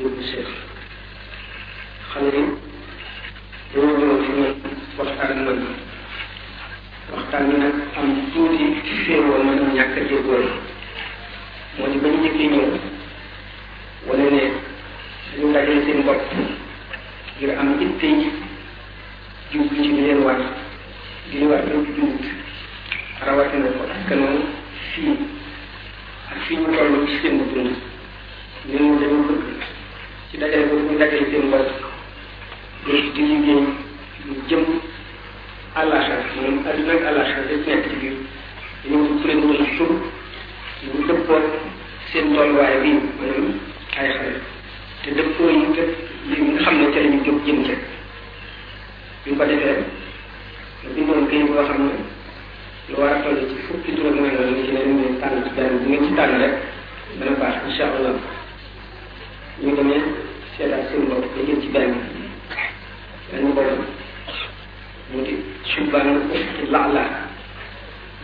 wut Cheikh xam ne dañoo ñëw ci ñoom waxtaan ak man waxtaan bi nag am tuuti féewoo maanaam ñàkk a jéggoo moo di ba ñu njëkkee ñëw wane ne dañu dajee seen bopp ngir am itte yi jublu ci li leen war li ñu war dañ ko jubut rawatina ko askanoon fii ak fii ñu toll ci seen dund ñun dañu bëgg ci dajale boobu ñu dajale seen bopp di liggéey ñu jëm àllaxar moom adduna ak àllaxar dañ nekk ci biir dañu wut ku leen mën tur ñu dëppoon seen tolluwaay bi maanaam ay xale te dëppoo yi lépp li nga xam ne ca la ñu jóg jëm ca bi ñu ko defee bindoon këyit boo xam ne lu war a toll ci fukki juróom mooy loolu nga ci ne ñu tànn ci benn bu ngeen ci tànn rek dana baax incha allah ñu demee seetaat seen bopp da ngeen ci benn dañu borom mu di subaan ci laala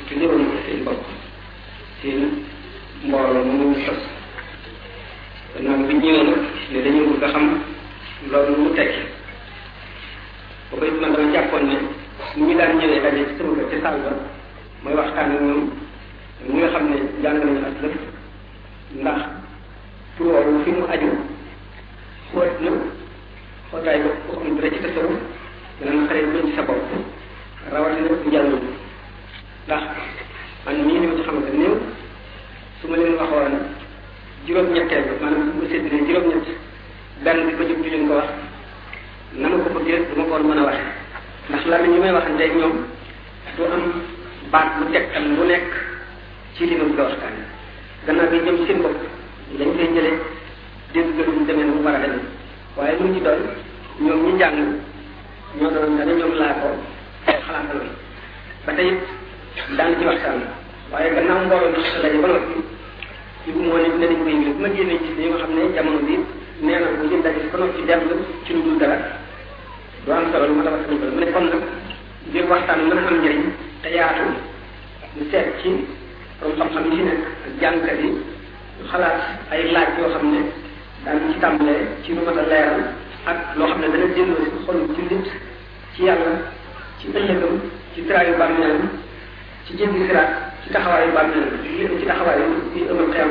ci néewoon ko seen bopp seen mbooloo mu ñu sos gannaaw bi ñëwee nag ne dañu bëgg a xam loolu mu tekki ba koy man dama jàppoon ne ñu ngi daan ñëwee daje ci sama kër ci sàll ba mooy waxtaan ak ñoom ñi nga xam ne jàng nañu ak lëf ndax pour loolu fi mu aju xóot na xóotaay ba ko xam dara ci tasawuf dana nga xaree mën ci sa bopp rawatina njàng ndax man mii ñëw ci xam nga néew su ma leen waxoon juróom-ñetteel maanaam bu ma séddalee juróom-ñett benn bi ko jëm di leen ko wax na ma ko bëggee du ma ko war mën a waxe ndax lan ñu may waxante ak ñoom du am baat bu tegtal bu nekk ci li ma bëgg a waxtaane gannaaw bi ñoom seen bopp dañ koy jëlee dégg gëluñ demee mu war a demee waaye lu ci doon ñoom ñu jàng ñoo doon dana ñoom laa ko xalaataloon ba tey daan ci waxtaan waaye gannaaw mbooloo bi lañu baloot bi moo ne dinañ koy ñëw bu ma génnee ci dañoo xam ne jamono bi nee na bu ñu daje ko noppi ci dem ci lu dul dara du am solo lu ma tabax sama mu ne comme nag ngir waxtaan mën a am njëriñ te yaatu ñu seet ci borom xam-xam yi ci nekk ak jàngkat yi ñu xalaat ay laaj yoo xam ne daan ci tàmbalee ci lu mat a leeral ak loo xam ne dana delloo si xolu jullit ci yàlla ci ëllëgam ci traayu bàmmeelam ci jëndi siraat ci taxawaayu bàmmeelam lépp ci taxawaayu bi ëmal xeem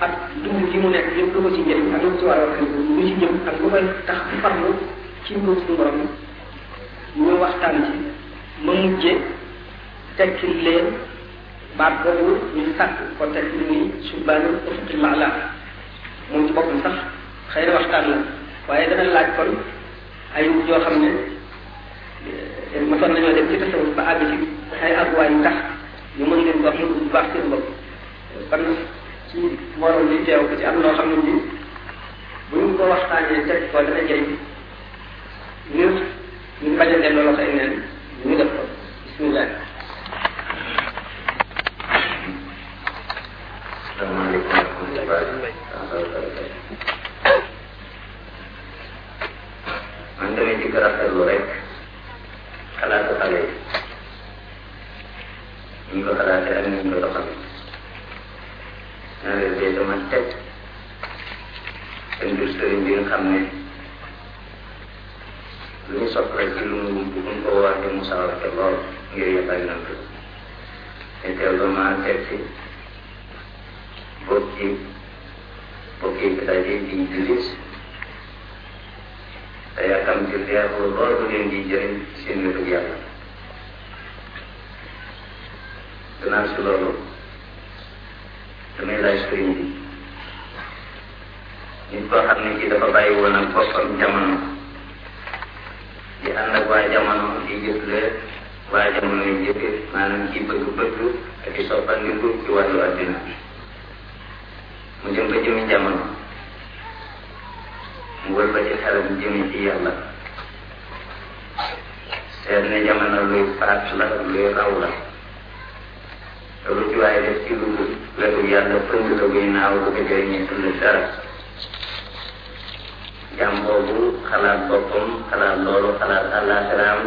ak dund gi mu nekk lépp lu ko ci njëriñ ak lu ci war a waxee lu ci jëm ak lu koy tax farlu ci mbirum suñu borom ñu waxtaan ci ma mujje tekki leen baat boobu ñu sàkk ko teg ni subbaanu ufuqil maala moom ci boppam sax xëy na waxtaan la waaye dana laaj kon ay yoo xam ne mosoon nañoo dem ci tasawuf ba àgg ci ay aguwaay yu tax ñu mën leen wax bu baax seen bopp kon ci waroon di teew ko ci am loo xam ne ni bu ñu ko waxtaanee teg ko dana jëriñ ngir ñu bañ a dem loolu xëy neen ñu def ko bismillah. man damay di rafetlu rek xalaatu xale yi ni ñu ko xalaatee ak ni ñu ko doxalee nawet bi dama teg seen sëriñ bi nga xam ne lu ñu sopp rek ci lu mu buñ ko waajee mu sawarte lool ngir yebal na ko te teel ba maa teg si bokki daje di jullit te yaakaar ci leer lool bu leen di jëriñ seen wéru yàlla gannaaw si loolu damay laaj sëriñ bi nit koo xam ne ci dafa bàyyi woon ak boppam jamono di ànd ak waa jamono di jëflee waa jamono yi jëfe maanaam ci bëgg-bëgg ak i soppandiku ci wàllu àddina mu jëm ba jëmi jamono mu wër ba ci xelam jëmi ci yàlla seet ne jamono luy faat la luy raw la te lu ci waaye def ci lu wetu yàlla pënd la buy naaw bu ko jëriñee tudd dara jàmm boobu xalaat boppam xalaat loolu xalaat àllaaxiraam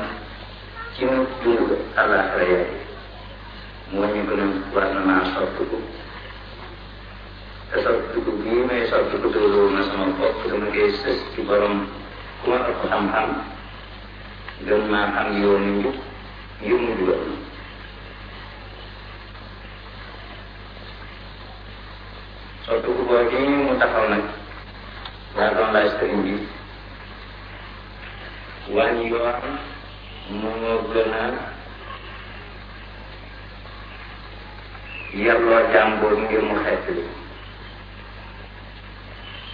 ci mu dund àllaaxira yaay moo ñu gën a war na maa soppiku te soppiku bii may soppiku dóoroo na sama bopp bëggee sës ci borom ku ma ëpp xam-xam gën maa xam yoonu njub yu mu dugal surtout bu boo jii ñu mu taxaw nag daa doon laaj sëriñ bi wàññi yoon moo gën a yàlloo jàmbur ngir mu xeetli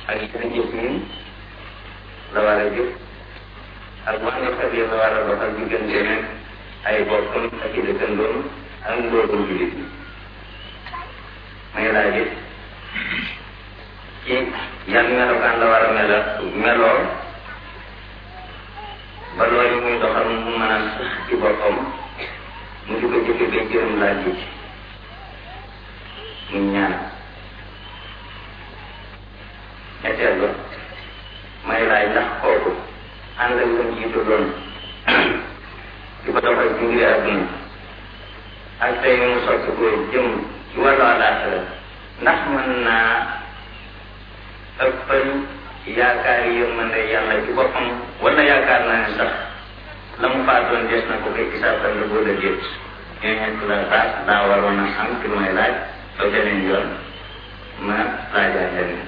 ak yeneen jëf yi la war a jëf ak wàllu xel yi la war a doxal diggante nag ay bokkam ak i dëkkandoom ak mboobu jullit yi may laaj it ci yan melokaan la war a meloo ba loolu muy doxal mu mën a sax ci boppam mu di ko jëfe ba jërëm laaj bi ci mu ñaan. ñetteel ba may laaj ndax kooku ànd ak lu jiitu doon di ko doxal ci ngir àdduna ak tey mu sotti ko jëm ci wàllu àllaaxira ndax mën naa ëppal yaakaar yërmande yàlla ci boppam wala yaakaar naa ne sax la mu faatoon des na ko koy gisaatal la boo la jël ñoo ñett la baax daa waroon a am ci may laaj ba beneen yoon ma laajaa leneen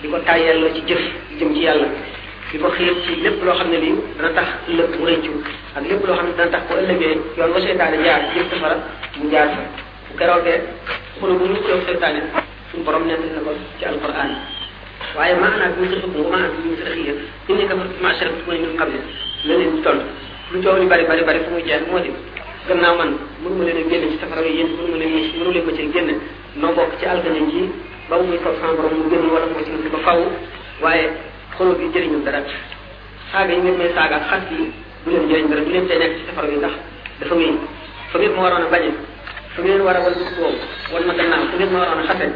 di ko tàyyelloo ci jëf jëm ci yàlla di ko xiir ci lépp loo xam ne lii dana tax ëllëg mu rëccu ak lépp loo xam ne dana tax ko ëllëgee yoon wa seytaane jaar jëm safara mu jaar fa keroogee xulu bu ñu koy seytaane suñu borom nekk na ko ci alquran waaye maanaam bi ñu sëxu maanaam bi ñu sëxi yëpp ñu nekk ma sharaf ko ñu xam ne la leen toll lu coow li bari bari bari fu muy jeex moo di gannaaw man mënuma leen a génn ci safara yi yéen mënu leen ma ci génne noo bokk ci algane ji ba muy toog sama borom mu génn wala moo ci ba faw waaye xolu bi jëriñu dara saaga yi ngeen may saaga ak xas yi du leen jëriñ dara du leen tey nekk ci safara yi ndax dafa wéy fa ngeen ma waroon a bañe fu ngeen war a wal bu boobu wal ma gannaaw fu ngeen ma waroon a xase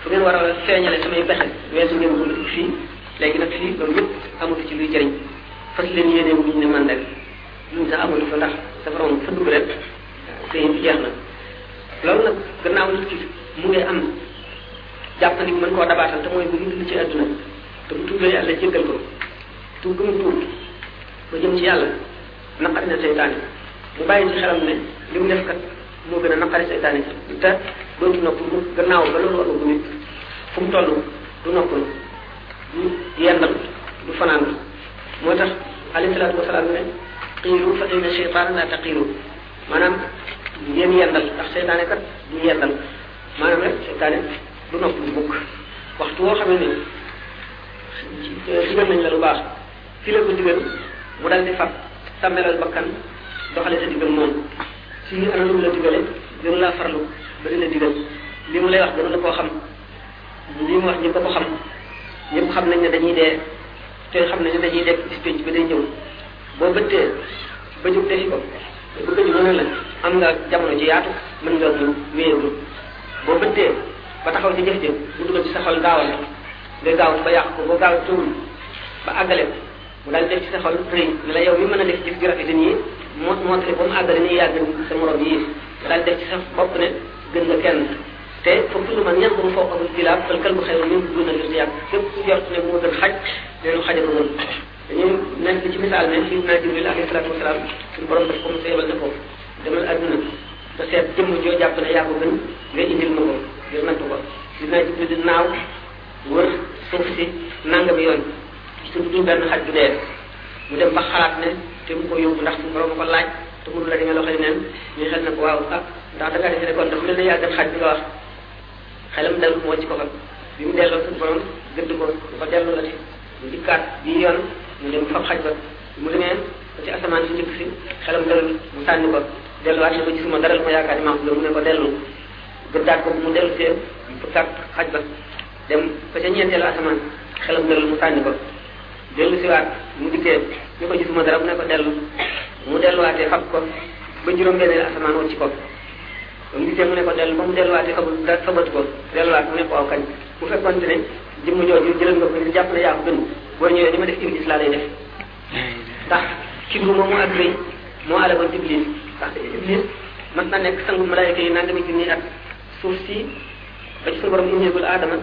fu ngeen war a feeñale samay pexe weesu ngeen ko fii léegi nag fii loolu yëpp amatu ci luy jëriñ fas leen yéene wuñ ne man rek luñ sax amatu fa ndax dafa roon fa dugg rek sëyin bi jeex na. loolu nag gannaaw nit ki mu ngi am jàpp ni mën koo dabaatal te mooy bu ñu dund ci àdduna te bu tuubee yàlla jéggal ko tuub gëm tuub ba jëm ci yàlla naqari na seytaane mu bàyyi ci xelam ne li mu def kat moo gën a naqari seytaane te dootu noppal gannaaw ba loolu warul nit fu mu toll du noppal du yendal du fanaan moo tax alayhi salaatu wasalaam ne qiilu fa inna seytaan la taqiilu maanaam ngeen yendal ndax seytaane kat du yendal maanaam rek seytaane du noppal mukk waxtu woo xamee ne digal nañ la lu baax fi la ko digal mu dal di fab sàmmelal bakkan doxale sa digal moom si ana lu mu la digale gënu laa farlu ba dina digal li mu lay wax gënu la koo xam li mu wax ñëpp ko xam ñëpp xam nañ ne dañuy dee te xam nañ ne dañuy dekk bis penc bi day ñëw boo bëttee ba jóg defi ko bu ko mën la am nga jamono ji yaatu mën nga mu wéyewlu boo bëttee ba taxaw ci jëf-jëf bu dugal ci sa xol gaawal nga gaaw ba yàq ko boo gaaw tuul ba àggale mu daal def ci sa xol rëy ne la yow mi mën a def jëf ju rafet nii moo tax ba mu àggale ni yaa gën sa morom yi daal def ci sa bopp ne gën nga kenn te foofu lu man ñan bu mu foog amul bilaab fal kal bu xew min duna li yàgg képp ku jort ne moo gën xaj ne lu xaj a ko gën dañuy nekk ci misaal ne fii naa Jibril alayhi salaatu wasalaam suñu borom daf ko mu seebal ne ko demal adduna nga seet jëmm joo jàpp ne yaa ko gën nga indil ma ko ngir natt ko fii naa Jibril di naaw wër suuf si nangami yoon su du benn xaj bu dee mu dem ba xalaat ne te mu ko yóbbu ndax suñu borom a ko laaj te mënu la demee loxo yi neen ñu xel na ko waaw ah ndax da ngaa defee ne kon dafa mel ne yaa gën xaj bi nga wax xelam dal moo ci ko xam bi mu delloo suñu borom gëdd ko du ko delloo la ci mu dikkaat bii yoon mu dem fab xaj ba mu demee ba ci asamaan si njëkk si xelam dalul mu sànni ko delluwaat ne ko gisuma dara lu ma yaakaar ni maa ko mu ne ko dellu gëddaat ko mu dellu see fukkaat xaj ba dem ba ca ñeenteelu asamaan xelam dalul mu sànni ko dellu si waat mu dikkee ñu ko gisuma dara mu ne ko dellu mu delluwaatee fab ko ba juróom-benneelu asamaan wut ci ko ba mu dikkee mu ne ko dellu ba mu delluwaatee fabatu ko delluwaat mu ne ko aw kañ bu fekkoon ne jëmm jooju jëlal nga ko ngir jàpp ne yaa ko gën boo ñëwee li ma def iblis laa lay def ndax kibru moomu ak rëy moo alagoon iblis ndax iblis mas na nekk sangu malaayka yi nangami junni at suuf si ba ci suñu borom indeegul aadama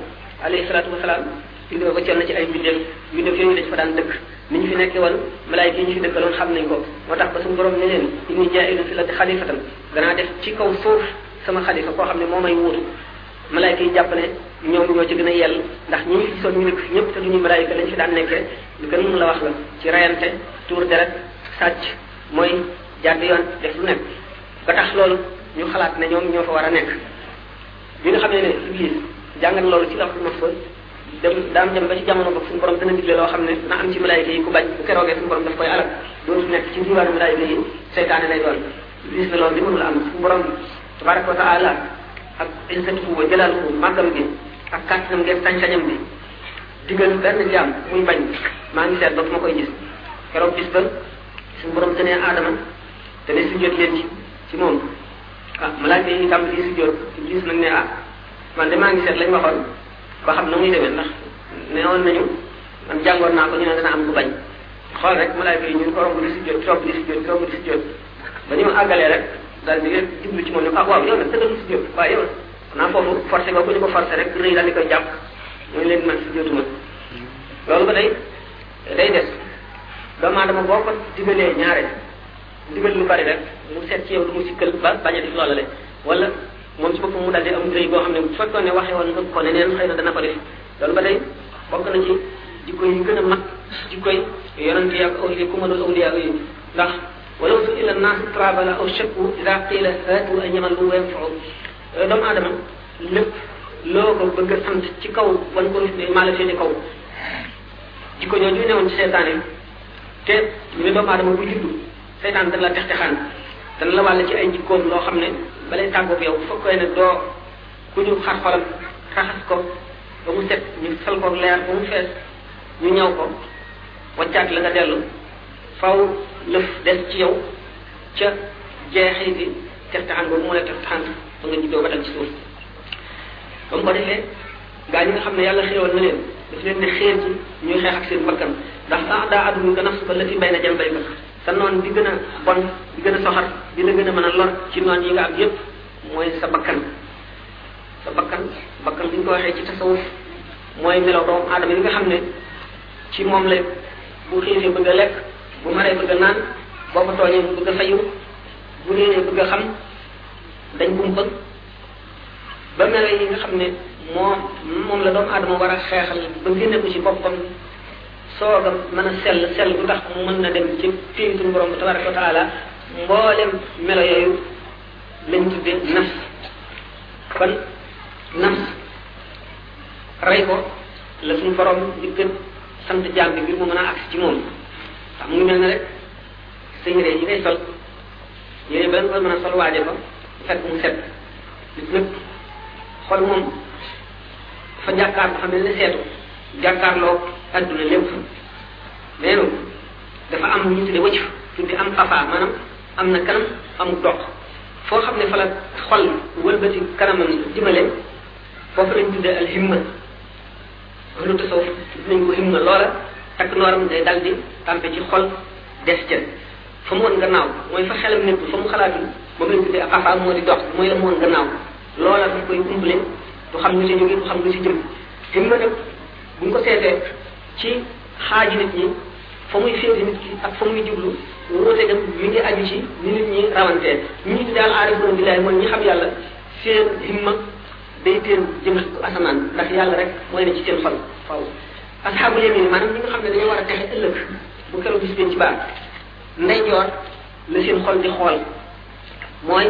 alayhi salaatu wasalaam indi ko wëccoon na ci ay mbindeef yooyu dañ fa daan dëkk ni ñu fi nekkee woon malaayka yi ñu fi dëkkaloon xam nañ ko moo tax ba suñu borom ne leen inni jaa'ilun fil ardi xalifatan danaa def ci kaw suuf sama xalifa koo xam ne moo may wuutu malaayka yi jàpp ne ñoom ñoo ci gën a yell ndax ñi fi soon ñu nekk fi ñëpp te duñu malaayka lañ fi daan nekkee lu gën mun la wax la ci rayante tuur deret sàcc mooy jàdd yoon def lu nekk ba tax loolu ñu xalaat ne ñoom ñoo fa war a nekk bi nga xam ne iblis jàngal loolu ci lawhul mahfuz dem daam jëm ba ci jamono boog suñu borom dana digle loo xam ne na am ci malaayka yi ku bañ bu keroogee suñu borom daf koy alal dootu nekk ci diwaanu malaayka yi seytaane lay doon gis na loolu li mënul am suñu borom tabaraka wa taala ak izzatuhu wa jalaaluhu màggam gi ak kàttanam gi sañ-sañam bi digal benn jaam muy bañ maa ngi seet ba fu ma koy gis keroog bis ba suñu borom tenee aadama te ne sujjóot leen ci moom ah malaayka yi tam di sujjóot gis nag ne ah man de maa ngi seet lañ waxoon ba xam na muy demee ndax neewoon nañu man jàngoon naa ko ñu ne dana am ku bañ xool rek malaaka yi ñun ko romb di si jot romb di si jot romb di si jot ba ñu ma àggalee rek daal di leen jublu ci moom ne ko ah waaw yow nag tëgal si jot waaye yow xanaa foofu forcé nga ko ñu ko forcé rek rëy daal di koy jàpp ñu leen man si jotuma loolu ba day des doomu aadama boo ko digalee ñaare digal lu bari rek mu seet ci yow lu mu sikkal ba bañ a def loola le wala moom ci boppam mu daal di am rëy boo xam ne bu fekkoon ne waxee woon nga ko leneen xëy na dana ko def loolu ba tey bokk na ci jikko yi gën a mag jikko yi yonent yi ak awliya ku ma dul awliya yi ndax wala su ila naas trabala aw shakku ida qila haatu an yamalu wa yanfau doomu aadama lépp loo ko bëgg a sant ci kaw wan ko nit maa la féete kaw jikko ñooñu newoon ci seetaane te ñu ne doomu aadama bu juddu seytaan dana la textexaan dana la wàll ci ay jikkoom loo xam ne balay tàggoog yow foog koy ne doo ku ñu xar xolam raxas ko ba mu set ñu sal ko leer ba mu fees ñu ñaw ko wàccaat la nga dellu faw lëf des ci yow ca jeexi bi textexaan boobu moo lay textexaan ba nga juddoo ba dal ci suuf. ba mu ko defee gaa ñi nga xam ne yàlla xéewal na leen daf leen ne xéer ci ñuy xeex ak seen bakkan ndax sax daa àdduna gën a suba la fi bay na jëm bay ba sa noon di gën a bon di gën a soxar di la gën a mën a lor ci noon yi nga am yépp mooy sa bakkan. sa bakkan bi ñu ko waxee ci tasawuf mooy melaw doomu aadama yi nga xam ne ci moom la bu xiifee bëgg a lekk bu maree bëgg a naan boo ko tooñee bëgg a fayu bu réeree bëgg a xam dañ bu mu bëgg ba melaw yi nga xam ne moom la doomu aadama war a xeexal ba génne ko ci boppam soog a mën a sell bu tax mu mën na dem ci fii suñu borom tabaraka wa taala mboolem melo yooyu lañ tuddee nafs. kon nafs rey ko la suñu borom di gën sant jaam bi ngir mu mën a agsi ci moom ndax mu ngi mel ne rek sa yére yi ngay sol yére ba nga mën a sol waaje ko fekk mu set nit nag xol moom dafa jàkkaar dafa mel ne seetu jàkkaarloo adduna lépp mais noonu dafa am ñu tuddee wëcc tuddi am fafa maanaam am na kanam amul doq foo xam ne fa la xol wëlbati kanamam jëmale foofu lañ tuddee al himma lu tasawuf dinañ ko himma loola takk nooram day dal di tàmpe ci xol des ca fa mu woon gannaaw mooy fa xelam nekk fa mu xalaatul moom lañ tuddee fafa moo di dox mooy la mu woon gannaaw loola dañ koy umbale du xam lu ci jóge du xam lu ci jëm himma nag buñ ko seetee ci xaaji nit ñi fa muy féete nit ki ak fa muy jublu wóote dem mi ngi aju ci ni nit ñi rawantee ñi di daal aarifoon billaay mooy ñi xam yàlla seen himma day teen jëm asamaan ndax yàlla rek mooy ne ci seen xol faw asxaabul yamin maanaam ñi nga xam ne dañoo war a texe ëllëg bu keroog bis been ci baax ndeyjoor la seen xol di xool mooy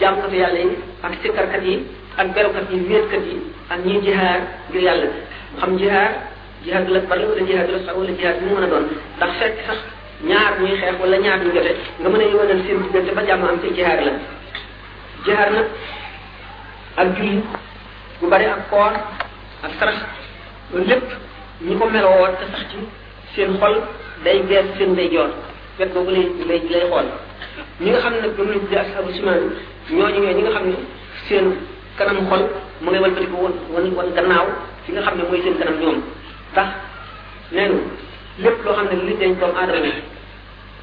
jàmmkatu yàlla yi ak sikkarkat yi ak berukat yi wéetkat yi ak ñi jihaar ngir yàlla xam jihaar jihaad la bari wala jihaad la sax wala jihaad bi mu mën a doon ndax fekk sax ñaar ñuy xeex wala ñaar ñu jote nga mën a yëwanal seen diggante ba jàmm am ci jihaad la. jihaad nag ak julli bu bari ak koor ak sarax loolu lépp ñi ko meloo te sax ci seen xol day bees seen day joor wet boobu lay xool ñi nga xam ne nag ñoom lañ tuddee ashabu simaan ñooñu ñi nga xam ne seen kanam xol mu ngay walbati ko wan gannaaw fi nga xam ne mooy seen kanam ñoom. ndax nee na lépp loo xam ne li dañ doomu aadama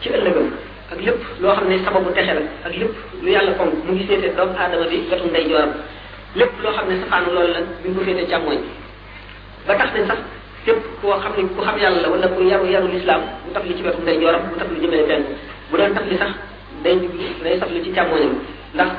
ci ëllëgam ak lépp loo xam ne sababu texe la ak lépp lu yàlla fonk mu ngi féete doomu aadama bi wetu ndeyjooram lépp loo xam ne safaanu loolu la bi mu ko féete càmmooñ ba tax ne sax képp koo xam ne ku xam yàlla la wala ku yaru lislaam bu taf li ci wetu ndeyjooram bu taf li jëmale fenn bu doon taf li sax day taf li ci càmmooñam ndax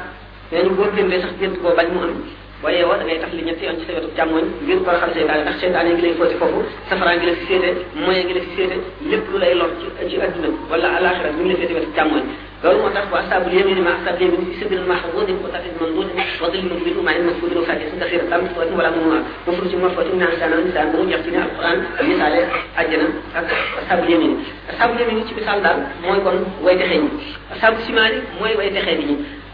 nee ñu boo génnee sax gént koo bañ mu am boo yeewoo da ngay tax li ñetti yoon ci sa wetu càmmoñ ngir ko xam seytaane ndax seytaane ngi lay fóoti foofu safaraa ngi la fi séete moyen ngi la fi séete lépp lu lay lor ci adduna wala alaxira mi ngi la féete wetu càmmoñ loolu moo tax wa asabul yamin ma asabul yamin fi sabilil mahfudin wa tafin mamdudin wa dhillin min ma'in masfudin wa fakihatin kathirat tamtutin wala mamnu'a wa furujin marfu'atin na'aman insan bu jeex ci alquran misaale àjjana ak asabul yamin asabul yamin ci misaal daal mooy kon way texee ñi asabul simaali mooy way texee ñi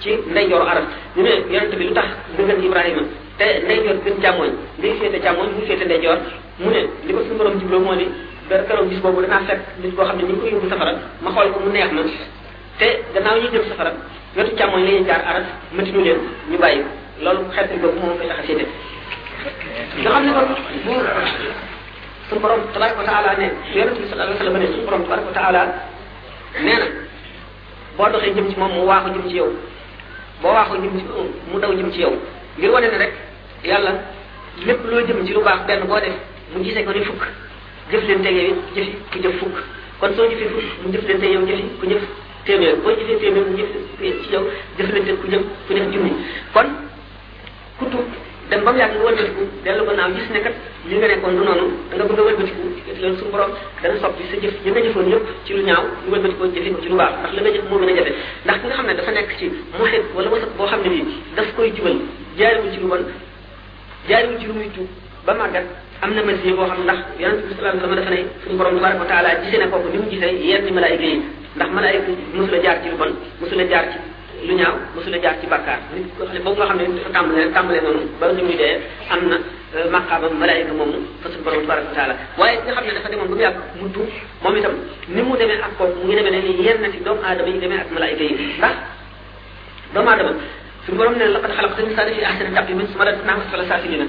ci ndeyjooru aras ñu ne yonent bi lu tax nga gën Ibrahima te ndeyjoor gën càmmoñ lay féete càmmoñ mu féete ndeyjoor mu ne li ko suñu borom jubloo moo di keroog bis boobu danaa fekk bis boo xam ne ñu ngi ko yóbbu safara ma xool ko mu neex na te gannaaw ñu jëm safara wetu càmmoñ la ñuy jaar aras mëtinu leen ñu bàyyi loolu xeet boobu moom koy tax a séete nga xam ne kon bu suñu borom tabaraka wa taala ne yonent bi sallallahu alayhi wa sallam ne suñu borom tabaraka wa taala nee na boo doxee jëm ci moom mu waaxu jëm ci yow boo waaxu jëm ci mu daw jëm ci yow ngir wane ne rek yàlla lépp loo jëm ci lu baax benn boo def mu gisee ko ni fukk jëf leen tege jëfi ku jëf fukk kon soo jëfee fukk mu jëf leen tege yow jëfi ku jëf téeméer boo jëfee téeméer mu jëf ci yow jëf leen teg ku jëf junni kon ku tuub dem ba mu yàgg nga wëlbatiku dellu gannaaw gis ne kat li nga nekkoon du noonu da nga bëgg a wëlbatiku loolu suñu borom dana soppi sa jëf yi nga jëfoon yëpp ci lu ñaaw ñu wëlbatikoo jëfee ko ci lu baax ndax la nga jëf moo gën a jafe ndax ki nga xam ne dafa nekk ci muhit wala wasat boo xam ne nii daf koy jubal jaariwul ci lu bon jaariwul ci lu muy tuub ba màggat am na masiye boo xam ndax yonent bi sallallahu alayhi wa sallam dafa ne suñu borom tabaraka wa taala gisee ne kooku ni mu gisee yenn malaayika yi ndax malaayika mosula jaar ci lu bon mosula jaar ci lu ñaaw mosula jaar ci bàkkaar nit ko xam ne boobu nga xam ne dafa tàmbalee noonu ba ni muy dee am na maqaama malaayika moomu fa suñu borom tabaraka wa taala waaye nga xam ne dafa demoon ba mu yàgg mu tuub moom itam ni mu demee ak kooku mu ngi demee ne yenn ci doomu aadama yi demee ak malaayika yi ndax doomu aadama suñu borom ne laqad xalaqnal insaana fii ahsani taqwiim summa radadnaahu asfala saafiliina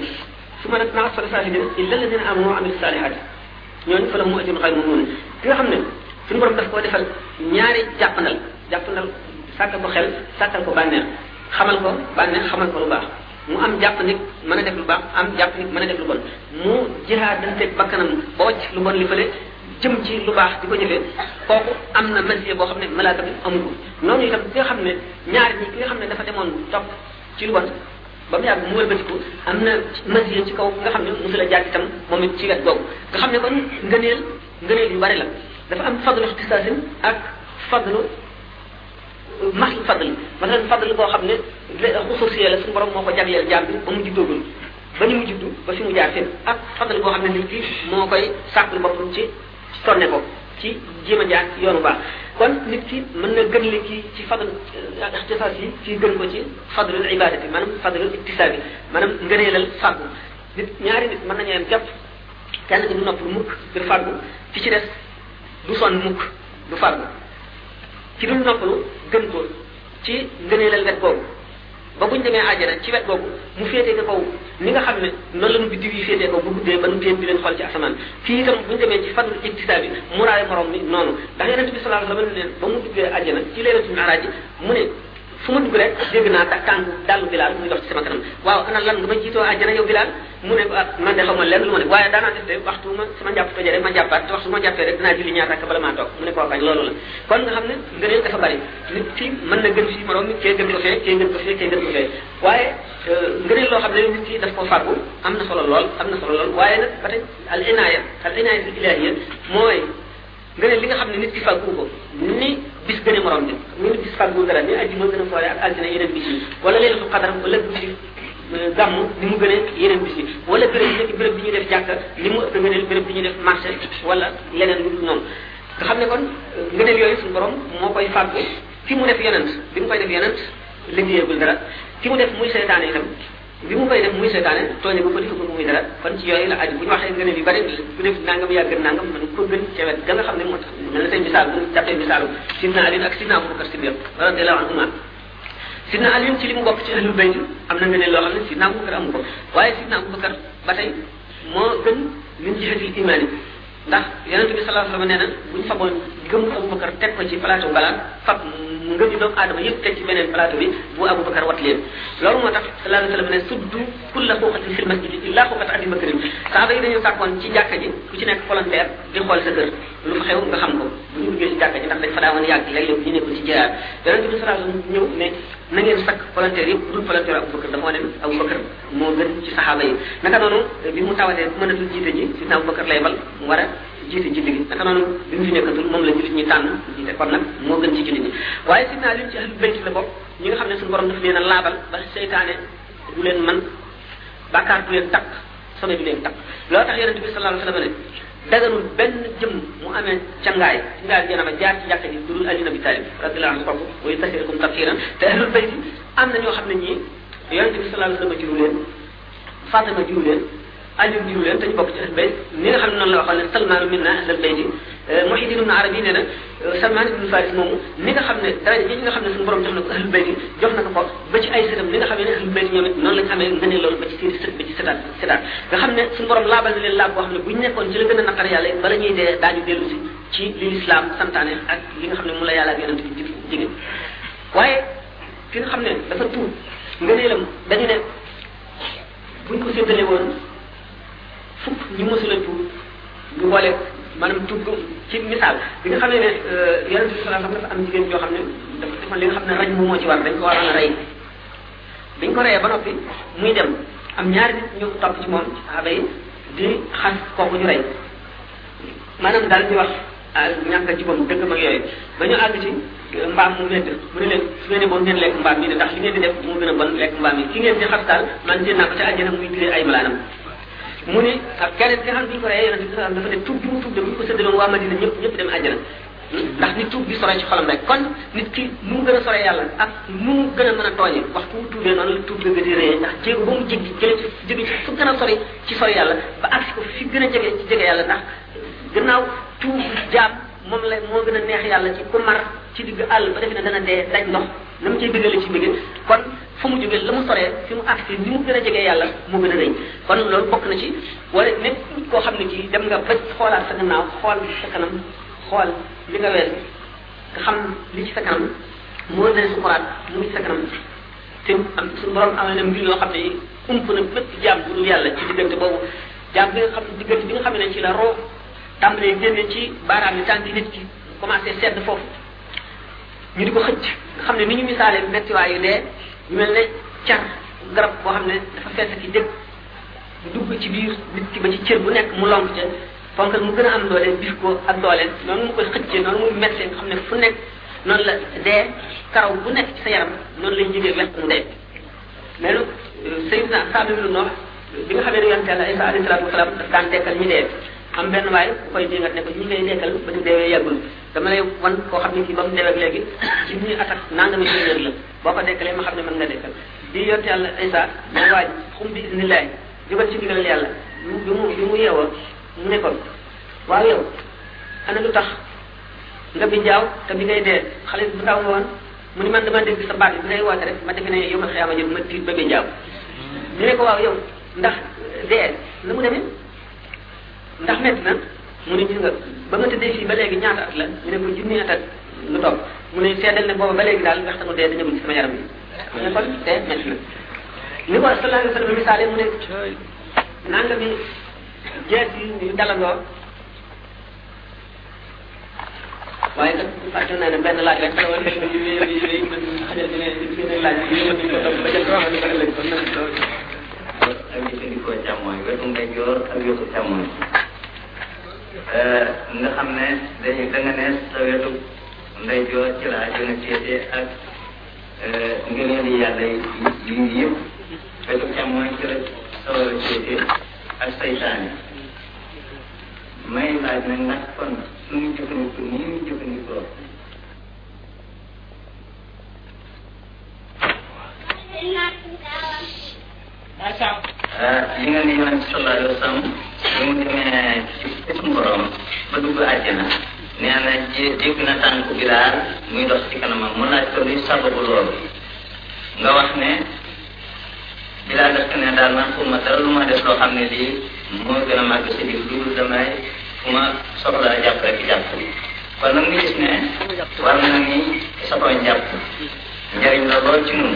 summa radadnaahu asfala saafiliina illa allaziina aamanu wa amilu saalihaat ñooñu fa lahum ajrun ghayru mamnuun ki nga xam ne suñu borom daf koo defal ñaari jàppandal sàkkal ko xel sàkkal ko bànneex xamal ko bànneex xamal ko lu baax mu am jàpp nit mën a def lu baax am jàpp nit mën a def lu bon mu jihaadanteeg bakkanam ba wàcc lu bon li fële jëm ci lu baax di ko jëfee kooku am na masiye boo xam ne malaaka bi amu ko noonu itam ki nga xam ne ñaari ñi ki nga xam ne dafa demoon topp ci lu bon ba mu yàgg mu wëlbatiku am na masiye ci kaw nga xam ne mosu la jaar itam moom it ci wet googu nga xam ne kon ngëneel yu bari la dafa am fadlu ixtisaasin ak fadlu fadl boo xam ne xususiyee la suñu borom moo ko jagleel jaam bi ba mu juddoogul ba ni mu juddu ba fi mu jaar seen ak fadl boo xam ne nit ki moo koy sàkkal boppam ci sonne ko ci jéem a jaar yoonu baax kon nit ki mën na gën li kii ci fadl ixtisaas yi kii gën ko ci fadlul ibadati maanaam fadlul iktisaab yi maanaam ngëneelal fàggu nit ñaari nit mën nañu yem képp kenn ki du nopp lu mukk ngir fàggu ki ci des du sonn mukk du fàggu ci duñ noppalu gën ko ci ngëneelal wet googu ba buñ demee àjjana ci wet googu mu féetee ko kaw ni nga xam ne noonu la ñu biddiw yi féetee ko bu guddee ba nu téen di leen xool ci asamaan fii itam buñu demee ci fadlu iktisaab bi mu raay morom mi noonu ndax yonent bi sallallahu alayhi wa sallam leen ba mu duggee àjjana ci leelatu mi'raaj mu ne fu ma dugg rek dégg naa tànku dallu Bilaal muy dox ci sama kanam waaw ana lan nga ma jiitoo àjjana yow Bilaal mu ne ko man de xaw ma lenn lu ma ne waaye daanaa def de waxtu ma sama njàpp tojee rek ma jàppaat te waxtu ma jàppee rek dinaa julli ñaar rakk bala maa toog mu ne koo kañ loolu la kon nga xam ne ngëneel dafa bari nit ki mën na gën fii morom mi kee gën ko fee kee gën ko fee kee gën ko fee waaye ngëneel loo xam ne nit ki daf ko fàggu am na solo lool am na solo lool waaye nag ba tey al inaaya si ilahiya mooy ngëneel li nga xam ne nit ki fàggu ko ni bis gën a morom bi ñu ngi gis fàggu dara ni ajjuma gën a foore ak altine yeneen bis yi wala leen lu xadar wala bisi gàmm ni mu gën a yeneen bis yi wala béréb bi ñu def jàkka li mu ëpp ngëneel béréb bi ñu def marché wala leneen lu ñoom nga xam ne kon ngëneel yooyu suñu borom moo koy fàggu fi mu def yonent bi mu koy def yonent liggéeyagul dara fi mu def muy seytaane itam bi mu koy def muy seetaane tooñe ba ko defagul muy dara kon ci yooyu la aju bu ñu waxee ngëneel yu bari ku def nangam yaa gën nangam man ko gën ca wet ga nga xam ne moo tax mel na tey misaal bu jàppee misaalu Sidna Ali ak Sidna Abubakar Siddiq radiyallahu anhuma Sidna Ali ci li mu bokk ci ahlul bayt am na ngëneel loo xam ne Sidna Abubakar amu ko waaye Sidna Abubakar ba tey moo gën min jihatil imaan yi ndax yonent bi sallallahu alayhi wa sallam nee na bu ñu faboon gëm Abubakar teg ko ci plateau balaan fab ngëm yu doomu aadama yëpp teg ci beneen plateau bi bu Abubakar wat leen loolu moo tax sallallahu alayhi wa sallam ne suddu kulla xuuqatin fil masjid illa xuuqata abi bakrin saaba yi dañu sàkkoon ci jàkka ji ku ci nekk volontaire di xool sa kër lu fa xew nga xam ko bu ñu duggee ci jàkka ji ndax dañ fa daawoon yàgg léeg-léeg ñu nekkoon ci jiyaar yonent bi sallallahu alayhi wa sallam ñëw ne na ngeen sàkk volontaire yëpp dul volontaire Abubakar dafa ne Abubakar moo gën ci saxaaba yi naka noonu bi mu tawatee mënatul jiite ji sidna Abubakar lay bal mu war a jiite julli gi naka noonu bi mu fi nekkatul moom la jullit ñi tànn jiite kon nag moo gën ci jullit ñi waaye sidna Ali ci ahlul bayt la bokk ñi nga xam ne suñu borom daf leen a laabal ba seytaane du leen man bàkkaar du leen takk sobe du leen takk loolu tax yonent bi sallallahu alayhi wa sallam ne daganul benn jëm mu amee cangaay ci ngaay yéen a ma jaar ci jàkka ji dudul Ali Nabi Talib radiyallahu anhu kooku wa yutahhirukum tathiran te ahlul bayt am na ñoo xam ne ñii yonent bi sallallahu alayhi wa sallam jiw leen Fatima jiw leen Ali jiw leen te ñu bokk ci ahlul bayt ni nga xam ne noonu la waxoon ne Salmaan minna ahlul bayt Muhyiddin ibn Arabi nee na Salmaan ibn Faris moomu ni nga xam ne dara ji nga xam ne suñu borom jox na ko ahlul bayt jox na ko ko ba ci ay sëtam ni nga xam ne ahlul bayt ñoom it noonu lañ amee nga ne loolu ba ci seen sët ba ci sëtaat nga xam ne suñu borom laabal na leen laab boo xam ne buñ nekkoon ci la gën a naqar yàlla bala ñuy dee daañu dellu si ci li lislaam santaane ak li nga xam ne mu la yàlla ak yonent bi jigéen waaye ki nga xam ne dafa tuub ngëneelam dañu ne buñ ko séddale woon fukk ñu mësul a tuub ñu boole maanaam tuub ci misaal bi nga xam ne yonent bi sallallahu alayhi wa sallam dafa am jigéen yoo xam ne dafa defoon li nga xam ne raj mu moo ci war dañ ko waroon a rey dañ ko reyee ba noppi muy dem am ñaari nit ñu topp ci moom ci saaba yi di xas kooku ñu rey maanaam daal di wax ñàkk a jubam dëgg mag yooyu ba ñu àgg ci mbaam mu medd mu ne leen su ngeen ne bon ngeen lekk mbaam yi de ndax li ngeen di def moo gën a bon lekk mbaam yi ki ngeen di xas daal man jéem naa ko ci àjjana muy tiré ay malaanam mu ne ak keneen ki nga xam ne bi ñu ko reyee yonent bi sallallahu alayhi wa sallam dafa ne tuub bi mu tuub de bu ñu ko séddaloon waa Madina ñëpp dem àjjana ndax ni tuub bi sore ci xolam rek kon nit ki nu mu gën a sore yàlla ak nu mu gën a mën a tooñe waxtu mu tuubee noonu la tuub gëgë di réyee ndax jéego ba mu jéggi jóge ci fu gën a sori ci sori yàlla ba agsi ko fi gën a jege ci jege yàlla ndax gannaaw tuub jaam moom la moo gën a neex yàlla ci ku mar ci digg àll ba defe ne dana dee daj ndox la mu cay bëggale ci bëgge kon fu mu jógee la mu soree fi mu agsi ni mu gën a jegee yàlla moo gën a rëy kon loolu bokk na ci wala nit koo xam ne kii dem nga ba xoolaat sa gannaaw xool sa kanam xool li nga wees nga xam li ci sa kanam moo gën a sukuraat mu ngi ci sa kanam te am suñu borom amee na mbir yoo xam ne ump na bépp jaam bu dul yàlla ci diggante boobu jaam bi nga xam diggante bi nga xam ne ci la roo tàmbalee génne ci baaraam yi tànk nit ki commencé sedd foofu ñu di ko xëcc nga xam ne ni ñu misaalee méttiwaay yu dee ñu mel ne car garab boo xam ne dafa fees ki dëkk mu dugg ci biir nit ki ba ci cër bu nekk mu lonk ca fonkal mu gën a am doole bis ko ak doole noonu mu koy xëccee noonu muy méttee nga xam ne fu nekk noonu la dee karaw bu nekk ci sa yaram noonu lay jigéen lekk mu dee mais lu Seydina Saad ibn Nuh bi nga xam ne yonent Yàlla Isa alayhi salaatu wa salaam daf daan dekkal ñu dee am benn waay ku koy jéngat ne ko ñu ngi lay dekkal ba ñu deewee yàggul dama lay wan koo xam ne kii ba mu deewee ak léegi ci ñuy attaque nangami téeméer la boo ko dekkalee ma xam ne mën nga dekkal di yonent Yàlla Isa mo waaj xum bi isnillahi jógal ci ndigal yàlla bi mu yeewoo mu ne kon waaw yow ana lu tax nga bi njaaw te bi ngay dee xale bu ndaw nga woon mu ni man dama dégg sa baat bi ngay woote rek ma defe ne yow man xiyaama jël ma tiit ba bi njaaw ñu ne ko waaw yow ndax dee na mu demee ndax métti na mu ne gis nga ba nga tëddee fii ba léegi ñaata at la ñu ne ko junni at ak lu topp mu ne seedal ne booba ba léegi daal ndax tamu dee dañagul ci sama yaram bi mu ne kon dee métti na ni ko sallallahu alayhi wa sallam misaale mu ne nanga mi jeet yi ñu dalandoo waaye nag fàtte naa ne benn laaj rek xamal ne jëfandikoo càmmooñ wetu ndeyjoor ak wetu càmmooñ nga xam ne da nga ne sa wetu ndeyjoor ci laa gën a féete ak ngëneeli yàlla yi yëpp wetu càmmooñ ci la sa war a féete ak saytaane may laaj nag ndax kon suñu jëfandiku nii ñu jëfandikoo li nga ne yonent bi sallallahu alayhi wa sallam bi mu demee ci suñu borom ba dugg àjjana nee na dégg na tànku Bilaal muy dox ci kanamam mu laaj ko luy sababu loolu nga wax ne Bilaal daf ne daal man pour ma dara lu ma def loo xam ne lii moo gën a màgg si biir loolu damay fu ma soxlaa jàpp rek jàpp kon nag nga gis ne war na ni soxla jàpp njëriñ la lool ci ñun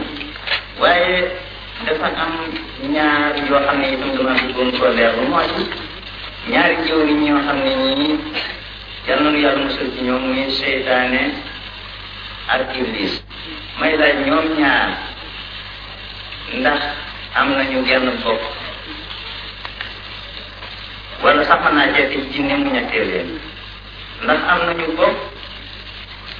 waaye dafa am ñaar yoo xam ne itam dama bëggoon ko leer lu moo ci ñaari jiw yi ñoo xam ne ñii yal nañu yàlla musul ci ñoom muy seytaane ak iblis may laaj ñoom ñaar ndax am nañu genn bopp wala sax mën naa jeeti jinne mu ñettee leen ndax am nañu bopp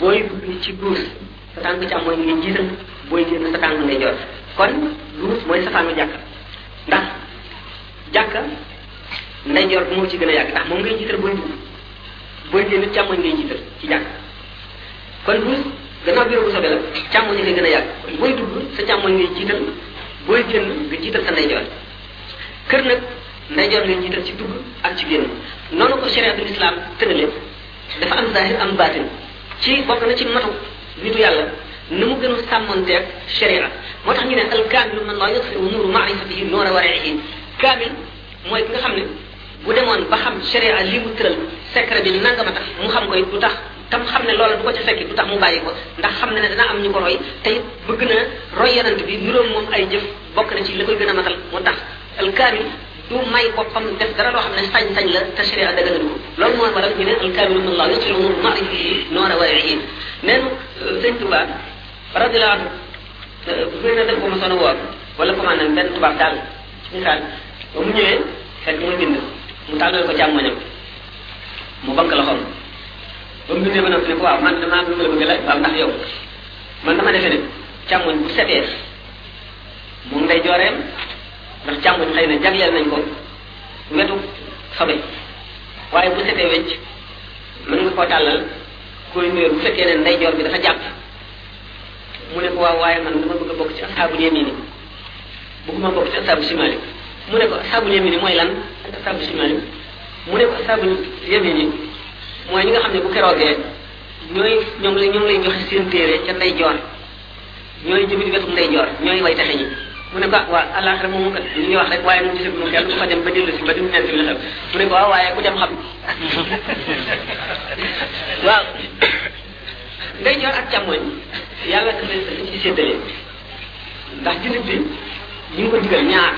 booy dugg ci duus sa tànku càmmoñ nga jiital booy génn sa tànku ndeyjoor kon duus mooy sa tànku jàkka ndax jàkka ndeyjoor moo ci gën a yàgg ndax moom ngay jiital booy dugg booy génn càmmoñ ngay jiital ci jàkka kon duus gannaaw biir bu sobe la càmmoñ ngay gën a yàgg booy dugg sa càmmoñ ngay jiital booy génn nga jiital sa ndeyjoor kër nag ndeyjoor ngay jiital ci dugg ak ci génn noonu ko shariatul islam tëralee dafa am zahir am baatin ci bokk na ci matu nitu yàlla ni mu gën a sàmmanteeg sharia moo tax ñu ne al kaamilu man laa yudxiru nuuru maarifatihi nuura wariihi kaamil mooy ki nga xam ne bu demoon ba xam sharia li mu tëral secret bi nangama tax mu xam koy du tax tam xam ne loola du ko ca fekki du tax mu bàyyi ko ndax xam ne dana am ñu ko roy te it bëgg na roy yonent bi niroom moom ay jëf bokk na ci li koy gën a matal moo tax alkaamil du may boppam def dara loo xam ne sañ-sañ la te sharia dëgg na loolu moo waral ñu ne alkaamilu man laa yudxiru nuura maarifatihi nuura wariihi neen sëñ Tuubaa radiyallaahu anhu bu na def ko ma soona woor wala commande na benn tubaab daal ci misaal ba mu ñëwee fekk muy bind mu tàllal ko càmmoñam mu bank loxoom ba mu bindee ba noppi ne ko waaw man dama am lu ma la bëgg laaj waaw ndax yow man dama defee ne càmmoñ bu setee moom nday jooreem ndax càmmoñ xëy na jagleel nañ ko wetu sobe waaye bu setee wecc mën nga koo tàllal koy nuyoo bu fekkee ne nday joor bi dafa jàpp mu ne ko waaw waaye man dama bëgg a bokk ci asxaabu yemini bëgguma bokk ci asxaabu simali mu ne ko asxaabu yemini mooy lan ak asxaabu simali mu ne ko asxaabu yemini mooy ñi nga xam ne bu keroogee ñoom lay joxe seen téere ca ndeyjoor ñooy jëmit wetu ndeyjoor ñooy way texe ñi mu ne ko waa àllaaxira moom kat li ñuy wax rek waaye moom gisaguñu xel du fa dem ba dellu si ba dem nekk li xel mu ne ko waaw waaye ku dem xam waaw ndeyjoor ak càmmoñ yàlla dafa leen ci séddale ndax jullit bi ñu ngi ko digal ñaar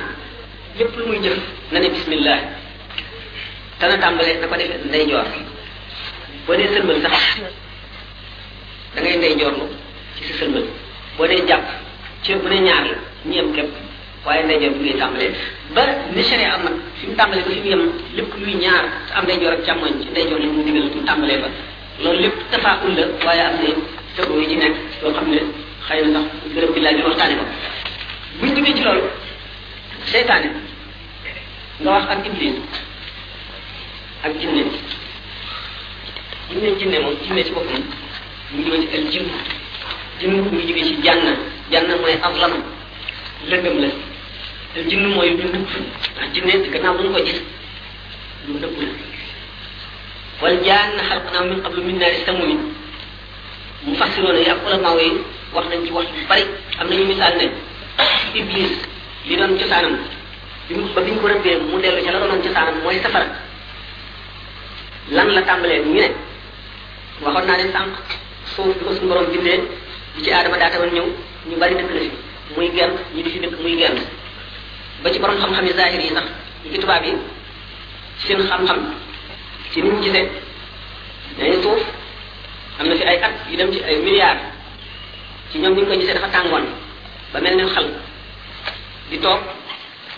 lépp lu muy jëf na ne bismillah te na tàmbalee na ko defee ndeyjoor boo dee sëlmal sax da ngay ndeyjoorlu ci sa sëlmal boo dee jàpp ci bu ne ñaar la ñu yem képp waaye ndeyjoor bi ngay tàmbalee ba ni sharia am fi mu tàmbalee ba fi mu yem lépp luy ñaar am ndeyjoor ak càmmoñ ci ndeyjoor li mu digal mu tàmbalee ba loolu lépp tafaakul la waaye am na tëb yi ci nekk yoo xam ne xëy na sax gërëm bi laaj bi waxtaane ko buñ duggee ci loolu seytaane nga wax ak iblis ak jinne jinne moom jinne ci boppam mu ngi jóge ci al jinn jinn mu ngi jóge ci jànn jànn mooy aslam lëndëm la al jinn mooy lu nëbb ndax jinne gannaaw bu ñu ko gis lu nëbb la wal jaanna xalaqnaa min qablu min naari samuum mu fassiroona yi ak ulama yi wax nañ ci wax yu bari am nañu misaal ne iblis li doon cosaanam ba bi ñu ko rëbbee mu dellu ca la doon cosaanam mooy safara lan la tàmbalee ñu ne waxoon naa leen sànq suuf bi ko suñu borom bindee bi ci aadama daa tawoon ñëw ñu bari dëkk na fi muy genn ñu di fi dëkk muy genn ba ci borom xam-xam yi zahir yi sax ñu ci tubaab yi seen xam-xam ci ni ñu gisee dañuy suuf am na fi ay at yu dem ci ay milliards ci ñoom ñu ngi koy gisee dafa tàngoon ba mel ni xal di toog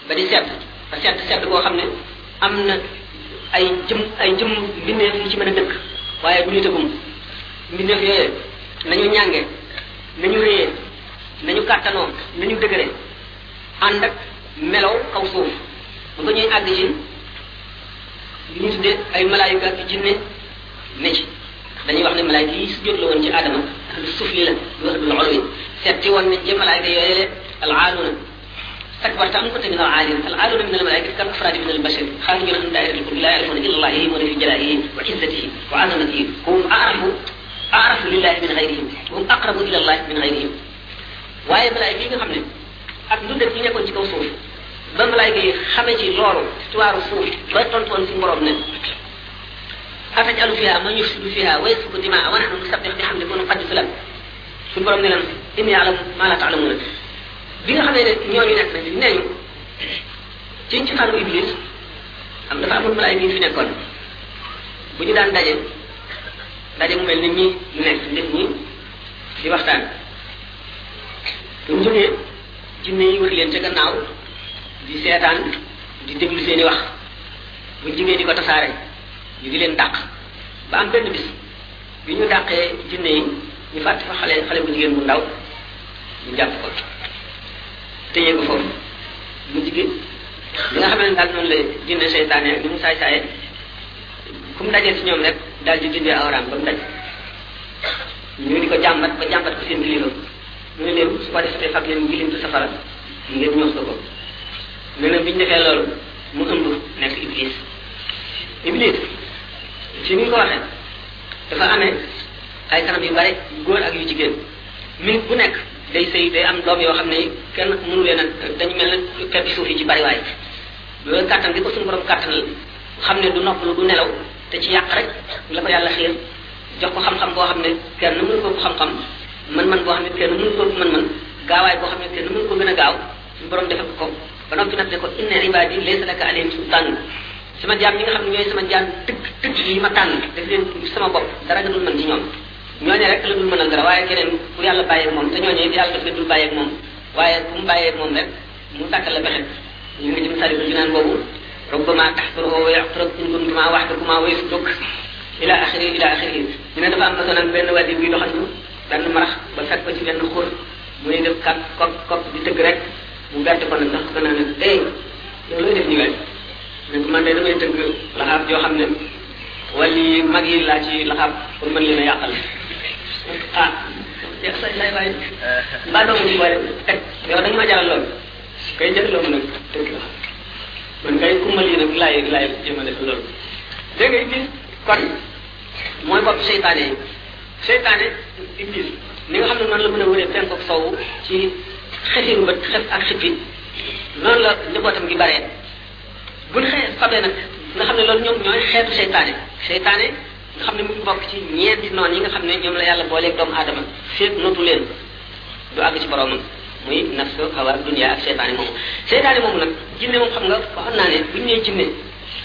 ba di sedd ba sedd koo xam ne am na ay jëm mbindeef yu ci mën a dëkk waaye bu ñu tëggum mbindeef yooyee nañu ñànge nañu réyee nañu kàttanoo nañu dëgëre ànd ak melow kaw suuf bu ko ñuy àgg ci li ñu tuddee ay malaayika ak jinne ne ci dañuy wax ne malaayika yi su jot la woon ci aadama ahlu sufli la lu wax dul olow yi seet ci woon nañ ci malaayika yooyee le al aaluna takbarta am ko tamit al aaluna min al malaayika kam afraadi min al bashar xaarijuuna an daa'iratil qurbi laa ya'rifuuna illa allaha wa fi jalaa'ihi wa izzatihi wa azamatihi wa hum a'rafu lillahi min ghayrihim wa hum aqrabu ila allahi min ghayrihim waaye malaayika yi nga xam ne ak lu def yi nekkoon ci kaw suuf ba malaayika yi xamee ci loolu histoire suuf ba tontoon si borom ne ataj'alu fiha man yufsidu fiha wa yasfiku dimaa wa nahnu nusabbihu bihamdika wa nuqaddisu lak suñu borom ne leen inni a'lamu ma la ta'lamuuna bi nga xam ne ñooñu nekk nañ fi neñu ci xaru iblis am dafa amoon malaayika yi fi nekkoon bu ñu daan daje mu mel ni mii ñu nekk nit ñi di waxtaan bu ñu jógee jinne yi wër leen ca gannaaw di seetaan di déglu seeni wax bu ñu jógee di ko tasaare ñu di leen dàq ba am benn bis bi ñu dàqee jinne yi ñu fàtte fa xale bu jigéen bu ndaw ñu jàpp ko téye ko foofu mu jigéen li nga xam ne daal noonu la jinne seytaane ak ni mu saay-saaye ku mu dajee ci ñoom rek daal di dindee awraam ba mu daj ñu di ko jàmbat ba jàmbat ko seen kilifa mu ne leen su ko defee fag leen gilintu safara ngeen ñoos ko nee na bi ñu defee loolu mu ëmb nekk iblis ci ni ko waxee dafa amee ay kanam yu bari góor ak yu jigéen minute bu nekk day sëy day am doom yoo xam ne kenn mënu leen a dañu mel ne pepp suuf yi ci bariwaay loolu kàttan gi ko suñu borom kàttanal xam ne du noppalu du nelaw te ci yàq rek la ko yàlla xiir jox ko xam-xam boo xam ne kenn mënu ko xam-xam mën-mën boo xam ne kenn mënu ko mën-mën gaawaay boo xam ne kenn mënu ko gën a gaaw suñu borom defal ko ba noppi nag ne ko inna ibaadi laysa laka alayhim sultaan sama jaam ñi nga xam ne ñooy sama jaam dëgg yi ma tànn def leen sama bopp dara gënul mën ci ñoom ñooñu rek la dul mënal dara waaye keneen ku yàlla bàyyeeg moom te ñooñu yàlla daf la dul bàyyeeg moom waaye ku mu bàyyeeg moom rek mu tàkkal la bexe ñu ngi jëm saribu jinaan boobu robbama taxturuhu wa yaxturuk in kuntuma waxdakuma wa yusduk ila axiri ñu ne dafa am masalan benn wadi buy doxantu benn marax ba fekk ko ci benn xur muy def kat kok di tëgg rek mu gàtt ko nag sax ko naa ne tey yow looy def ñu waay ne ko man de damay tëgg laxaab joo xam ne wali mag yi laa ci laxaab pour mën leen a yàqal ah yow say say waay mbaa doomu ñu boole teg yow dañu ma jaral loolu kay jël loolu nag tëgg la man kay kumbal yi nag laay jéem a def loolu dégg nga iblis kon mooy bopp seytaane yi seytaane iblis ni nga xam ne noonu la mën a wëree penk ak sow ci xefiru bët xef ak xippi noonu la njabootam gi baree buñ xee fabee nag nga xam ne loolu ñoom ñooy xeetu seytaane nga xam ne mu ngi bokk ci ñeenti noon yi nga xam ne ñoom la yàlla booleeg doomu aadama féeg nootu leen du àgg ci boroomam muy nafs xawa dunia ak seytaane moomu nag jinne moom xam nga waxoon naa ne buñ nee jinne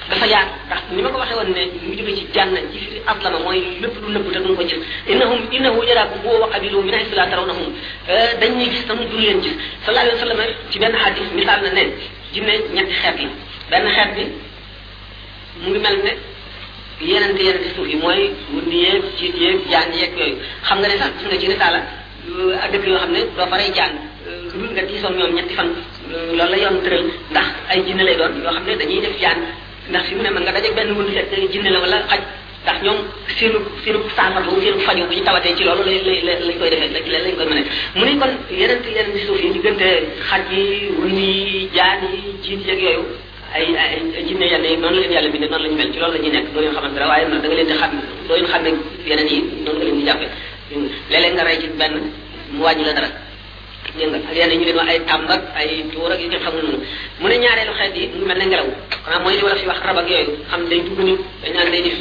dafa yaatu ndax ni ma ko waxee woon ne mu jóge ci jànn ci firi aslama mooy lépp lu nëbb te duñ ko gis innahu yaraakum huwa wa qabiluhu min haythu laa tarawnahum dañ ñuy gis tam duñ leen gis sallallahu alayhi wa sallam ci benn xadis misaal na ne jinne ñetti xeet la benn xeet bi mu ngi mel ne yeneen suuf yi mooy wundi yeeg jiit yeeg jaan yeeg yooyu xam nga ne sax gis nga ci risaala ak dëkk yoo xam ne doo fa rey jaan lu dul nga diisoon ñoom ñetti fan loolu la yoon tëral ndax ay jinne lay doon yoo xam ne dañuy def jaan ndax fi mu ne mën nga dajeeg benn wundi fekk jinne la wala xaj ndax ñoom seenu saafara boobu seenu faju bu ñu tawatee ci loolu lañ koy defee lañ koy mënee mu ne kon yeneen suuf yi diggante xaj yi wundi yi jaan yi jiit yeeg yooyu ay jinne yenn yi noonu la leen yàlla bindee noonu la ñu mel ci loolu la ñuy nekk doo leen xamante ne waaye da nga leen di xam doo leen xam ne yeneen yi noonu nga leen di jàppee léeg-léeg nga rey ci benn mu wàññi la dara dégg nga ak yeneen ñu leen wax ay tàmb ak ay tuur ak yu ngeen xamul noonu mu ne ñaareelu xeet yi mu mel ne ngelaw xanaa mooy li wala fi wax rab ak yooyu xam day dugg ñu dañ naan day def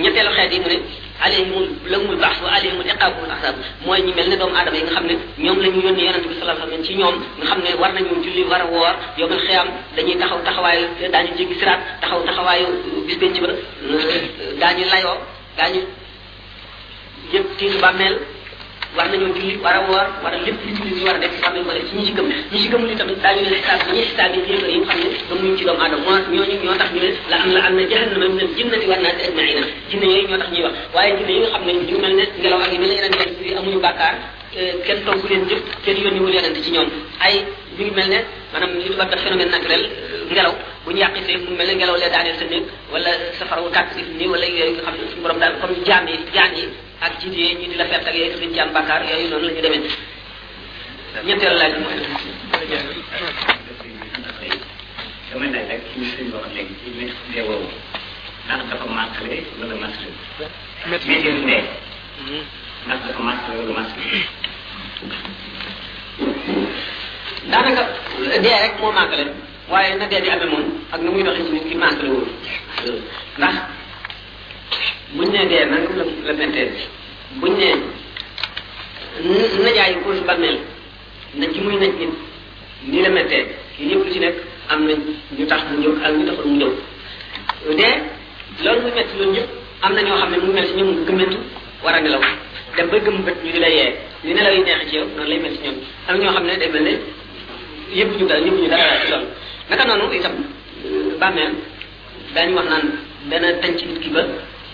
ñetteelu xeet yi mu ne alayhimul lahumul ba'su wa alayhimul iqaabul azab mooy ñi mel ne doomu aadama yi nga xam ne ñoom la ñu yónni yonent bi sallallahu alayhi wa sallam ci ñoom nga xam ne war nañu julli war a woor yowmal xiyaam dañuy taxaw taxawaayu daañu jéggi siraat taxaw taxawaayu bis benn ci ba daañu layoo daañu yëpp tiitu bàmmeel war nañoo julli war a woor war a lépp lu ñu war a def xam nañ ko def ci ñi ci gëm ñi ci gëmul tamit daañu leen xisaab ñi xisaab yi yéefar yi xam ne gëmuñu ci doomu aadama ñooñu ñoo tax ñu ne la am na jahannama min al-jinnati wan-naasi ajma'iin jinne yooyu ñoo tax ñuy wax waaye jinne yi nga xam ne ñu mel ne ngelaw ak yi mel ne yeneen yi amuñu bàkkaar kenn toggu leen jëf kenn yónni wul yeneen ci ñoom ay ñu ngi mel ne maanaam li tubaab def phénomène naturel ngelaw bu ñu yàqisee mu mel ne ngelaw lee daaneel sa néeg wala safara wu tàkk nii wala yooyu nga xam ne suñu borom daal comme jaam yi jaan yi ak jiit yi ñu di la fett ak yooyu tamit ci am bàkkaar yooyu noonu la ñu demee ñetteel laaj bi mooy dama ne rek ci sëñ wax léegi ci métti woowu ndax dafa màttale wala màttale métti ne ndax dafa màttale wala màttale daanaka dee rek moo màggale waaye na dee di amee moom ak na muy doxee ci nit ki màggale wóolu ndax buñ ne dee nanga la méttee buñ ne najaayi kuus bàmmeel na ci muy naj nit nii la méttee yi yëpp lu ci nekk am na ñu tax mu jóg ak ñu taxul mu jóg dee loolu muy métti loolu yëpp am na ñoo xam ne mu mel si ñoom gëmmentu war a nelaw dem ba gëm bët ñu di la yee li nelaw yi neex ci yow noonu lay mel si ñoom am ñoo xam ne day mel ne yëpp ñu dal ñëpp ñu dara ci loolu naka noonu itam bàmmeel daañu wax naan dana tànc nit ki ba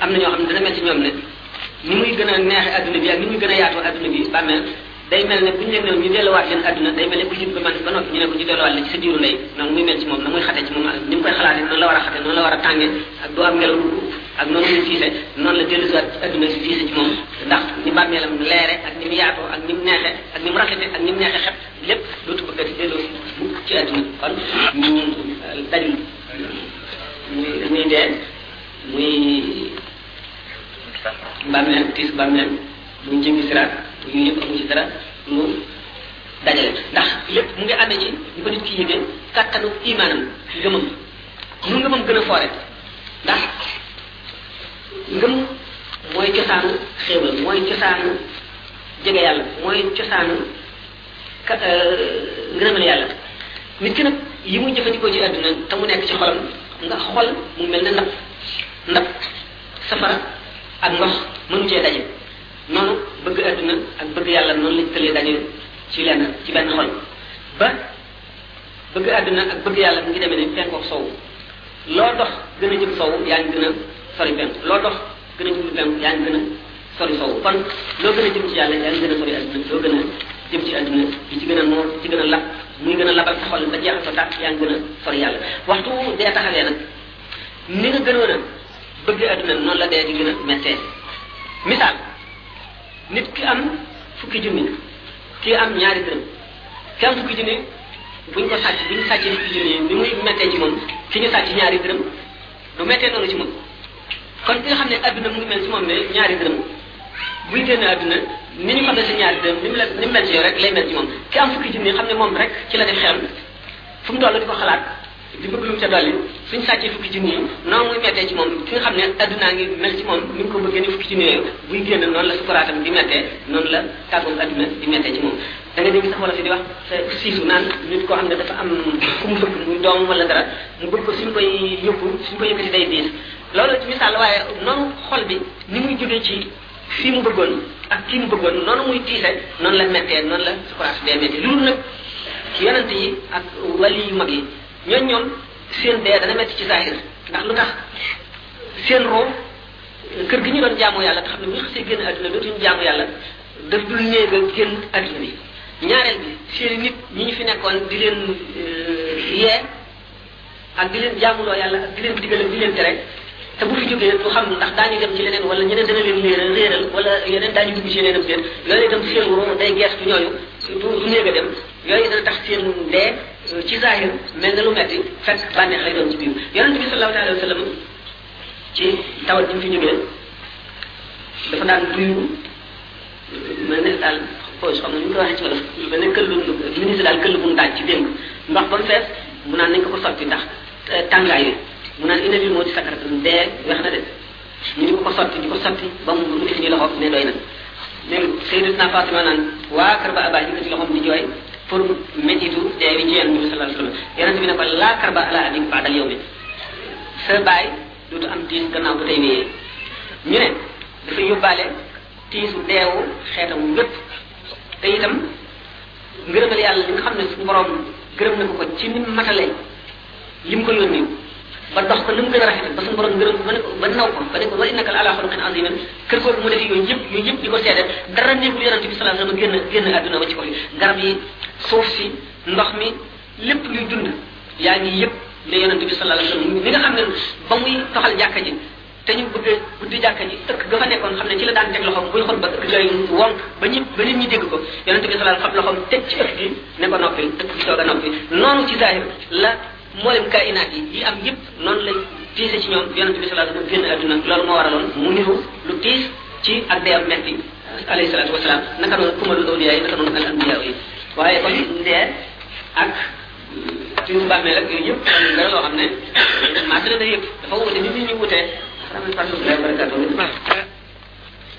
am na ñoo xam ne dana mel ci ñoom ne ni muy gën a neexe adduna bi ak ni muy gën a yaatoo adduna bi bàmmeel day mel ne bu ñu leen ne ñu delluwaat leen adduna day mel ne bu jub ba man ba noppi ñu ne ko ñu delluwaat la ci sa diiru ndey noonu muy mel ci moom na muy xate ci moom ak ni mu koy xalaatee noonu la war a xate noonu la war a tànge ak doo am ngelaw ak noonu muy fiise noonu la dellusiwaat ci adduna si fiise ci moom ndax ni bàmmeelam leere ak ni mu yaatoo ak ni mu neexe ak ni mu rafete ak ni mu neexe xet lépp dootu ko gëti delloo ci adduna kon dajul muy dee muy bàmmeel tiis bàmmeel muy jëmmi siraat yooyu yëpp amu ci dara mu dajale ndax lépp mu ngi amee ci ñu ko nit ki yëgee kattanu imaanam ngëmam mu ngëmam gën a foore ndax ngëm mooy cosaanu xéewal mooy cosaanu jege yàlla mooy cosaanu ngërëmal yàlla nit ki nag yi muy jëfandikoo ci àdduna te mu nekk ci xolam nga xol mu mel ne ndab safara ak ndox mënu cee daje noonu bëgg àdduna ak bëgg yàlla noonu lañ tëlee daje ci lenn ci benn xol ba bëgg àdduna ak bëgg yàlla mu ngi demee ne penku soow loo dox gën a jëm soow yaa ngi gën a sori penku loo dox gën a jëm penku yaa ngi gën a sori soow kon loo gën a jëm ci yàlla yaa ngi gën a sori àdduna loo gën a jëm ci àdduna bi ci gën a noor ci gën a lab muy gën a labal sa xol ba jeexal ko tàkk yaa ngi gën a sori yàlla waxtu dee taxawee nag ni nga gënoon a bëgg àdduna noonu la dee di gën a mettee misaal nit ki am fukki junni ki am ñaari dërëm ki am fukki junni buñ ko sàcc buñ sàccee fukki junni ni muy méttee ci moom ki ñu sàcc ñaari dërëm du méttee noonu ci moom kon ki nga xam ne adduna mu ngi mel ci moom ne ñaari dërëm buy génn adduna ni ñu xam ne sa ñaari dërëm ni mu mel ci yow rek lay mel ci moom ki am fukki junni xam ne moom rek ci la def xelam fu mu toll di ko xalaat di bëgg lu mu ca dolli suñ sàccee fukki junni yi noonu muy mettee ci moom ki nga xam ne addunaa ngi mel ci moom ni mu ko bëggee ni fukki junni yooyu buy génn noonu la sukuraatam di mettee noonu la tàggoog adduna di mettee ci moom da nga dégg sax wala fi di wax siisu naan nit koo xam ne dafa am ku mu bëgg muy doom wala dara mu bëgg ko suñ koy yóbbu suñ koy yëkkati day diis loolu ci misaal la waaye noonu xol bi ni muy jógee ci fii mu bëggoon ak kii mu bëggoon noonu muy tiise noonu la mettee noonu la sukuraat dee mettee loolu nag yonent yi ak wali yu mag yi ñoom seen dee dana metti ci zahir ndax lu tax seen roo kër gi ñu doon jaamu yàlla te xam ne bu ñu xasee génn àdduna dootuñu jaamu yàlla daf dul néegal génn àdduna bi ñaareel bi seen nit ñi ñu fi nekkoon di leen yee ak di leen jaamuloo yàlla ak di leen digal ak di leen tere te bu fi jógee du xam ndax daañu dem ci leneen wala ñeneen dana leen réeral wala yeneen daañu dugg ci yeneen déet loolu itam seen roo day geestu ñooñu du néega dem yooyu dana tax seen dee ci zahir mel na lu metti fekk bànneex lay doon ci biir yonent bi sallallahu alayhi wa sallam ci tawat bi mu fi jógee dafa daan duyu mel ne daal pause xam nga ñu ko waxee ci wala mel ne këll ministre daal këll bu mu daaj ci dénk ndox ba mu fees mu naan nañ ko sotti ndax tàngaay yi mu naan inabil moo ci sakkarat dee wex na de ñu di ko sotti di ko sotti ba mu def ni loxo ne doy na léegi Sayyidatuna Fatima naan waa kër ba abaa ñu ci loxom di jooy pour métitu dee wi ci yonent bi sallallahu alayhi wa sallam yonent bi ne ko laa karba ala abik baadal yow bi sa baay dootu am tiis gannaaw bu tey wéyee ñu ne dafa yóbbaale tiisu deewu xeetam lépp te itam ngërëmal yàlla li nga xam ne suñu borom gërëm na ko ci ni matale li mu ko yónni ba dox ko ni mu gën a rafet ba suñu borom gërëm ba naw ko ba ne ko wa innaka la ala xuluqin azimin kër googu mu def yooyu yëpp di ko seede dara néegul yonent bi sallallahu alayhi wa sallam génn àdduna ba ci ko fi garab yi suuf si ndox mi lépp luy dund yaa ngi yëpp ne yonent bi sallallahu alayhi wa sallam li nga xam ne ba muy toxal jàkka ji te ñu bëgg a buddi jàkka ji ëkk ga fa nekkoon xam ne ci la daan teg loxoom buy xool ba ëkk ga wonk ba nit ñi dégg ko yonent bi sallallahu alayhi wa sallam xam loxoom teg ci ëkk gi ne ko noppi ëkk gi soog a noppi noonu ci zahir la mboolem kainaat yi am yëpp noonu lay tiisé ci ñoom yonent bi sallallahu alayhi wasallam génn àdduna loolu moo waraloon mu niru lu tiis ci ak dee am metti alayhi salaatu wasalaam naka doon kumalul awliya yi naka doon al anbiya yi waaye kon ndee ak suñu bàmmeel ak yooyu yëpp am dara loo xam ne màgg na yëpp dafa wute nit ñi ñu wutee rahmatullahi wa barakatuh.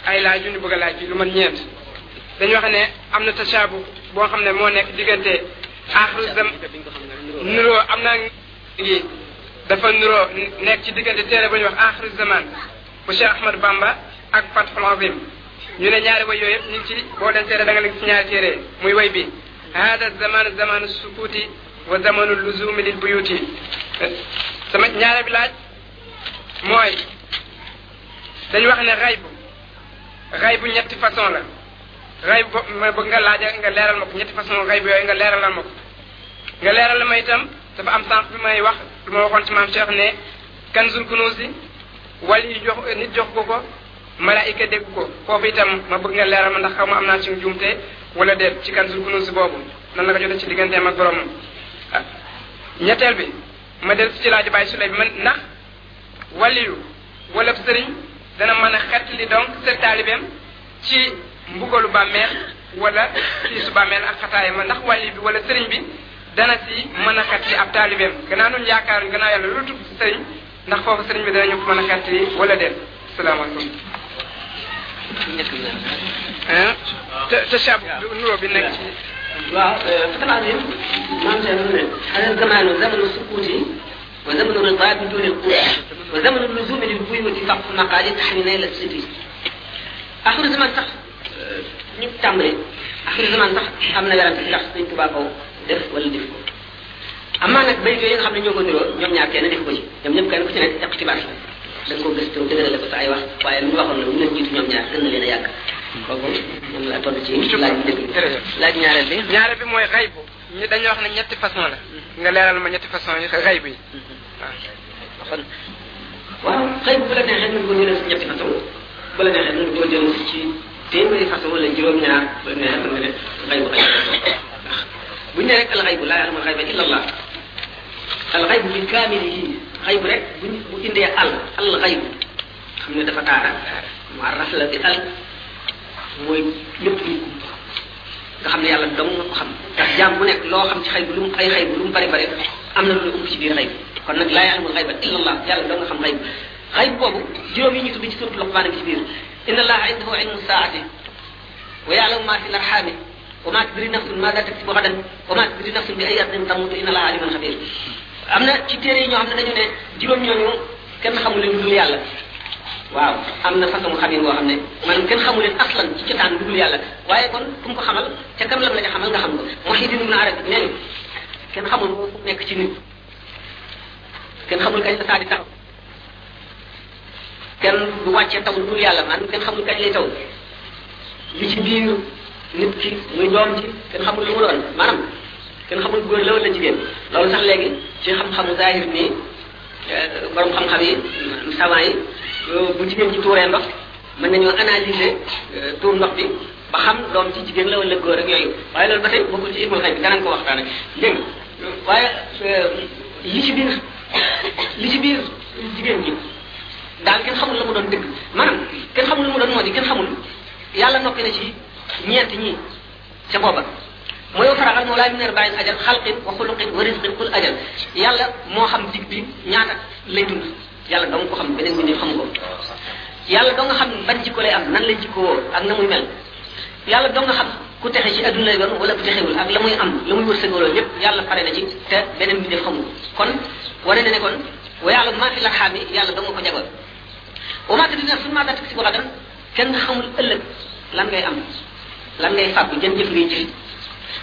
ay laaj yu ñu bëgg a laaj bi lu man ñeent dañu wax ne am na tasaabu boo xam ne moo nekk diggante aaxiru zam nuroo am naa ngi dafa nuroo nekk ci diggante téere ba ñu wax aaxiru zaman bu Cheikh Ahmad Bamba ak Fathul Azim ñu ne ñaari way yooyu yëpp ñu ngi ci boo den téere da nga nekk ci ñaari téere muy way bi hada zamanu zamanu sukuti wa zamanu luzumi lil buyuti sama ñaare bi laaj mooy dañu wax ne xaybu ñetti façon la xaybu ma bëgg nga laaj nga leeral ma ko ñetti façon xaybu yooyu nga leeralal ma ko nga leeral ma itam dafa am sànq bi may wax lu ma waxoon ci maam Cheikh ne Kanzul Kunuz wali yu jox nit jox ko ko malaayika dégg ko foofu itam ma bëgg nga leeral ma ndax xaw ma am naa ci njuumte wala déet ci Kanzul Kunuz boobu nan la ko jotee ci digganteem ak boromam. ñetteel bi ma del ci laaj Baye Souley bi man ndax waliyu wala sëriñ dana mën a xettali donc sa taalibeem ci mbugalu bàmmeel wala tiisu bàmmeel ak xataay ma ndax wàlli bi wala sëriñ bi dana si mën a xettali ab taalibeem gannaaw nun yaakaar gannaaw yàlla lu tudd sëriñ ndax foofu sëriñ bi dana ñu ko mën a xettali wala déet. salaamaaleykum. tashab nuroo bi nekk ci. waaw fatanaas yi maam Cheikh mu ne xanaa zamaanu zamanu sukuuti wa zamanu ridaa bi duuni quut wa zamanu luzumi lil buyuti faqfu maqaadi taxminay la siti axiru zaman sax ñu tàmbali axiru zaman sax am na werante ndax suñ Tuubaa ko def wala def ko amaa nag béy yooyu nga xam ne ñoo ko niroo ñoom ñaar kenn def ko ci ñoom ñëpp kenn ku ci nekk iqtibaas la da nga ko gëstu dëgërale ko sa ay wax waaye lu ñu waxoon la lu leen jiitu ñoom ñaar gën na leen a yàgg kooku ñoom la toll ci laaj bi dëgg laaj ñaareel bi ñaareel bi mooy xayb ñu dañu wax ne ñetti façon la nga leeral ma ñetti façon yi xayb yi waaw waaw xëy bu la neexee ñu ko jëlee si ñetti façon bu la neexee ñu ko jëlee ci téeméeri façon wala juróom-ñaar bu la neexee mën nga ne xëy bu ay ndax bu ñu nee rek alxaybu laa ya'lamu alxayba illa allah alxaybu bi kaamilihi xaybu rek bu indee alxaybu xam ne dafa taara mu arraf la bi al mooy lépp lu nga xam ne yàlla dong nga ko xam ndax jaam bu nekk loo xam ci xaybu lu mu ay xaybu lu mu bari bari am na lu ëpp ci biir xaybu kon nag laa ya'lamu al-ghayba illa Allah yàlla doo nga xam xayb xayb boobu juróom yi ñu tudd ci suuratul Luqmaan ci biir inna Allaha indahu ilmu saa'ati wa ya'lamu ma fi al-arhami wa ma tadri nafsun maadha taksibu ghadan wa ma tadri nafsun bi ayyi ardin tamutu inna Allaha alimun khabir am na ci téere yi ñoo xam ne dañu ne juróom ñooñu kenn xamul leen dul yàlla waaw am na façon xamin boo xam ne man kenn xamul leen aslan ci cosaan dul yàlla waaye kon fu mu ko xamal ca kam lam la nga xamal nga xam ko Muhyiddin Ibn Arabi nee na kenn xamul fu nekk ci nit kenn xamul kañ la saa di taw kenn bu wàccee tawul dul yàlla maanaam kenn xamul kañ lay taw li ci biir nit ki muy doom ji kenn xamul lu mu doon maanaam kenn xamul góor la wala jigéen loolu sax léegi ci xam-xamu zahir nii borom xam-xam yi savant yi bu jigéen ci tuuree ndox mën nañoo analyser tuur ndox bi ba xam doom ci jigéen la wala góor ak yooyu waaye loolu ba tey bokkul ci ilmul xëy bi danañ ko waxtaan ak dégg nga waaye li ci biir jigéen ñi daal kenn xamul la mu doon dëgg maanaam kenn xamul la mu doon moo di kenn xamul yàlla noppi na ci ñeent ñi ca booba mooy faraxal moo laa mineer bàyyi ajal xalqin wa xuluqin wa risqin kul ajal yàlla moo xam dig bi ñaata lay dund yàlla doo nga ko xam beneen bi ni xam ko yàlla doo nga xam ban jikko lay am nan lay jikkoo ak na muy mel yàlla doo nga xam ku texe ci adduna lay doon wala ku texewul ak la muy am la muy wërsëgaloo lépp yàlla pare na ci te beneen bi def xamul kon wane na ne kon wa ya'lamu maa fi l-arhaami yàlla dong ko jagal wa maa tadrii nafsun maadaa taksibu ghadan kenn xamul ëllëg lan ngay am lan ngay fàggu jën jëf ngay jëf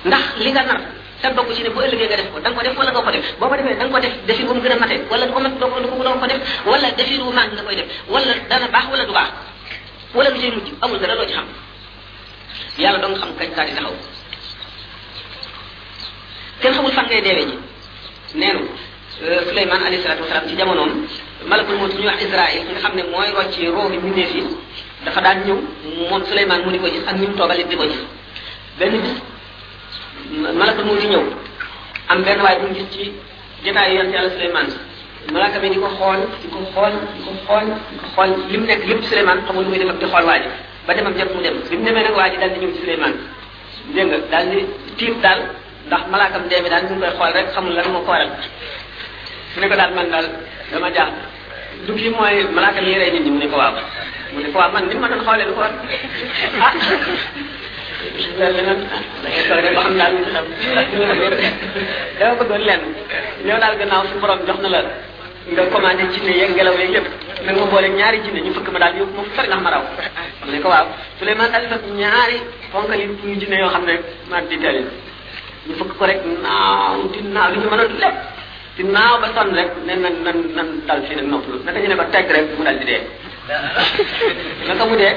ndax li nga nar te dogg ci ne bu ëllëgee nga def ko da nga ko def wala nga ko def boo ko defee da nga ko def defi ba mu gën a mate wala nga ko mat doo ko def wala defi lu màgg nga koy def wala dana baax wala du baax wala lu cay mujj amul dara loo ci xam yàlla dong xam kañ saa di taxaw kenn xamul fan ngay deewee ji neenu Suleymaan alayhi salaatu wasalaam ci jamonoom malakul mawt ñu wax Israël nga xam ne mooy rocci roo bi mbindeef yi dafa daan ñëw moom Suleymaan mu di ko gis ak ñu mu toogal it di ko gis benn bis malakul mawt ñëw am benn waaye bu mu gis ci jotaayu yonent Yàlla Suleymaan malaaka bi di ko xool lim nekk lépp Suleymaan xamul muy dem ak di xool waaji ba demam jot mu dem bi mu demee nag waaji daal di ñëw ci Suleymaan dégg nga daal di tiit daal ndax malaakam dee bi daal ñu ngi koy xool rek xamul lan moo ko waral mu ne ko daal man daal dama jaax du kii mooy malaaka mi rey nit ñi mu ne ko waaw man ni ma doon xoolee ko ah loolu nag da ngay toog rek ba xam daal ñu xam dama bëggoon lenn ñëw daal gannaaw su borom jox na la nga commandé jinne yeeg ngelaw yeeg lépp na nga boole ñaari jinne ñu fëkk ma daal yóbbu ma fu sori ndax ma raw mu ne ko waaw Souleymane daal fekk ñaari ponk yi ñu jinne yoo xam ne ma di tali ñu fëkk ko rek naaw di naaw li ñu mënoon lépp di naaw ba sonn rek ne nan dal fii nag noppalu naka ñu ne ko teg rek mu daal di dee naka mu dee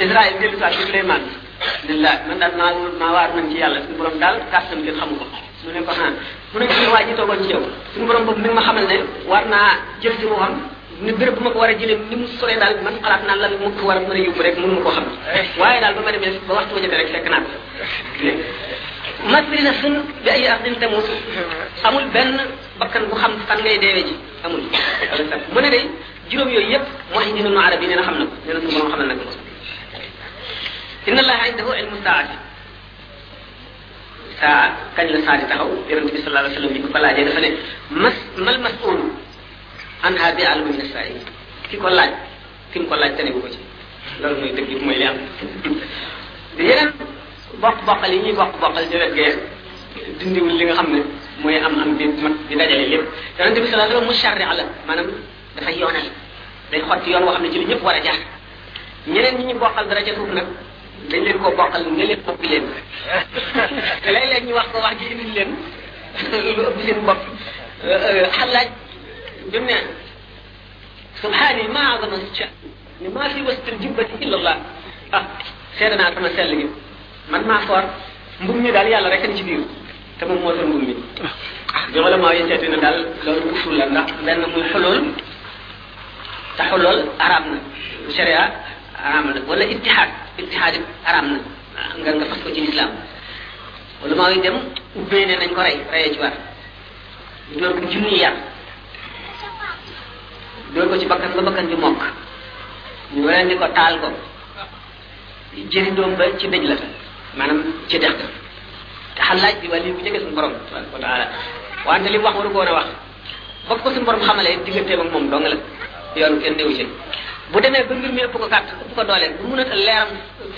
Israël dellu saa ci Souleymane alhamdulilah man daal naa waar nañ ci yàlla suñu borom daal kàttan ngeen xamu ko mu ne ko xanaan mu ne ko waa ji toogoon ci yow suñu borom boobu mi ngi ma xamal ne war naa jël si moo xam ne béréb bu ma ko war a jëlee ni mu soree daal man xalaat naa lan mu ko war a mën a yóbbu rek mënu ma ko xam waaye daal ba ma demee ba waxtu jotee rek fekk naa ko masri na sun bi ay ardin tamus amul benn bakkan bu xam fan ngay deewee ji amul mu ne day juróom yooyu yëpp moo indi noonu arab yi nee na xam na ko nee na suñu borom xamal na ko inna allaha indahu ilmu saati saa kañ la saati taxaw yonent bi sallallahu alayhi wa sallam bi ko fa laajee dafa ne mal mas'ul anha bi a'lamu min as-saa'il ki ko laaj ki mu ko laaj tane bu ko ci loolu mooy dëgg bi mooy li am yeneen bokk-bokkal yi ñuy bokk-bokkal di weggee dindiwul li nga xam ne mooy am bi mat di dajale lépp yonent bi sallallahu alayhi wa sallam musharri' la maanaam dafay yoonal day xotti yoon woo xam ne ci lu ñëpp war a jaar ñeneen ñi ñu bokkal dara ca tuub nag dañ leen ko bokkal nga leen boppi leen te léeg-léeg ñu wax ko wax ji indil leen lu ëpp seen bopp xalaaj bi mu ne subhaani maa azama sha'ni maa fi wastil jibbati illa allah ah seede naa sama sell gi man maa foor mbum mi daal yàlla rek ni ci biir te moom moo doon mbum mi joxala maa yi seeti na daal loolu usul la ndax benn muy xolool te xolool arab na sharia araam na wala ittihaad araam na nga fas ko ci lislaam wala maa ngi dem ubbee ne nañ ko reyee ci war door ko junni yar door ko ci bakkan ba bakkan bi mokk ñu weneen di ko taal ko jëri doom ba ci dëj la maanaam ci dex te xalaaj bi wàllu bu jege suñu borom tabaraka wa taala wante li mu wax waru ko woon a wax bokk ko suñu borom xamalee digganteem ak moom dong la yoonu kenn néew ci bu demee ba mbir mi ëpp ko kàtt ëpp ko doole bu mun a leeram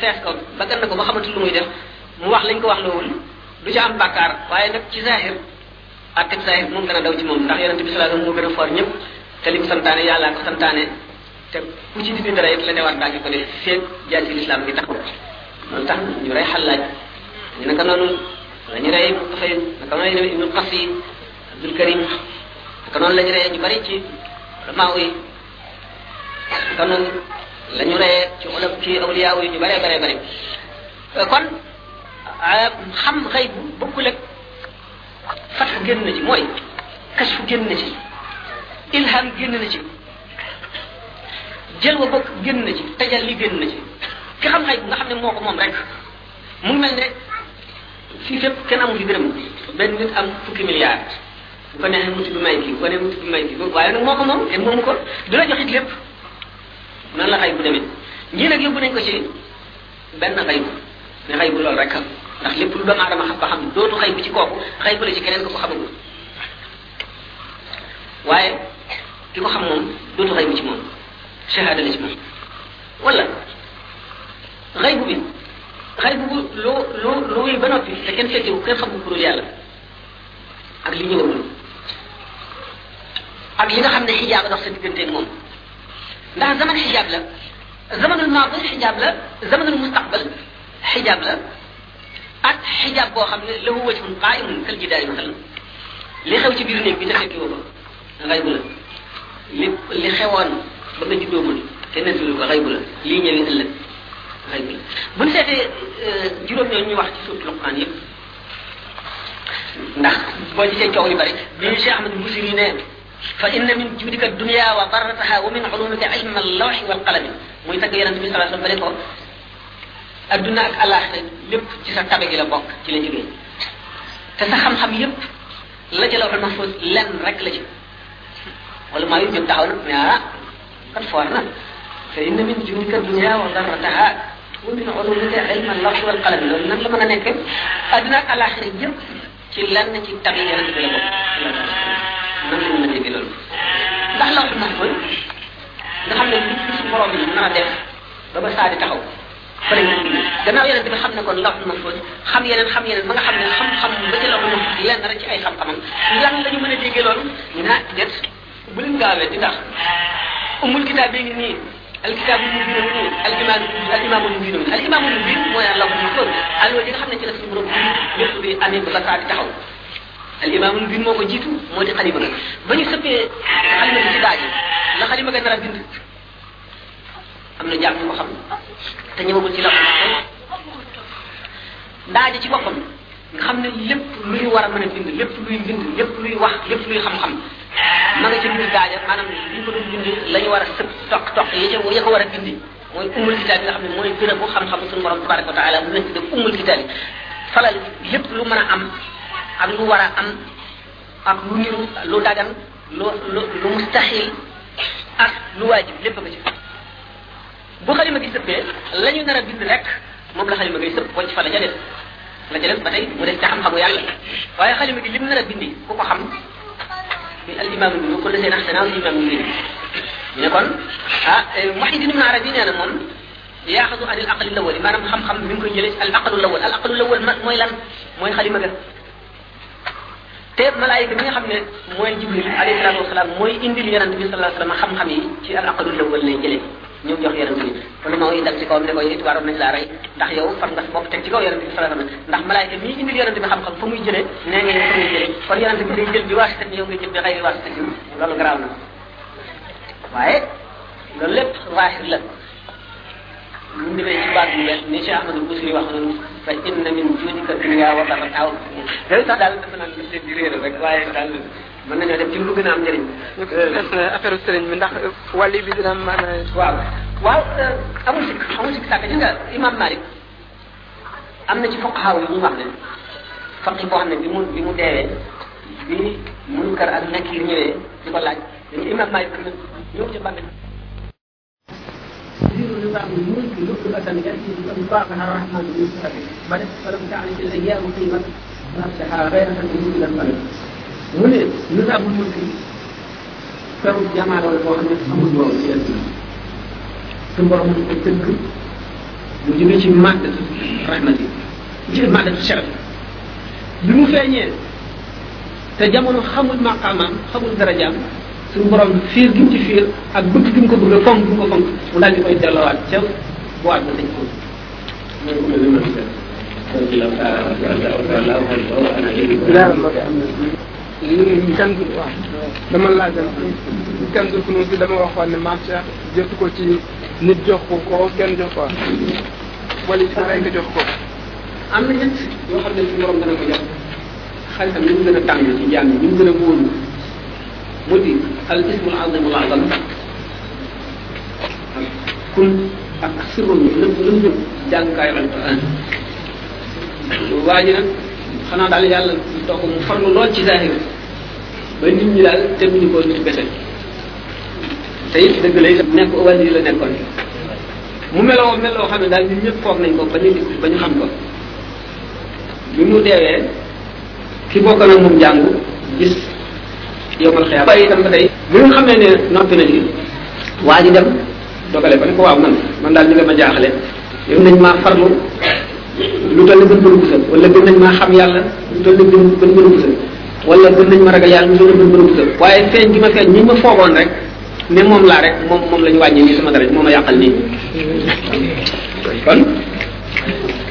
fees ko ba gën na ko ba xamante lu muy def mu wax lañ ko wax loowul du ci am bàkkaar waaye nag ci zahir ak zahir moom gën a daw ci moom ndax yonente bi sallallahu alayhi wasallam moo gën a foor ñëpp te li mu santaane yàllaa ko santaane te ku ci dindi dara it la ne war daal di ko def feeg jaar ci lislaam bi taxaw loolu tax ñu rey xallaaj ñu naka noonu la ñu rey dafay naka noonu la ñu rey ibnu qasi abdul karim naka noonu la ñu rey ñu bari ci maa yi kon noonu la ñu reyee ci olof ci awliya yi ñu bëree bëree bëri kon xam xëy bu bokkul ak fat génn na ci mooy kashfu génn na ci ilham génn na ci jël wa bokk génn na ci tajalli génn na ci ki xam xëy nga xam ne moo ko moom rek mu mel ne fii fépp kenn amu fi dërëm benn nit am fukki milliard bu ko neexee mu tudd may kii bu ko neexee mu tudd may kii waaye nag moo ko moom te moomu ko du la joxit lépp noonu la xay bu demee ñii nag yóbbu nañ ko ci benn xay bu ne xay bu loolu rek ndax lépp lu doomu aadama xam ba xam dootu xay bu ci kooku xay bu la ci keneen ko xamagul waaye ki ko xam moom dootu xay bu ci moom shahada la ci moom wala xay bu bi xay bu loo wuy ba noppi te kenn fekkewu kenn xamul ku dul yàlla ak li ñëwagul ak li nga xam ne xijaab dox sa digganteeg moom ndax zaman xijaab la zamanul maadi xijaab la zamanul mustaqbal xijaab la ak xijaab boo xam ne lahu wajhun qaa'imun kal jidaari masalan li xew ci biir néeg bi te fekki woo ko xaybu la li xewoon ba nga juddoomul te nettali ko xaybu la lii ñëwee ëllëg xaybu la bu ñu seetee juróom ñooñu ñu wax ci suuf Luqmaan yëpp ndax boo gisee coow yu bari bi Cheikh Ahmad Busiri ne fa inna min juudika dunya wa darrataha wa min ulumika ilm al-lawhi wal qalam muy tagg yonent bi sallallahu alayhi wasallam ba ne ko adduna ak àllaaxira lépp ci sa tabe gi la bokk ci la jógee te sa xam-xam yépp la ca lawhul mahfuz lenn rek la ci ولا ما يجب تعاون بناء قد فهمنا فإن من جنك الدنيا وذرتها ومن علومك علم اللوح والقلم لو نك لما نك ادنا الاخر جيب ci lan ci tabiya la def la ko man la def ndax la wax ko nga xamne li ci borom bi na def ba ba saadi taxaw fa lay gannaaw yalla dina xamne kon ndax na ko xam yeneen ba nga xamne xam ba ci la ko yeneen dara ci ay xam-xamam lan lañu mëna déggé lool na def bu leen gaawé di tax umul kitab bi ngi ni الكتاب المبين الإمام المبين الإمام المبين هو الله المفروض قالوا دي خامنا تي لا سيمرو بي امين بكات تاخو الإمام المبين مكو جيتو مودي خليفه بني سبي خليفه تي داجي لا خليفه غنا بنت امنا جاب نكو خام تا نيمو تي لا داجي تي بوكم خامنا لب لوي ورا مانا بند لب لوي واخ لب لوي خام ma nga ci biir daaja manam li ko do bindi lañu wara sepp tok yi ci ko wara bindi moy umul kitab nga xamne moy gëna bu xam-xam sun borom tabarak wa taala bu nekk de umul kitab falal lepp lu mëna am ak lu wara am ak lu niru lu dagan lu mustahil ak lu wajib lepp ko ci bu xalima gi seppé lañu nara bind rek mom la xalima gi sepp ko ci fa la jël la jël batay mu def ci xam-xamu yalla waye xalima gi lim nara bindi ku ko xam الإمام المبين كل سنة أحسن الإمام المبين يقول محيط من عربين أنا من يأخذ عن الأقل الأول ما نم خم منكم جلس الأقل الأول ما يخلي مجد تاب ملاك من خم ما جبريل عليه السلام والسلام ما يندل يا رسول الله صلى الله عليه وسلم خمي في الأقل الأول لا يجلس ñoom jox yaram bi wala ma way dal ci kawam ne ko yit waroon nañ la ray ndax yow far nga bok tek ci kaw yaram bi sallallahu alayhi wasallam ndax malaika mi indi yaram bi xam-xam fu muy jëlee nee ngeen fu muy jëlee kon yaram bi day jël bi waasta yow nga jëb bi xayri waasta loolu graw na waaye loolu lépp zahir la ñu ngi ci baat bi wess ni ci Ahmadou Bousiri wax nañu fa inna min junika dunya wa ta'aw day tax dal dafa naan def di réer rek waaye dal mën nañu dem ci lu gëna am jëriñ affaire sëriñ bi ndax wali bi dina man waaw amul sik sax ñu nga imam malik amna ci fuqaha yu ñu wax ne faqih bo xamne bi mu déwé bi munkar ak nakir ñëwé diko laaj imam malik ñu ci bamé يريد البعض الملك لقبة يأتي بأنفاقها رحمة المستقبل بدت فلم تعرف الأيام قيمة نفسها غير تنزل إلى الملك ولد يذهب الملك فهو الجمال والمهند أمود ووسيلته ثم برمج التنك وجبت مادة رحمة جل مادة الشرف بالمفاجئ تجمل خمد مقامام خمد درجام suñu borom fiir gi ci fiir ak bëgg gi ko bëgg fonk bu ko fonk mu dal di koy delawaat ci bo ak dañ ko ñu kan ko wax dama laajal kan ko ñu dama waxone ma cheikh jëf ko ci nit jox ko kenn jox ko wala ci ray nga jox ko am na nit yo xamne suñu borom dana ko jox xal tam ñu gëna tàng ci jàng ñu gëna wóolu ودي الاسم العظيم العظيم كل اكثر من جانكاي القران واجي نك خنا دال يالا توك مو فرلو لول سي ظاهر با نيت ني دال تمني كو نيت بتال تاي دغ لاي نك اولي لا نكون مو ملو خامي دال نيت نيب فوك نانكو با نيت با ني خام كو بيمو ديوي كي بوكو نك موم جانغو جيس yobal xiyam bay tam tay buñu xamé né nopi na ci waji dem dogalé ba ko waaw man dal ni nga ma jaaxalé yow nañ ma farlu lu tollu gën bëru gëssal wala gën nañ ma xam yalla lu tollu gën bëru gëssal wala gën nañ ma ragal yalla lu tollu gën bëru gëssal waye feñ gi ma feñ ñi ma fogon rek né mom la rek mom lañu wañi ni sama dara mom ma yaqal ni kon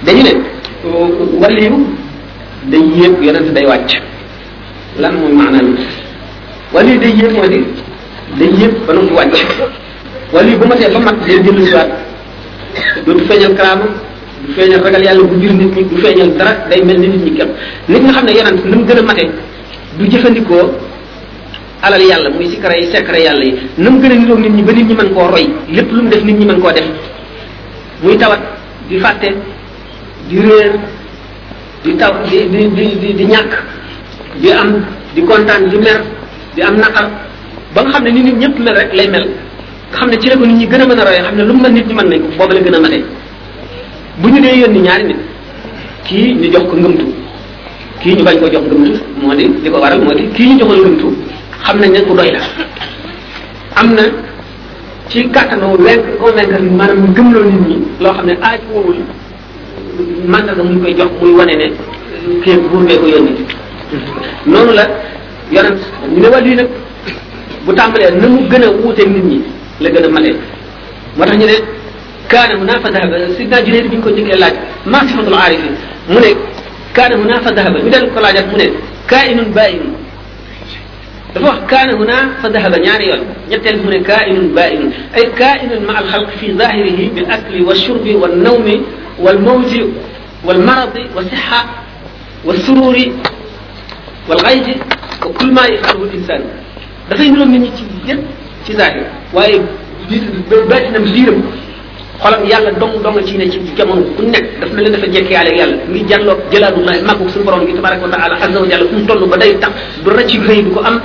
dañu né waliyu day yépp yonent day wacc lan moy maana wali day yépp mooy di day yépp ba nu wàcc wali bu ma tee ba mat day dellu waat dootu feeñal karaama du feeñal ragal yàlla bu biir nit ñi du feeñal dara day mel ni nit ñi képp nit nga xam ne yonent ni mu gën a matee du jëfandikoo alal yàlla muy sikara yi sekara yàlla yi ni mu gën a niroog nit ñi ba nit ñi mën koo roy lépp lu mu def nit ñi mën koo def muy tawat di fàtte di réer di taw di ñàkk di am di kontaan di mer di am naqar ba nga xam ne ni nit ñëpp mel rek lay mel nga xam ne ci la ko nit ñi gën a mën a royee xam ne lu mu mel nit ñi mën nañ ko boobu la gën a matee bu ñu dee yónni ñaari nit kii ñu jox ko ngëmtu kii ñu bañ ko jox ngëmtu moo di li ko waral moo di kii ñu joxoon ngëmtu xam nañ ne ku doy la am na ci kàttanoo convaincre ni maanaam ñu gëmloo nit ñi loo xam ne aaj woowul mandarga mu ñu koy jox muy wane ne kii buur bee ko yónni noonu la yonent ñu ne wàllu yi nag bu tàmbalee na mu gën a wuuteeg nit ñi la gën a malee moo tax ñu ne kaana munaafa dahaba sidna Junayd bi ñu ko jëkkee laaj maa sifatul aarifiin mu ne kaana munaafa dahaba ñu dellu ko laajaat mu ne kaa'inun baa'inun dafa wax kaana munaafa dahaba ñaari yoon ñetteel mu ne kaa'inun baa'inun ay kaa'inun ma alxalq fi zaahirihi bil akli wa shurbi wa nawmi wal mawji wal maradi wa sixa wa sururi wal xayji wa kul maa yaxalu insaan dafay niroon nit ñi ci yëpp ci zaahir waaye biir baatinam biiram xolam yàlla dong ci ne ci jamono ku nekk daf na leen dafa jekk yàlla ak yàlla ngi jàlloog jëlaadullahi màggu suñu borom gi tabaraka wa taala azza wa jalla fu mu toll ba day tax du rëcc rëy du ko am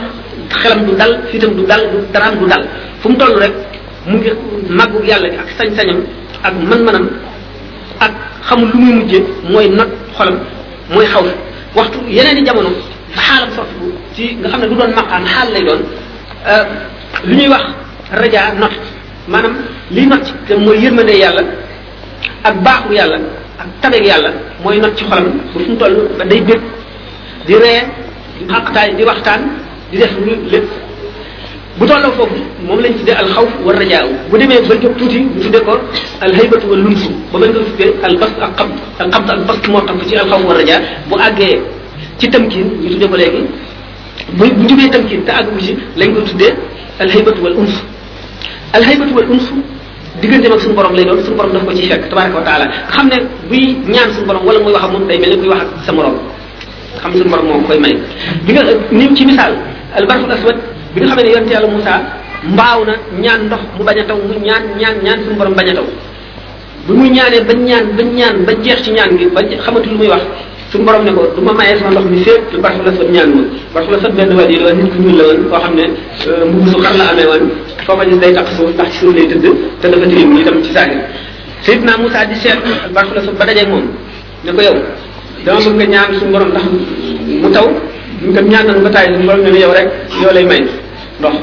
xelam du dal fitam du dal du daraam du dal fu mu toll rek mu ngi màggu yàlla ak sañ-sañam ak man-manam ak xamul lu muy mujjee mooy not xolam mooy xaw waxtu yeneen i jamono xaalam sottu ci nga xam ne du doon maqaan xaal lay doon lu ñuy wax raja not maanaam liy not ci te mooy yërmande yàlla ak baaxu yàlla ak tabeeg yàlla mooy not ci xolam ba fu mu toll ba day bég di ree di xaqtaay di waxtaan di def lu lépp bu tolloo foofu moom lañ tuddee al xawf wa rajaa bu demee ba jóg tuuti ñu tuddee ko al haybatu wa lunsu ba bañ ko tuddee al bast ak xabd al xabd ak bast moo tax ci al xawf wa rajaa bu àggee ci tamkin ñu tuddee ko léegi bu jubee tamkin te àggu ci lañ ko tuddee al haybatu wal unsu al haybatu wal unsu digganteem ak suñu borom lay doon suñu borom daf ko ci fekk tabaraka wa taala xam ne buy ñaan suñu borom wala muy wax ak moom day mel ne kuy wax ak sa morom xam suñu borom moo koy may bi nga ni ci misaal al barful aswad bi nga xamee ne yonent yàlla Moussa mbaaw na ñaan ndox mu bañ a taw mu ñaan suñu borom bañ a taw bi muy ñaanee ba ñaan ba jeex ci ñaan gi ba xamatu lu muy wax suñu borom ne ko du ma mayee sama ndox mi fépp lu barful aswad ñaan woon barful aswad benn wàll yi la woon nit ku ñuul la woon koo xam ne mbubu su xar la amee woon foo ko gis day taq suuf ndax ci suuf lay tëdd te dafa tilim itam ci saahir Seydina Moussa di seet barful aswad ba dajee moom ne ko yow dama bëgg nga ñaan suñu borom ndax mu taw ñu ko ñaan nañu ba taay suñu borom ne ni yow rek yow lay may ndox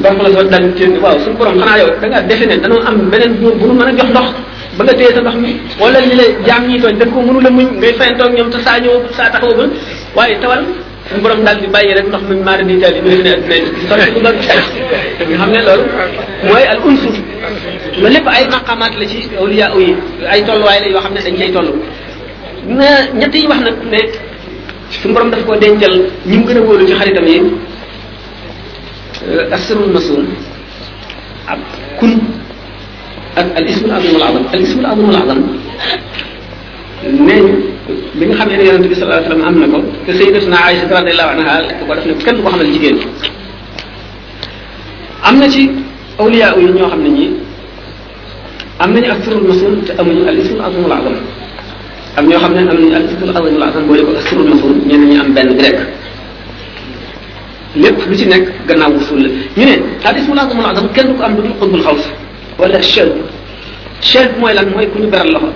barful aswad dal ci waaw suñu borom xanaa yow da ngaa defe ne danoo am beneen bu nu mën a jox ndox ba nga téye sa ndox mi wala li la jaam ñi tooñ dañ ko mënu la muñ ngay fayantoog ñoom te saa ñëw saa taxaw ba waaye tawal suñu borom daal di bàyyi rek ndox mi maara di taal yi mu ne addina sotti ko nga xam ne loolu mooy al unsu loolu lépp ay maqamaat la ci awliya yi ay tolluwaay la yoo xam ne dañ cay toll na ñett yi wax nag ne suñu borom daf koo dencal ñi mu gën a wóolu ci xaritam yi asrul masum ak kun ak al ismul azam al azam al ismul azam al azam nee li nga xam ne yonent bi sallallahu alayhi wa sallam am na ko te sayyidatuna Aïcha radiyallahu anha ko def ne kenn du ko xamal jigéen am na ci awliya yi ñoo xam ne ñi am nañu asrul masum te amuñu al ismul azam al azam am ñoo xam ne am nañu al ismul azam al azam boole ko asrul masum ñenn ñi am benn grec lépp lu ci nekk gannaaw wusul la ñu ne al ismul azam al azam kenn du ko am lu dul xutbul xaws wala chef mooy lan mooy ku ñu beral loxo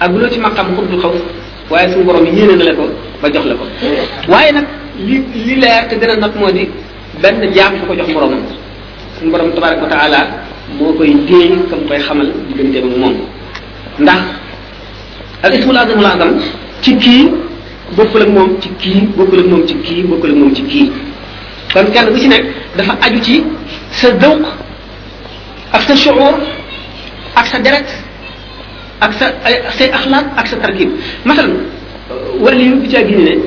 ak bu loo ci maqam xutbul xaws waaye suñu borom yi yéene na la ko ba jox la ko waaye nag li leer te gën a not moo di benn jaam su ko jox moromam suñu borom tabaraka wa taala moo koy déey kam koy xamal diggante ak moom ndax al ismul azamul azam ci kii bokkul ak moom ci kii bokkul ak moom ci kii bokkul ak moom ci kii kon kenn bu ci nekk dafa aju ci sa dëwq ak sa shuur ak sa deret ak say axlaaq ak sa tarkib masalan wala yu bi caa génne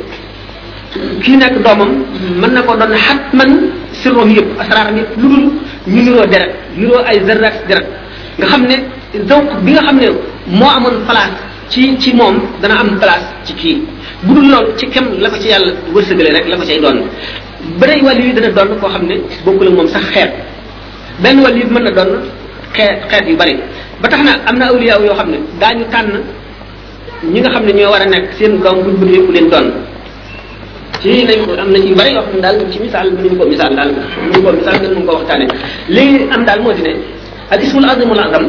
kii nekk doomam mën na koo doon xat man sirroom yëpp asraaram yëpp lu dul ñu niroo deret niroo ay zarraat deret nga xam ne dëwq bi nga xam ne moo amoon place ci moom dana am place ci kii bu dul loolu ci kem la ko ci yàlla wërsëgale rek la ko cay doon beneen wàllu yi dana doon koo xam ne bokkul ak moom sax xeet benn wàllu yi mën na doon xeet yu bari ba tax na am na awliya yoo xam ne daañu tànn ñi nga xam ne ñoo war a nekk seen gawam buñ bëggee ku leen doon ci nañ ko am nañ yu bari yoo xam ne daal ci misaal mënuñ ko misaal daal mënuñ ko misaal gën mënuñ ko waxtaane li am daal moo di ne al ismul azimul azam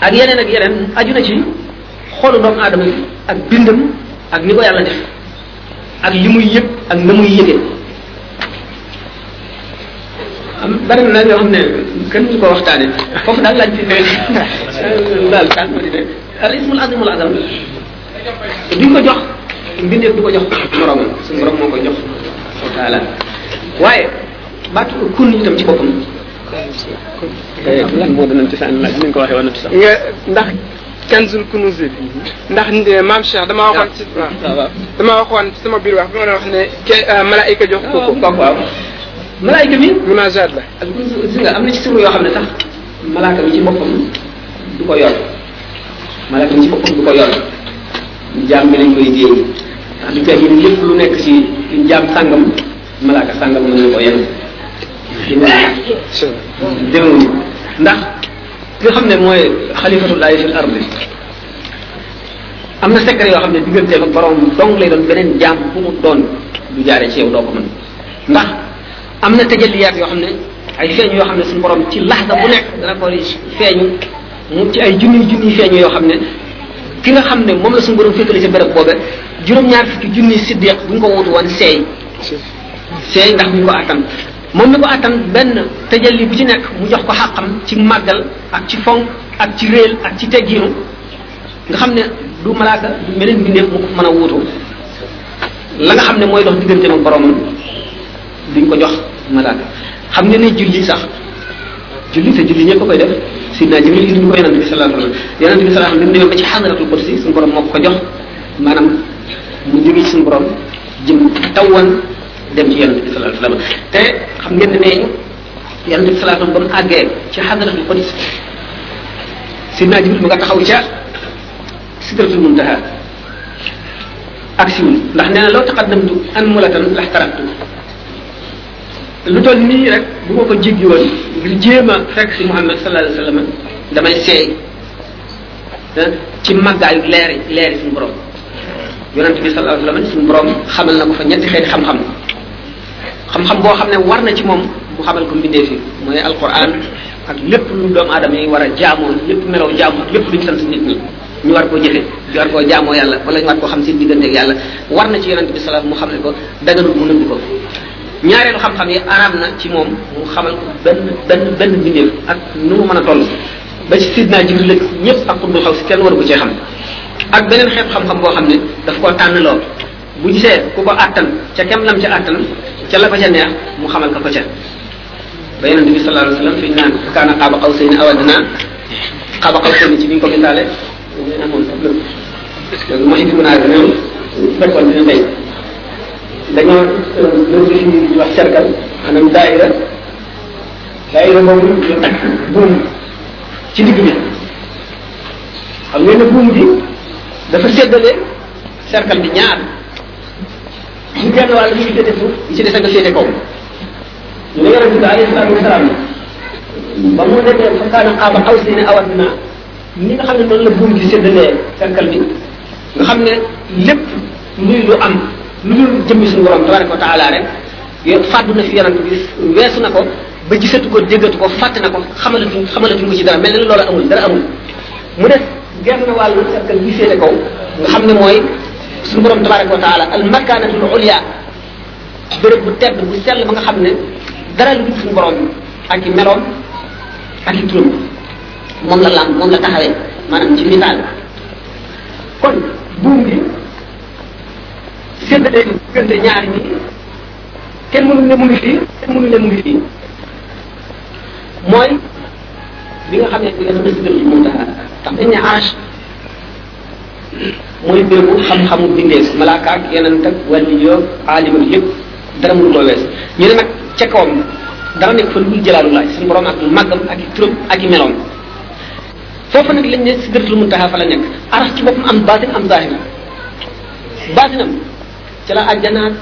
ak yeneen aju na ci xolu doomu aadama ak bindam ak ni ko yàlla def ak li muy yëg ak na muy yëgee am bari na yoo xam ne kenn ñu ko waxtaane foofu daal laaj ci daal daal moo di ne al ismul azimul azam duñ ko jox mbindeef du ko jox moromam suñu borom moo koy jox taala waaye baatu kun itam ci boppam lan moo danañ ci sànni laaj ni ko waxee woon sax nga ndax kanzul kunuz ndax maam Cheikh dama waxoon sama biir wax bi ma doon wax ne malaayika jox ko waaw malaayika mi munajat la ak gis nga am na ci suru yoo xam ne sax malaaka mi ci boppam du ko yor malaaka mi ci boppam du ko yor jaam bi lañ koy déey ndax du teg yéen lépp lu nekk ci jaam sàngam malaaka sàngam mën na ko yenn démewuñu ndax ki nga xam ne mooy xalifatullahi fil ardi am na secret yoo xam ne digganteem ak borom dong lay doon beneen jaam bu mu doon du jaaree ci yow doo ko mën ndax am na tajalliyaat yoo xam ne ay feeñ yoo xam ne suñu borom ci laxda bu nekk dana ko feeñu mu ci ay junniy feeñu yoo xam ne ki nga xam ne moom la suñu borom féetale ci béréb boobe juróom-ñaar fukki junni siddiq bu ñu ko wutu woon seey ndax bu ñu ko attan moom mi ko attan benn tajalli bu ci nekk mu jox ko xàqam ci màggal ak ci fonk ak ci réel ak ci teggiinu nga xam ne du malaaka du meneen mbindeef mu ko mën a wuutu la nga xam ne mooy dox diggante moom boromam duñ ko jox malaaka xam nga ne julli sax julli ñëpp koy def sidna Jibril indi ko yonent bi sallallahu alayhi wasallam yonent bi sallallahu alayhi wasallam bi mu demee ba ci hadratul kursi suñu borom moo ko jox maanaam mu jóge ci suñu borom jëm tawwan dem ci yonent bi sallallahu alayhi wasallam te xam ngeen ne yonent bi sallallahu alayhi wasallam ba mu àggee ci hadratul kursi sidna Jibril mu nga taxaw ca sidratul muntaha aksiwul ndax nee na law taqaddamtu an mulatan lahtaratu lu toll nii rek bu ma ko jéggi woon ngir jéem a fekk si Muhammad sallallahu alayhi wa sallam damay seey ci màggaayu leeri suñu borom yonent bi sallallahu alayhi wa sallam suñu borom xamal na ko fa ñetti xeeti xam-xam boo xam ne war na ci moom bu xamal ko mbindee fi mooy alquran ak lépp lu doomu aadama yi war a jaamoo lépp melaw jaamoo lépp lu ñu sant nit ñi ñu war koo jëfe ñu war koo jaamoo yàlla wala ñu war koo xam seen diggante ak yàlla war na ci yonent bi sallallahu alayhi wa sallam mu xam ne ko daganul mu nëbb ko ñaareelu xam-xam yi araam na ci moom mu xamal ko benn mbindeef ak nu mu mën a toll ba ci sidna Jibril la ñëpp ak xuddu xaw si kenn waru ko cee xam ak beneen xeet xam-xam boo xam ne daf koo tànn lool bu gisee ku ko attan ca kem lam ca attan ca la ko ca neex mu xamal ko ca ba yonent bi sallallahu alayhi wasallam fi naan kaana qaaba qawsayni aw adnaa qaaba qawsayni ci biñ ko bindaale ñu amoon problème loolu mooy indi naa réew fekkoon dina tey dañoo loolu ci wax cercle maanaam daayira boobu ñu takk buum ci digg bi xam ngeen ne buum bi dafa séddale cercle bi ñaar ñu genn wàll bi ñu féete suuf yi ci des nga féete kaw ñu ne yonent bi alayhi salaatu wasalaam ba mu nekkee fa kaana qaaba qawsayni aw adnaa ni nga xam ne noonu la buum bi séddalee cercle bi nga xam ne lépp luy lu am lu dul jëmmi suñu borom tabaraka wa taala rek yow fàddu na fi yonent bi weesu na ko ba gisatu ko déggatu ko fàtte na ko xamalatuñ ko ci dara mel na loola amul dara amul mu des genn wàllu cercle bi seete kaw nga xam ne mooy suñu borom tabaraka wa taala al makanatul ulya béréb bu tedd bu sell ba nga xam ne dara lu dul suñu borom ak i meloom ak i turam moom la lam moom la taxawee maanaam ci misaal kon buum bi séddale diggante ñaari ñi kenn mënu ne mu ngi fii kenn mënu ne mu ngi fii mooy li nga xam ne bi nga xam ne si dëkk moom tax dañ ne arsh mooy bérébu xam-xamu bindees malaaka ak yeneen ak wàllu yoo aalim ak yëpp dara mënu koo wees ñu ne nag ca kawam dara nekk fa lu dul jëlaalu laaj suñu borom ak màggam ak i turam ak i meloom foofu nag lañ ne sidratul muntaha fa la nekk arsh ci boppam am baatin am zahir baatinam ci la àjjanaat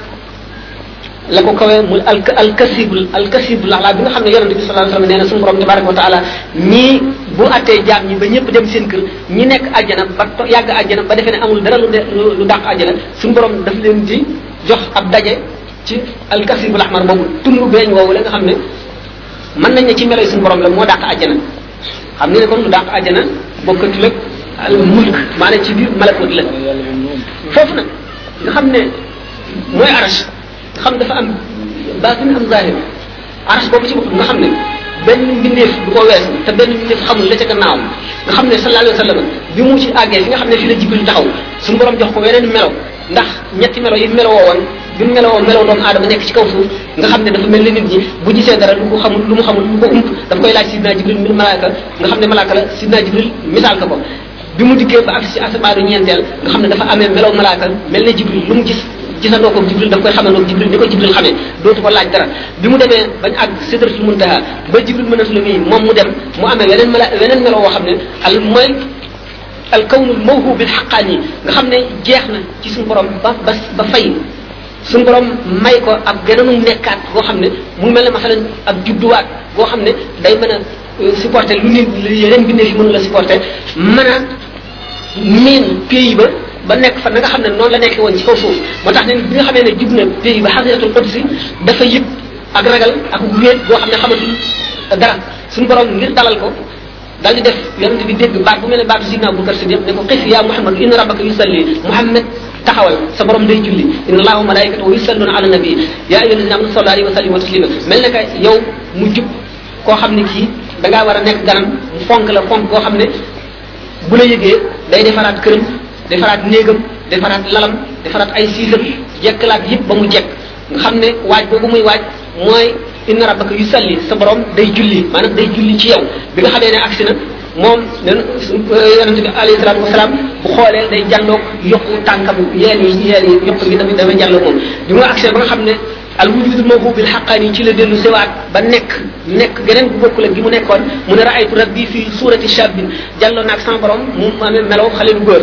la ko kawee muy alkasibul ala bi nga xam ne yonent bi sallallahu alayhi wasallam nee na suñu borom tabaraka wa taala ñii bu attee jaam ñi ba ñëpp dem seen kër ñi nekk àjjana ba yàgg àjjana ba defee ne amul dara lu dàq àjjana suñu borom daf leen di jox ab daje ci alkasibul ahmar boobu tundu beeñ woowu la nga xam ne mën nañ ne ci melo suñu borom la moo dàq àjjana. xam nga ne kon lu dàq àjjana bokkatu la al mulk maanaam ci biir malakut la foofu nag nga xam ne mooy arash nga xam dafa am baatin am zahir arash boobu ci bopp nga xam ne benn mbindeef du ko weesu te benn mbindeef xamul la ca gannaaw nga xam ne sallallahu alayhi wa sallam bi mu ci àggee fi nga xam ne fii la jibril taxaw suñu borom jox ko weneen melo ndax ñetti melo yi melo woon bi mu melo woon melo doomu aadama nekk ci kaw suuf nga xam ne dafa mel ni nit ñi bu gisee dara lu ko xamul lu mu xamul lu ko ump daf koy laaj sidna jibril min malaaka nga xam ne malaaka la sidna jibril misaal ka ko bi mu dikkee ba ak si asamaanu ñeenteel nga xam ne dafa amee melo malaaka mel ne jibril lu mu gis gisandoo ko jibril daf koy xamandoo jibril ni ko jibril xamee dootu ko laaj dara bi mu demee bañ àgg sidratul muntaha ba jibril mënatul mii moom mu dem mu amee weneen mala weneen melo woo xam ne al mooy al kawnul mawhubil haqqani nga xam ne jeex na ci suñu borom ba fay suñu borom may ko ab geneenum nekkaat boo xam ne mu mel ne masalan ab judduwaat boo xam ne day mën a supporter lu nit yeneen bindee yi mënu la supporter mën a miin pays ba nekk fa na nga xam ne noonu la nekkee woon ci kaw foofu moo tax ne bi nga xamee ne jub na pays ba xaqiqatul qudsi dafa yëg ak ragal ak wéet boo xam ne xamatul dara suñu borom ngir dalal ko daal di def yonent bi dégg baat bu mel ne baatu sidna Abubakar Siddiq ne ko xif ya Muhammad inna rabbaka yusalli Muhammad taxawal sa borom day julli inna allaha wa malaikatahu yusalluna ala nabi ya ayyuhallazina amanu sallu alayhi wa sallimu taslima mel ne que yow mu jub koo xam ne kii da ngaa war a nekk ganam mu fonk la fonk koo xam ne bu la yëgee day defaraat këram defaraat néegam defaraat lalam defaraat ay siisam jekkalaat yëpp ba mu jekk nga xam ne waaj boobu muy waaj mooy inna rabbaka yusalli sa borom day julli maanaam day julli ci yow bi nga xamee ne agsi na moom yonente bi alayhi salaatu wasalaam bu xoolee day jàlloog yokku tànkam yeel yi yokk gi tamit dafay jàlloog moom bi mu agsi ba nga xam ne al wujudul mawhubil haqqani ci la dellu sewaat ba nekk geneen bu bokkul ak gi mu nekkoon mu ne raaytu rabbi fi surati shabin jàlloo naag sama borom mu amee melaw xale bu góor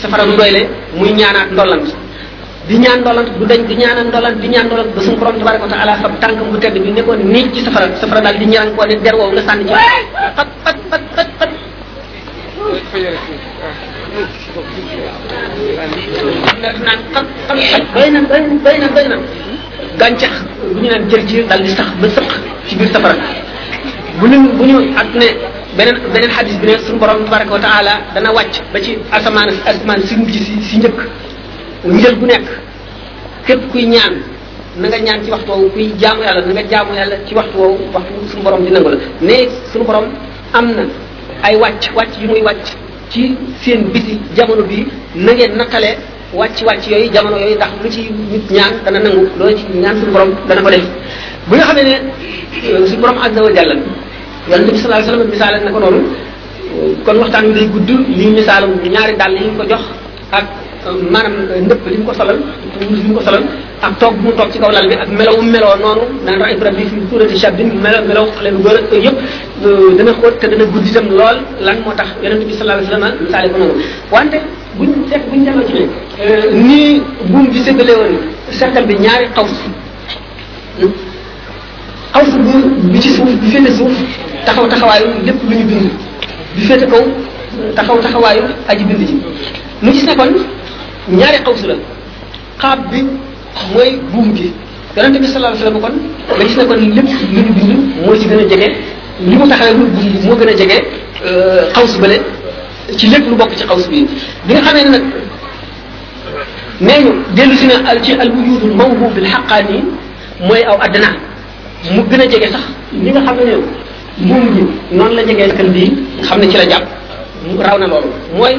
safara du doyle muy ñaanaat ndollant di ñaan ndolant bu dañ di ñaan ndolant ba suñu borom tabaraka wa taala fab tànkam bu tedd bi nekkoon nit ci safara daal di ñaan ko ne der woowu nga sànni ci xat bay na gàncax bu ñu naan jër ci daal di sax ba sëq ci biir safara bu ñu ak ne beneen xadis bi ne suñu borom tabaraka wa taala dana wàcc ba ci asamaan si mujj si njëkk njël bu nekk képp kuy ñaan na nga ñaan ci waxtu woowu kuy jaamu yàlla na nga jaamu yàlla ci waxtu woowu waxtu suñu borom di nangu la ne suñu borom am na ay wàcc yu muy wàcc ci seen biti jamono bi na ngeen nattalee wàcc yooyu jamono yooyu ndax lu ci nit ñaan dana nangu loolu ci ñaan suñu borom dana ko def bu nga xamee ne suñu borom azza wa jalla yàlla nabi sallallahu alayhi wa sallam misaale na ko noonu kon waxtaan wi day gudd li misaalam ñaari dàll yi ñu ko jox ak maanaam ndëpp li mu ko solal li mu ko solal ak toog bu mu toog ci kaw lal bi ak meloo noonu naan ay rabbi fi surati shabin melaw xale bu góor ak yëpp dana xóot te dana gudd itam lool lan moo tax yonent bi sallallahu alayhi wa sallam misaale ko noonu wante buñ demee ci ne nii buum bi séddale woon cercle bi ñaari xaws bi ci suuf bi féete suuf taxawaayu lépp lu ñu bind bi féete kaw taxawaayu aji bind ji mu gis ne kon ñaari xaws la xaab bi mooy buum gi yonente bi sallallahu alayhi wasallam kon nga gis ne kon lépp lu ñu bind moo ci gën a jege li mu taxawee lu buum bi moo gën a jege xaws bale ci lépp lu bokk ci xaws bi bi nga xamee ne nag nee ñu dellu si na ci al wujudul mawhubil haqqani mooy aw addana mu gën a jege sax li nga xam ne moom gi noonu la jegee kan bii xam ne ci la jàpp raw na loolu mooy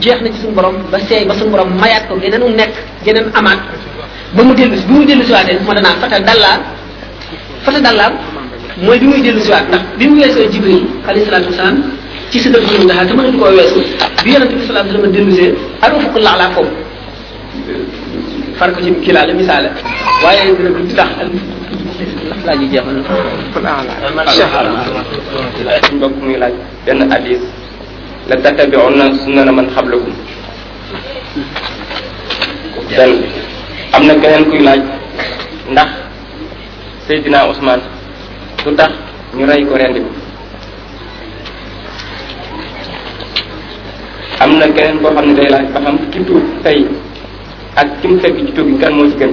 jeex na ci suñu borom ba seey ba suñu borom mayaat ko geneen mu nekk geneen amaat ba mu dellusi bi muy dellusi waatee moo danaa fata dallaa mooy bi muy dellusi waat ndax bi mu weesoo Jibril alayhi salaatu wasalaam ci sidal bi ndaxa te mënatu koo weesu bi yonente bi sallallahu alayhi wasallam dellusee al ufuqul a'la foofu far ko ci kilaale misaale waaye dina ko tax laaj yi jeexal na suñu bopp mu ngi laaj benn hadis la tattabi'una sunnana man qablakum benn am na keneen kuy laaj ndax Seydina Ousmane du tax ñu rey ko rendi ko am na keneen koo xam ne day laaj ba xam ki tuub tey ak ki mu fekk ci tuub gi kan moo ci gën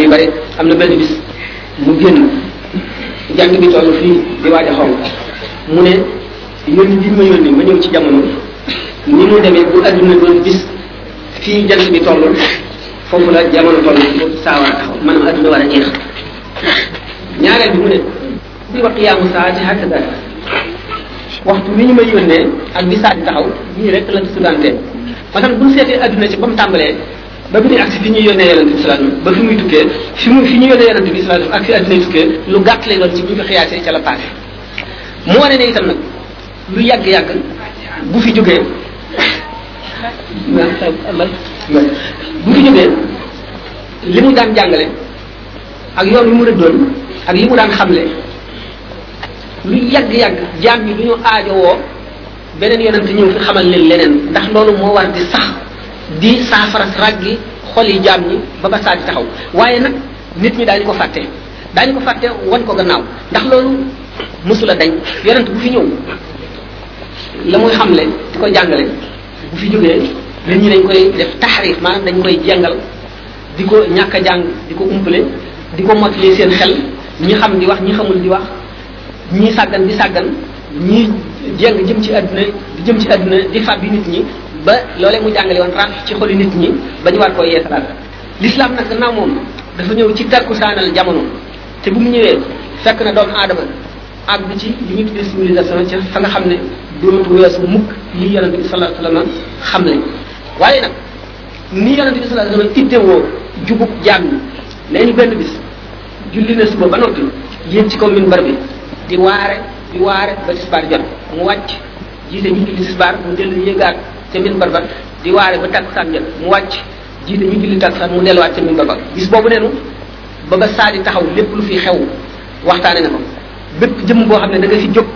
yu bari am na benn bis mu génn jàng bi toll fii di waaj a xonk mu ne yónni bi ma yónni ma ñëw ci jamono ni mu demee bu adduna doon bis fii jant bi toll foofu la jamono toll saa war a taxaw maanaam adduna war a jeex ñaareel bi mu ne bi wax yaamu saa ci xàkk dara waxtu wi ñu may yónnee ak bi saa di taxaw ñii rek lañ tuddante maanaam bu ñu seetee adduna ci ba mu tàmbalee ba bi ak si fi ñuy yónnee yonent bi salaatu ba fi muy tukkee fi ñu yónnee yonent bi salaatu ak fi adduna tukkee lu gàtt lay doon ci bu ñu ko xiyaasee ca la paase. mu wane ne itam nag lu yàgg-yàgg bu fi jógee li mu daan jàngale ak yoon wi mu rëddoon ak yi mu daan xamle lu yàgg-yàgg jaam yi du ñu aajowoo beneen yonent ñëw fi xamal leen leneen ndax loolu moo war di sax di saafara raggi xol yi jaam ñi ba saa di taxaw waaye nag nit ñi daañu ko fàtte wan ko gannaaw ndax loolu mësula dañ yonent bu fi ñëw la muy xamle di ko jàngale bu fi jógee nit ñi dañ koy def taxriif maanaam dañ koy jàngal di ko ñàkk a jàng di ko umpale di ko mottali seen xel ñi xam di wax ñi xamul di wax ñii sàggan di sàggan ñii jéng jëm ci àdduna di fàbbi nit ñi ba loolee mu jàngale woon ran ci xoli nit ñi ba ñu war koo yeesalaat l'islam nag gannaaw moom dafa ñëw ci takkusaanal jamono te bu mu ñëwee fekk na doomu aadama àgg ci li ñu tuddee civilisation ci fa nga xam ne dootu weesu mukk li yonent bi sallallahu alayhi wasallam xam le waaye nag ni yonent bi sallallahu alayhi wasallam ittewoo jubub jaam ñi nee ñu benn bis julli na suba ba noppi yéen ci kaw minbar bi di waare ba tisbaar jot mu wàcc jiite ñu julli tisbaar mu dellu yéegaat ca minbar ba di waare ba takkusaan jot mu wàcc jiite ñu julli takkusaan mu delluwaat ca minbar ba bis boobu neenu ba saa di taxaw lépp lu fi xew waxtaane na ko bépp jëm boo xam ne da nga fi jóg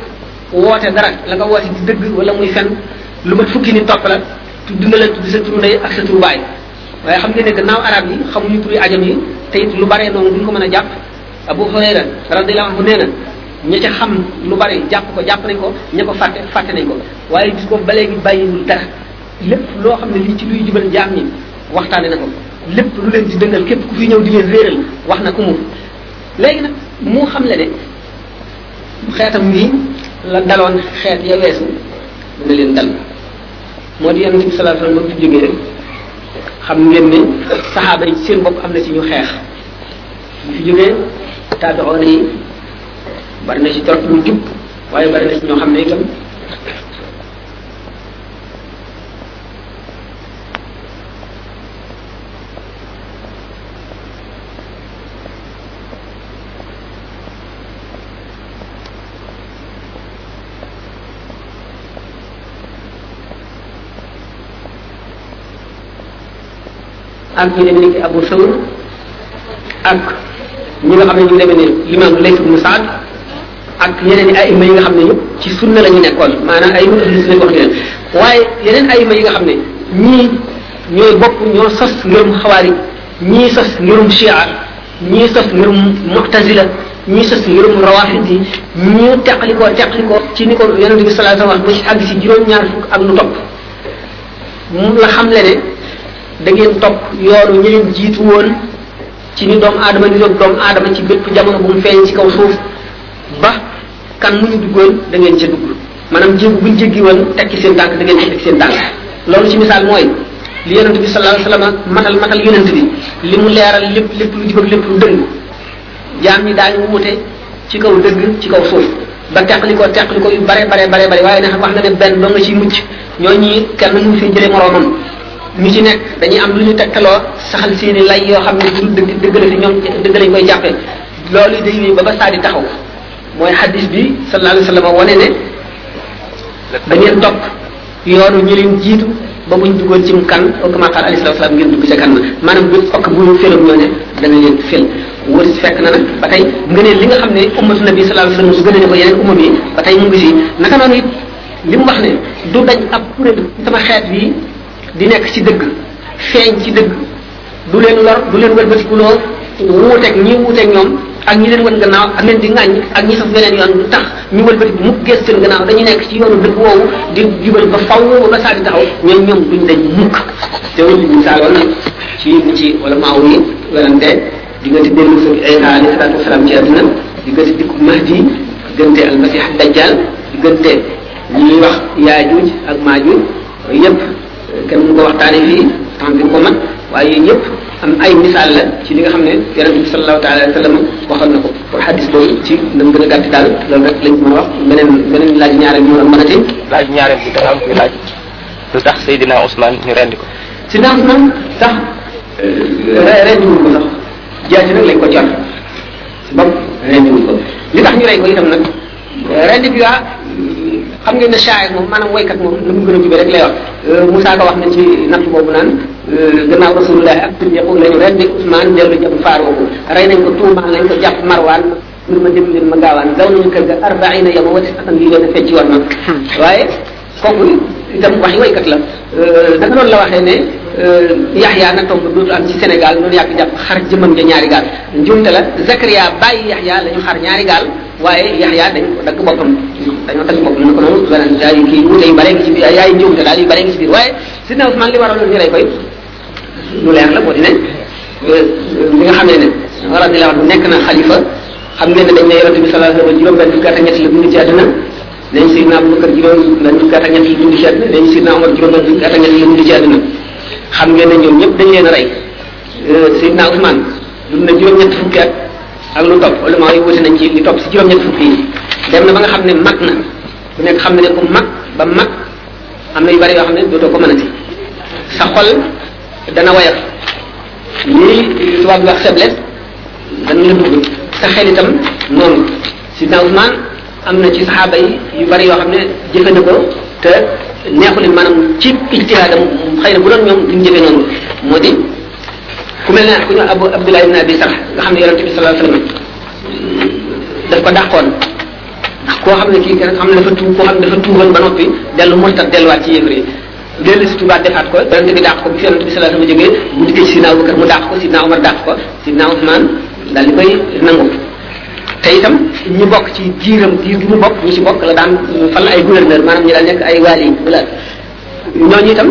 woote dara la nga woote di dëgg wala muy fen lu mat fukki ni topp la tudd nga leen tudd sa turu ndey ak sa turu baay waaye xam nga ne gannaaw arab yi xamuñu turu ajam yi te it lu bare noonu duñ ko mën a jàpp Abu Hurayra radiyallahu anhu nee na ña ca xam lu bari jàpp nañ ko ña ko fàtte nañ ko waaye gis boobu ba léegi bàyyiwul dara lépp loo xam ne lii ci luy jubal jaam ñi waxtaane na ko lépp lu leen di dëngal képp ku fi ñëw di leen réeral wax na ko mu léegi nag mu xam le ne xeetam bii la daloon xeet ya weesu dina leen dal moo di yonent bi sallallahu alayhi wasallam ba fi jógee rek xam ngeen ne saxaaba yi seen bopp am na ci ñu xeex bu fi jógee taabi'oon yi bari na ci trop lu jub waaye bari na ci ñoo xam ne itam ak ñu demee ni Abu Sawr ak ñi nga xam ne ñu demee ne Imam Layth ibn Sa'd ak yeneen i ayima yi nga xam ne ñëpp ci sunna la ñu nekkoon maanaam ay muhlis lañ wax leen waaye yeneen ayima yi nga xam ne ñii ñooy bokk ñoo sos ngirum xawaari ñii sos ngirum chia ñii sos ngirum mu'tazila ñii sos ngirum rawafid yi ñu teqalikoo ci ni ko yonent bi sallallahu alayhi wasallam wax ba ci àgg ci juróom-ñaar fukk ak lu topp mu la xam le ne da ngeen topp yoonu ñi leen jiitu woon ci ni doomu aadama ni doomu aadama ci bépp jamono bu mu feeñ ci kaw suuf ba kan mu ñu duggoon da ngeen ca dugg maanaam jéegu buñ jéggi woon tekki seen tànk da ngeen ca teg seen tànk loolu ci misaal mooy li yonent bi sallallahu alayhi wasallam matal yonent bi li mu leeral lépp lu jub lépp lu dëng jaam ñi dañu wuute ci kaw dëgg ci kaw foofu ba teqliko yu bare waaye nag wax na ne benn doo nga ci mucc ñooñu kenn mu fi jëlee moroomam ñu ci nekk dañuy am lu ñu tegtaloo saxal seeni lay yoo xam ne dëgg la fi ñoom dëgg lañ koy jàppee loolu day wéy ba saa di taxaw mooy hadis bi sallallahu alayhi wasallam wane ne da ngeen topp yoonu ñi leen jiitu ba buñ duggoon ci kan ak kama qaal alayhi salaam ngeen dugg ca kan ma maanaam bu fokk bu ñu félam ñoo ne da nga leen fél wër fekk na nag ba tey nga ne li nga xam ne ummatu nabi sallallahu alayhi wasallam su gënee ko yeneen umam yi ba tey mu ngi si naka noonu it li mu wax ne du dañ ab kuréel sama xeet bi di nekk ci dëgg feeñ ci dëgg du leen lor du leen wëlbatikuloo wuuteeg ñi wuuteeg ñoom ak ñi leen wan gannaaw ak leen di ŋàññ ak ñi sax beneen yoon du tax ñu wëlbati mu gees seen gannaaw dañu nekk ci yoonu dëgg woowu di jubal ba faw ba saa di taxaw ñoom duñ dañ mukk te wëlbi misaal woon nag ci wala maaw yi werante diggante dellu sa Isa alayhi salaatu wasalaam ci àdduna diggante dikku Mahdi diggante almasih dajjal diggante ñuy wax yaajuj ak maajuj yëpp kenn mu ko waxtaane fii temps bi ko man waaye yooyu yëpp am ay misaal la ci li nga xam ne yonent bi sallallahu taala alayhi wa sallam waxoon na ko pour xadis boobu ci nam gën a gàtt daal loolu rek lañ mën a wax beneen laaj ñaareel ñu war a mënati laaj ñaareel bi dana am kuy laaj lu tax Seydina Ousmane ñu rendi ko Seydina Ousmane sax rendiwul ko sax jaasi nag lañ ko jot si bopp rendiwul ko li tax ñu rey ko itam nag rendi bi waa xam ngeen ne shaayir moom maanaam woykat moom lu mu gën a jubee rek lay wax Moussa Ka wax na ci natt boobu naan gannaaw rasulullah ak tëj yëpp lañu rendi Ousmane dellu jëm faar boobu rey nañ ko tuumaan nañ ko jàpp marwaan ngir ma dem leen ma gaawaan daw nañu kër ga arbaina yow ma wati atam yi yoon a fecc war na waaye kooku itam waxi woykat la naka noonu la waxee ne Yaxya nag tomb dootu am ci Sénégal noonu yàgg jàpp xar jëmam ja ñaari gaal njumte la Zakaria bàyyi Yaxya la ñu xar ñaari gaal waaye Yaxya dañ ko dagg boppam dañoo dagg boppam na ko noonu beneen daal yu kii wute yu bare ngi ci biir yaay njumte daal yu bare ngi ci biir waaye Sidna Ousmane li waroon ñu rey koy lu leer la moo di ne li nga xam ne ne waral di la wax nekk na xalifa xam ngeen ne dañ ne yonent bi sallallahu alayhi wasallam juróom-benn fukki at ak ñett la dund ci àddina nañ Sidna Abubakar juróom-benn fukki at ak ñett la dund ci àddina nañ Sidna Omar juróom-benn fukki at ak ñett la dund ci àddina xam ngeen ne ñoom ñëpp dañ leen rey Seydina Ousmane dund na juróom-ñetti fukki at ak lu topp ulama yi wuti nañ ci li topp si juróom-ñetti fukki yi dem na ba nga xam ne mag na ku nekk xam ne ku mag ba mag am na yu bari yoo xam ne dootoo ko mënati sa xol dana woyof lii tubaab bi wax faiblesse dana la dugg sa xel itam noonu Seydina Ousmane am na ci saxaaba yi yu bari yoo xam ne jëfandikoo te neexu leen maanaam ci ijtihaadam xëy na bu doon ñoom duñ jëfe noonu moo di ku mel ne ku ñu Abu Abdullah ibn Abi Sarh nga xam ne yonent bi sallallahu alayhi wasallam daf ko dàqoon ndax koo xam ne kii kenn xam ne dafa tuub koo xam ne dafa tuuboon ba noppi dellu murtad delluwaat ci yéefar yi dellu si tubaat defaat ko yonent bi dàq ko bi fi yonent bi sallallahu alayhi wasallam jógee mu dikkee ci Sidna Abubakar mu dàq ko Sidna Omar dàq ko Sidna Ousmane daal di koy nangu te itam ñu bokk ci jiiram giir gi mu bokk ñu ci bokk la daan fal ay gouverneur maanaam ñu daal nekk ay wali bilaad ñooñu itam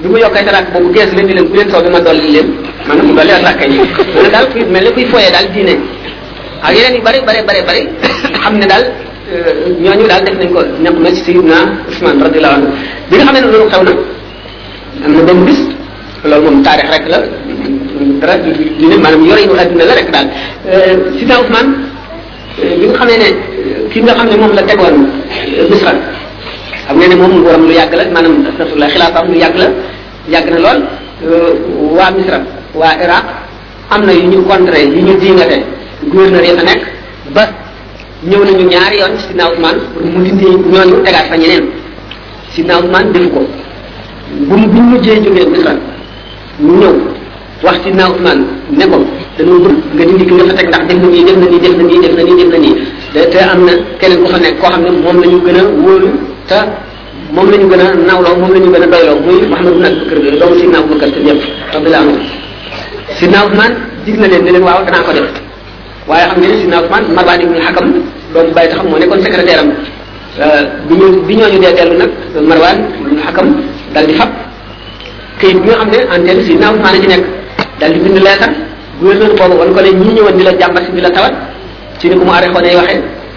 bi mu yokkaate rakk boobu gees leen di leen bu leen soow bi ma dolli leen maanaam mu dolli ak rakka yi man daal kuy mel ne kuy fooyee daal diine ak yeneen yu bari xam ne daal ñooñu daal def nañ ko nekk na ci Sayyidina Usmaan radiyallahu anhu bi nga xam ne loolu xew na am na benn bis loolu moom taarix rek la dara di ne maanaam yore yu àdduna la rek daal Sidna Ousmane bi nga xam ne kii nga xam ne moom la tegoon Misra xam nga ne moom waram lu yàgg la maanaam rasulullah xilaafaam lu yàgg la yàgg na lool waa Misra waa Iraq am na yu ñu contré yu ñu diingate gouverneur yi fa nekk ba ñëw nañu ñaari yoon Sidna Ousmane pour mu dindi ñooñu tegaat fa ñeneen Sidna Ousmane defu ko bu mu mujjee jógee Misra mu ñëw wax ci Sidna Ousmane ne ko dañoo bëgg nga dindi ki nga fa teg ndax def na nii te am na keneen ku fa nekk koo xam ne moom la ñu gën a wóolu te moom la ñu gën a nawloo moom la ñu gën a doyloo muy Mouhamad ibn Abou Bakr bi doomu Sidna Abou Bakr te ñëpp radiyallahu anhu. Sidna Ousmane dig na leen ne leen waaw danaa ko def waaye xam ngeen ne Sidna Ousmane Marwan ibn Hakam doomu bàyyi taxam moo nekkoon secrétaire am bi ñooñu dee dellu nag Marwan ibn Hakam dal di fab këyit bi nga xam ne en telle Sidna Ousmane a ci nekk dal di bind leetar gouverneur boobu wan ko ne ñi ñëwoon di la jàmbat si di la tawat ci ni ko mu arrêté ay waxee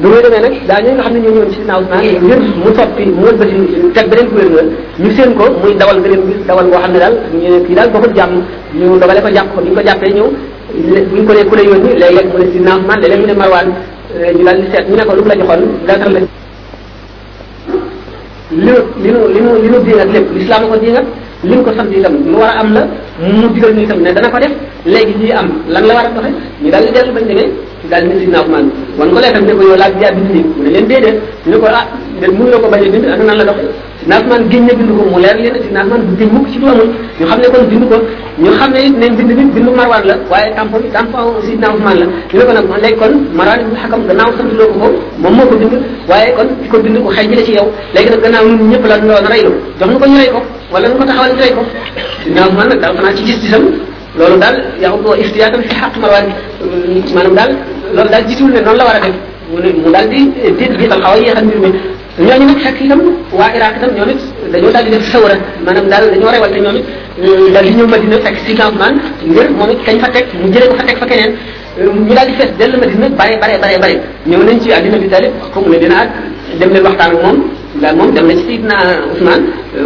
bi muy demee nag daa ñooy nga xam ne ñoo ñëwoon ci Sidna Ousmane ngir mu soppi mu wër ba ci teg beneen gouverneur ñu seen ko muy dawal gëléem gi dawal boo xam ne daal ñu kii daal bokkul jàmm ñu dogale ko jàpp ko bi ñu ko jàppee ñëw buñ ko ne ku la yónni léeg-léeg mu ne Sidna Ousmane léeg-léeg mu ne Marwan ñu daal di seet ñu ne ko lu mu la joxoon lettre la li nu diingat lépp lislaam ko diingat li ñu ko sant itam mu war a am la mu digal ñu itam ne dana ko def léegi ñuy am lan la war a doxe ñu daal di dellu bañ demee daal di Sidna Ousmane wan ko leetam ne ko yow laa jaa bind nii mu ne leen déedéet ñu ne ko ah déet mënu la ko bañ a bind ak nan la doxe Sidna Ousmane génn na bind ko mu leer leen ne Sidna Ousmane bu génn mukk ci lu amul ñu xam ne kon bind ko ñu xam ne ne bind bi bindu Marwan la waaye tampon Sidna Ousmane la ñu ne ko nag léegi kon Marwan ibn Hakam gannaaw sant loo ko moom moo ko bind waaye kon ki ko bind ko xëy jële ci yow léegi nag gannaaw ñun ñëpp la ñu doon rey jox na ko ñu rey ko wala ñu ko taxawal ñu rey ko Sidna Ousmane nag daal xanaa ci gis-gisam loolu daal yaa ko iftiyaatan fi xaq Marwan maanaam daal loolu daal gisul ne noonu la war a def mu daal di déet bi xaw a yéexal mbir mi ñooñu nag fekk itam waa Iraq itam ñoom it dañoo daal di def sawra maanaam daal dañoo rewal te ñoom it daal di ñëw Madina fekk Sidna Ousmane ngir moom it kañ fa teg mu jëlee ko fa teg fa keneen ñu daal di fees dellu Madina bare ñëw nañ ci àddina bi talib ko mu ne dina at dem leen waxtaan ak moom daal moom dem na ci Sidna Ousmane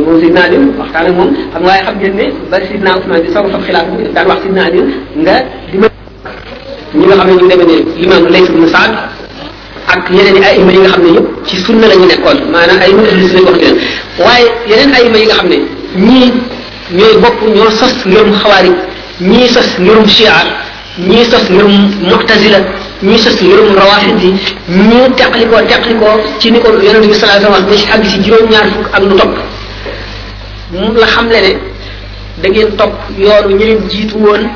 moom Sidna Ali waxtaan ak moom xam waaye xam ngeen ne ba Sidna Ousmane di soog a fab xilaaf bi daan wax Sidna Ali nga di ma ñi nga xam ne ñu demee ne l'imam Layth ibn Sa'd ak yeneen i ayima yi nga xam ne yëpp ci sunna la ñu nekkoon maanaam ay muhlis lañ wax leen waaye yeneen ayima yi nga xam ne ñii ñooy bopp ñoo sos ngërum xawaari ñii sos ngërum chia ñii sos ngërum mu'tazila ñii sos ngërum rawafid yi ñii teqlikoo ci ni ko yonente bi sallallahu alayhi wasallam ba ci àgg ci juróom-ñaar fukk ak lu topp la xam le ne da ngeen topp yoonu ñi leen jiitu woon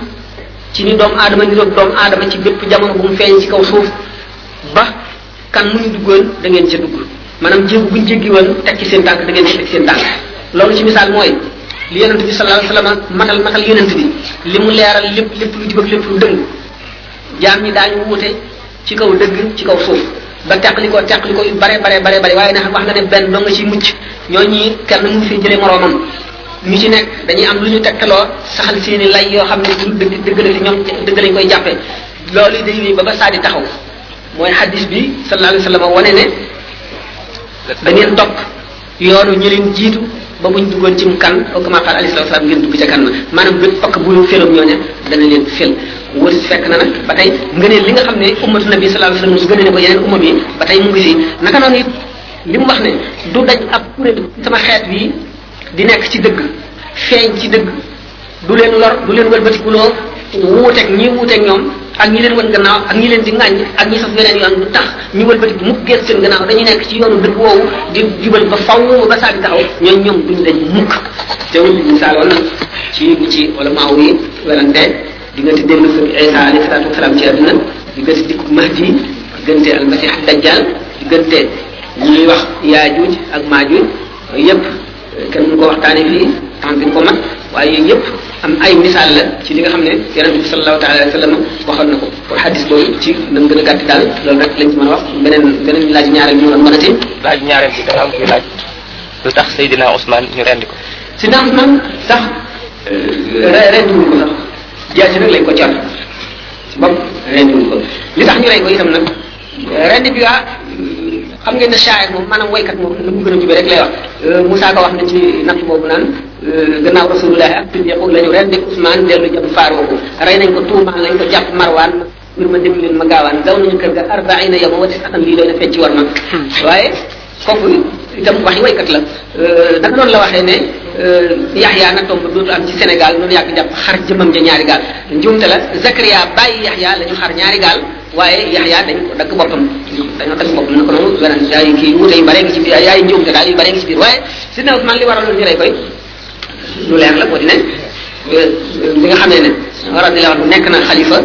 ci ni doomu aadama ni doomu aadama ci bépp jamono bu mu feeñ ci kaw suuf ba kan muñu duggoon da ngeen ca dugg maanaam jéegu buñ jéggi woon teg ci seen tànk da ngeen ca teg seen tànk loolu ci misaal mooy li yonent bi sallallahu alayhi wasallam matal yonent bi li mu leeral lépp lu jub ak lépp lu dëng jaam ñi daañu wuute ci kaw dëgg ci kaw suuf ba teqli ko yu bare waaye nag wax nga ne benn doo nga ciy mucc ñooñi kenn mu fi jëlee moroomam ñu ci nekk dañuy am lu ñu tegtaloo saxal seeni lay yoo xam ne dëgg la li ñoom dëgg lañ koy jàppee loolu day wéy ba saa di taxaw mooy xadis bi sallallahu alayhi wasallam wane ne da ngeen topp yoonu ñu leen jiitu ba buñ duggoon ci mu kan au kama qaala alayhi salaam ngeen dugg ca kan ma maanaam bépp pakk bu ñu felam ñoo ne dana leen fel wër fekk na nag ba tey ngëneel li nga xam ne ummatu nabi sallallahu alayhi wasallam su gënee ko yeneen umam yi ba tey mu ngi si naka noonu it li mu wax ne du daj ab kuréel sama xeet bi di nekk ci dëgg feeñ ci dëgg du leen lor du leen wëlbatikuloo wuuteeg ñoom ak ñi leen wan gannaaw ak ñi leen di ŋàññ ak ñi sax yeneen yoon du tax ñu wëlbatiku mukk gees seen gannaaw dañuy nekk ci yoonu dëgg woowu di jubal ba faw ba saa di taxaw ñoom duñ dañ mukk te wul misaal woon nag ci ñi ci wala maaw yi werante diggante dellu fi Isa alayhi salaatu wasalaam ci àdduna diggante dikkub Mahdi diggante almasih dajjal diggante ñuy wax yaajuj ak maajuj yépp kenn mënu ko waxtaane fii temps bi ko mat waaye yooyu yëpp am ay misaal la ci li nga xam ne yonent bi sallallahu taala alayhi wa sallam waxoon na ko pour xadis boobu ci nam gën a gàtt daal loolu rek lañ ci mën a wax beneen laaj ñaareel bi ñu doon mën a laaj ñaareel bi dafa am kuy laaj lu tax Seydina Ousmane ñu rendi ko Seydina Ousmane sax rendiwuñ ko sax jaasi nag lañ ko cor si bopp rendiwuñ ko li tax ñu rey ko itam nag rendi bi waa xam ngeen ne shaayir moom maanaam woykat moom lu mu gën a jubee rek lay wax Moussa ko wax na ci natt boobu naan gannaaw rasulullah ak siddiqu la ñu ren di Ousmane dellu jëm faar boobu rey nañ ko tuumaan lañ ko jàpp marwaan ngir ma dem leen ma gaawaan daw nañu kër ga arbaina yowma wa tisatan lii doy na fecc war ma waaye kooku itam waxi woykat la naka noonu la waxee ne Yahya nak tomb dootul am ci Sénégal ñu yàgg jàpp xar jëmam ja ñaari gaal njuumte la Zakaria bàyyi Yahya lañu xar ñaari gaal waaye Yahya dañ ko dagg boppam dañoo dagg boppam na ko noonu beneen yaay kii wute yu bare ngi ci biir yaay njuumte daal yu bare ngi ci biir waaye Sidna Ousmane li waral ñu rey koy lu leer la moo di ne bi nga xam ne radiyallahu anhu nekk na xalifa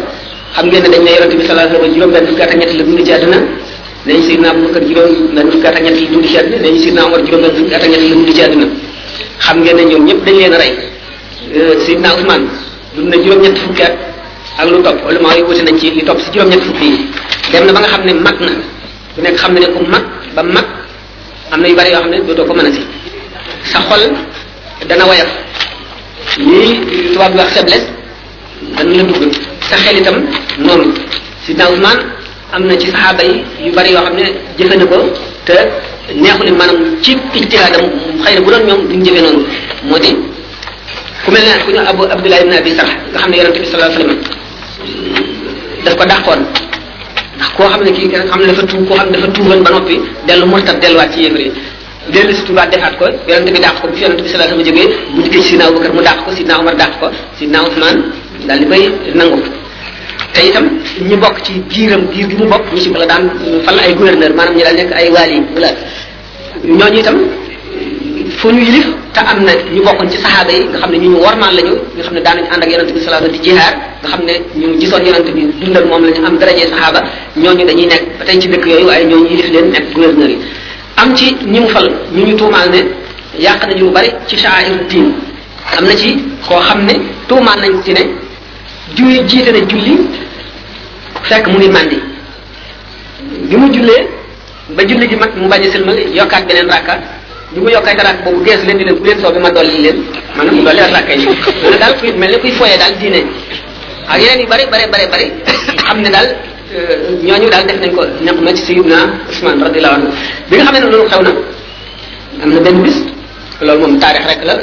xam ngeen ne dañ ne yonent bi sallallahu alayhi wa sallam juróom benn fukki at ak ñett la dund ci àdduna dañ Sidna Abubakar juróom benn fukki at ak ñett la dund ci àdduna dañ Sidna Omar juróom benn fukki at ak ñett la dund ci àdduna xam ngeen ne ñoom ñëpp dañ leen a rey Seydina Ousmane dund na juróom-ñett fukki at ak lu topp ulama yi wute nañ ci li topp si juróom-ñett fukki yi dem na ba nga xam ne mag na ku nekk xam na ne ku mag ba mag am na yu bari yoo xam ne dootoo ko mën a si sa xol dana wayaf lii tubaab bi wax faiblesse dana la dugg sa xel itam noonu Seydina Ousmane am na ci saxaaba yi yu bari yoo xam ne jëfandikoo te neexul maanaam ci ijtihaadam xëy na bu doon ñoom duñ jëfee noonu moo di ku mel ne ku ñu Abu Abdullah ibn Abi Sarh nga xam ne yonent bi sallallahu alayhi wa sallam daf ko dàqoon ndax koo xam ne kii xam ne dafa tuub koo xam ne dafa tuuboon ba noppi dellu murtad delluwaat ci yéefar yi dellu si tuubaat defaat ko yonent bi dàq ko bu fi yonent bi sallallahu alayhi wa sallam jógee bu ñu gis Sidna Abubakar mu dàq ko Sidna Omar dàq ko Sidna Ousmane daal di koy nangu te itam ñu bokk ci biiram biir gi mu bokk ñu si bala daan fal ay gouverneur maanaam ñu daal nekk ay waali wala ñooñu itam fu ñu yilif te am na ñu bokkoon ci saxaaba yi nga xam ne ñu ñu wormaal lañu nga xam ne daanañu ànd ak yonent bi sallallahu alayhi wa sallam di jihaar nga xam ne ñu gisoon yonent bi dundal moom la ñu am darajee saxaaba ñooñu dañuy nekk ba tey ci dëkk yooyu waaye ñooñu yilif leen nekk gouverneur yi am ci ñi mu fal ñu ñu tuumaal ne yàq nañu lu bari ci sha'air diin am na ci koo xam ne tuumaal nañ ci ne jiite na julli fekk mu ngi màndi bi mu jullee ba julli gi mag mu bañ a sëlmal yokkaat beneen rakka bi mu yokkaat rakka boobu gees leen di leen bu leen soobee ma dolli leen maanaam mu dolli rakka yi loolu daal kuy mel ne kuy foyee daal diine ak yeneen yu bari bari bari bari xam ne daal ñooñu daal def nañ ko nekk na ci Sayyidina Usmaan radiyallahu anhu bi nga xam ne loolu xew na am na benn bis loolu moom taarix rek la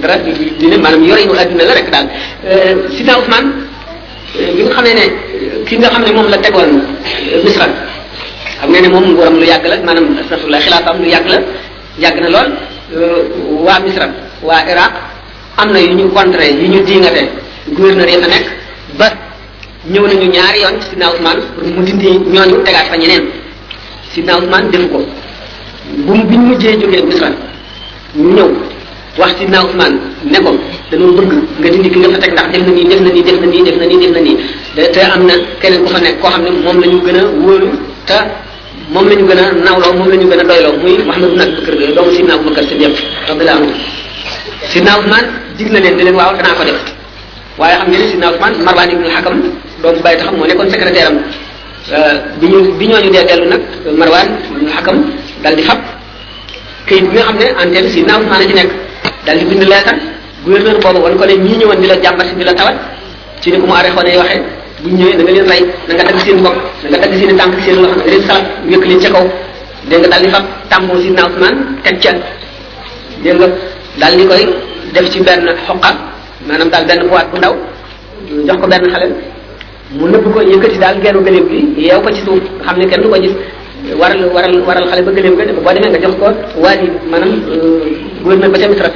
dara diine maanaam yore yu adduna la rek daal Sidna Usmaan bi nga xam ne ki nga xam ne moom la tegoon Misra xam nga ne moom nguuram lu yàgg la maanaam astafurlah xilaafaam lu yàgg la yàgg na lool waa Misra waa Iraq am na yu ñu contre yu ñu diingate gouverneur yi fa nekk ba ñëw nañu ñaari yoon Sidna Usmaan pour mu dindi ñooñu tegaat fa ñeneen Sidna Usmaan defu ko bi ñu mujjee jógee Misra ñu ñëw wax Sidna Usmaan ne ko dañoo bëgg nga dindi ki nga fa teg ndax def na nii te am na keneen ku fa nekk koo xam ne moom la ñu gën a wóolu te moom la ñu gën a nawloo moom la ñu gën a doyloo muy Muhammad ibn Abubakar bi doomu Sidna Abubakar Siddiq radiyallahu anhu Sidna Usmaan dig na leen ne leen waaw danaa ko def waaye xam ngeen ne Sidna Usmaan Marwan ibn al-Hakam doomu bàyyi taxam moo nekkoon secrétaire am bi ñooñu dee dellu nag Marwan ibn al-Hakam dal di fab këyit bi nga xam ne antenne Sidna Usmaan la ci nekk dal di bind leetar gouverneur boobu wan ko ne ñii ñëwoon di la jàmbat di la tawat ci ni ko mu arrêté xoone waxee bu ñëwee da nga leen rey da nga dagg seen bopp da nga dagg seen tànk seen loxo da nga leen salat yëkk leen ca kaw dégg nga daal di fab tàmboo Sidna Usmaan teg ca dégg nga daal di koy def ci benn xoqa maanaam daal benn boîte bu ndaw jox ko benn xale mu nëbb ko yëkkati daal gennu gëléem bi yeew ko ci suuf xam ne kenn du ko gis waral xale ba gëléem nga boo demee nga jox ko waa ji maanaam gouverneur ba ca Misra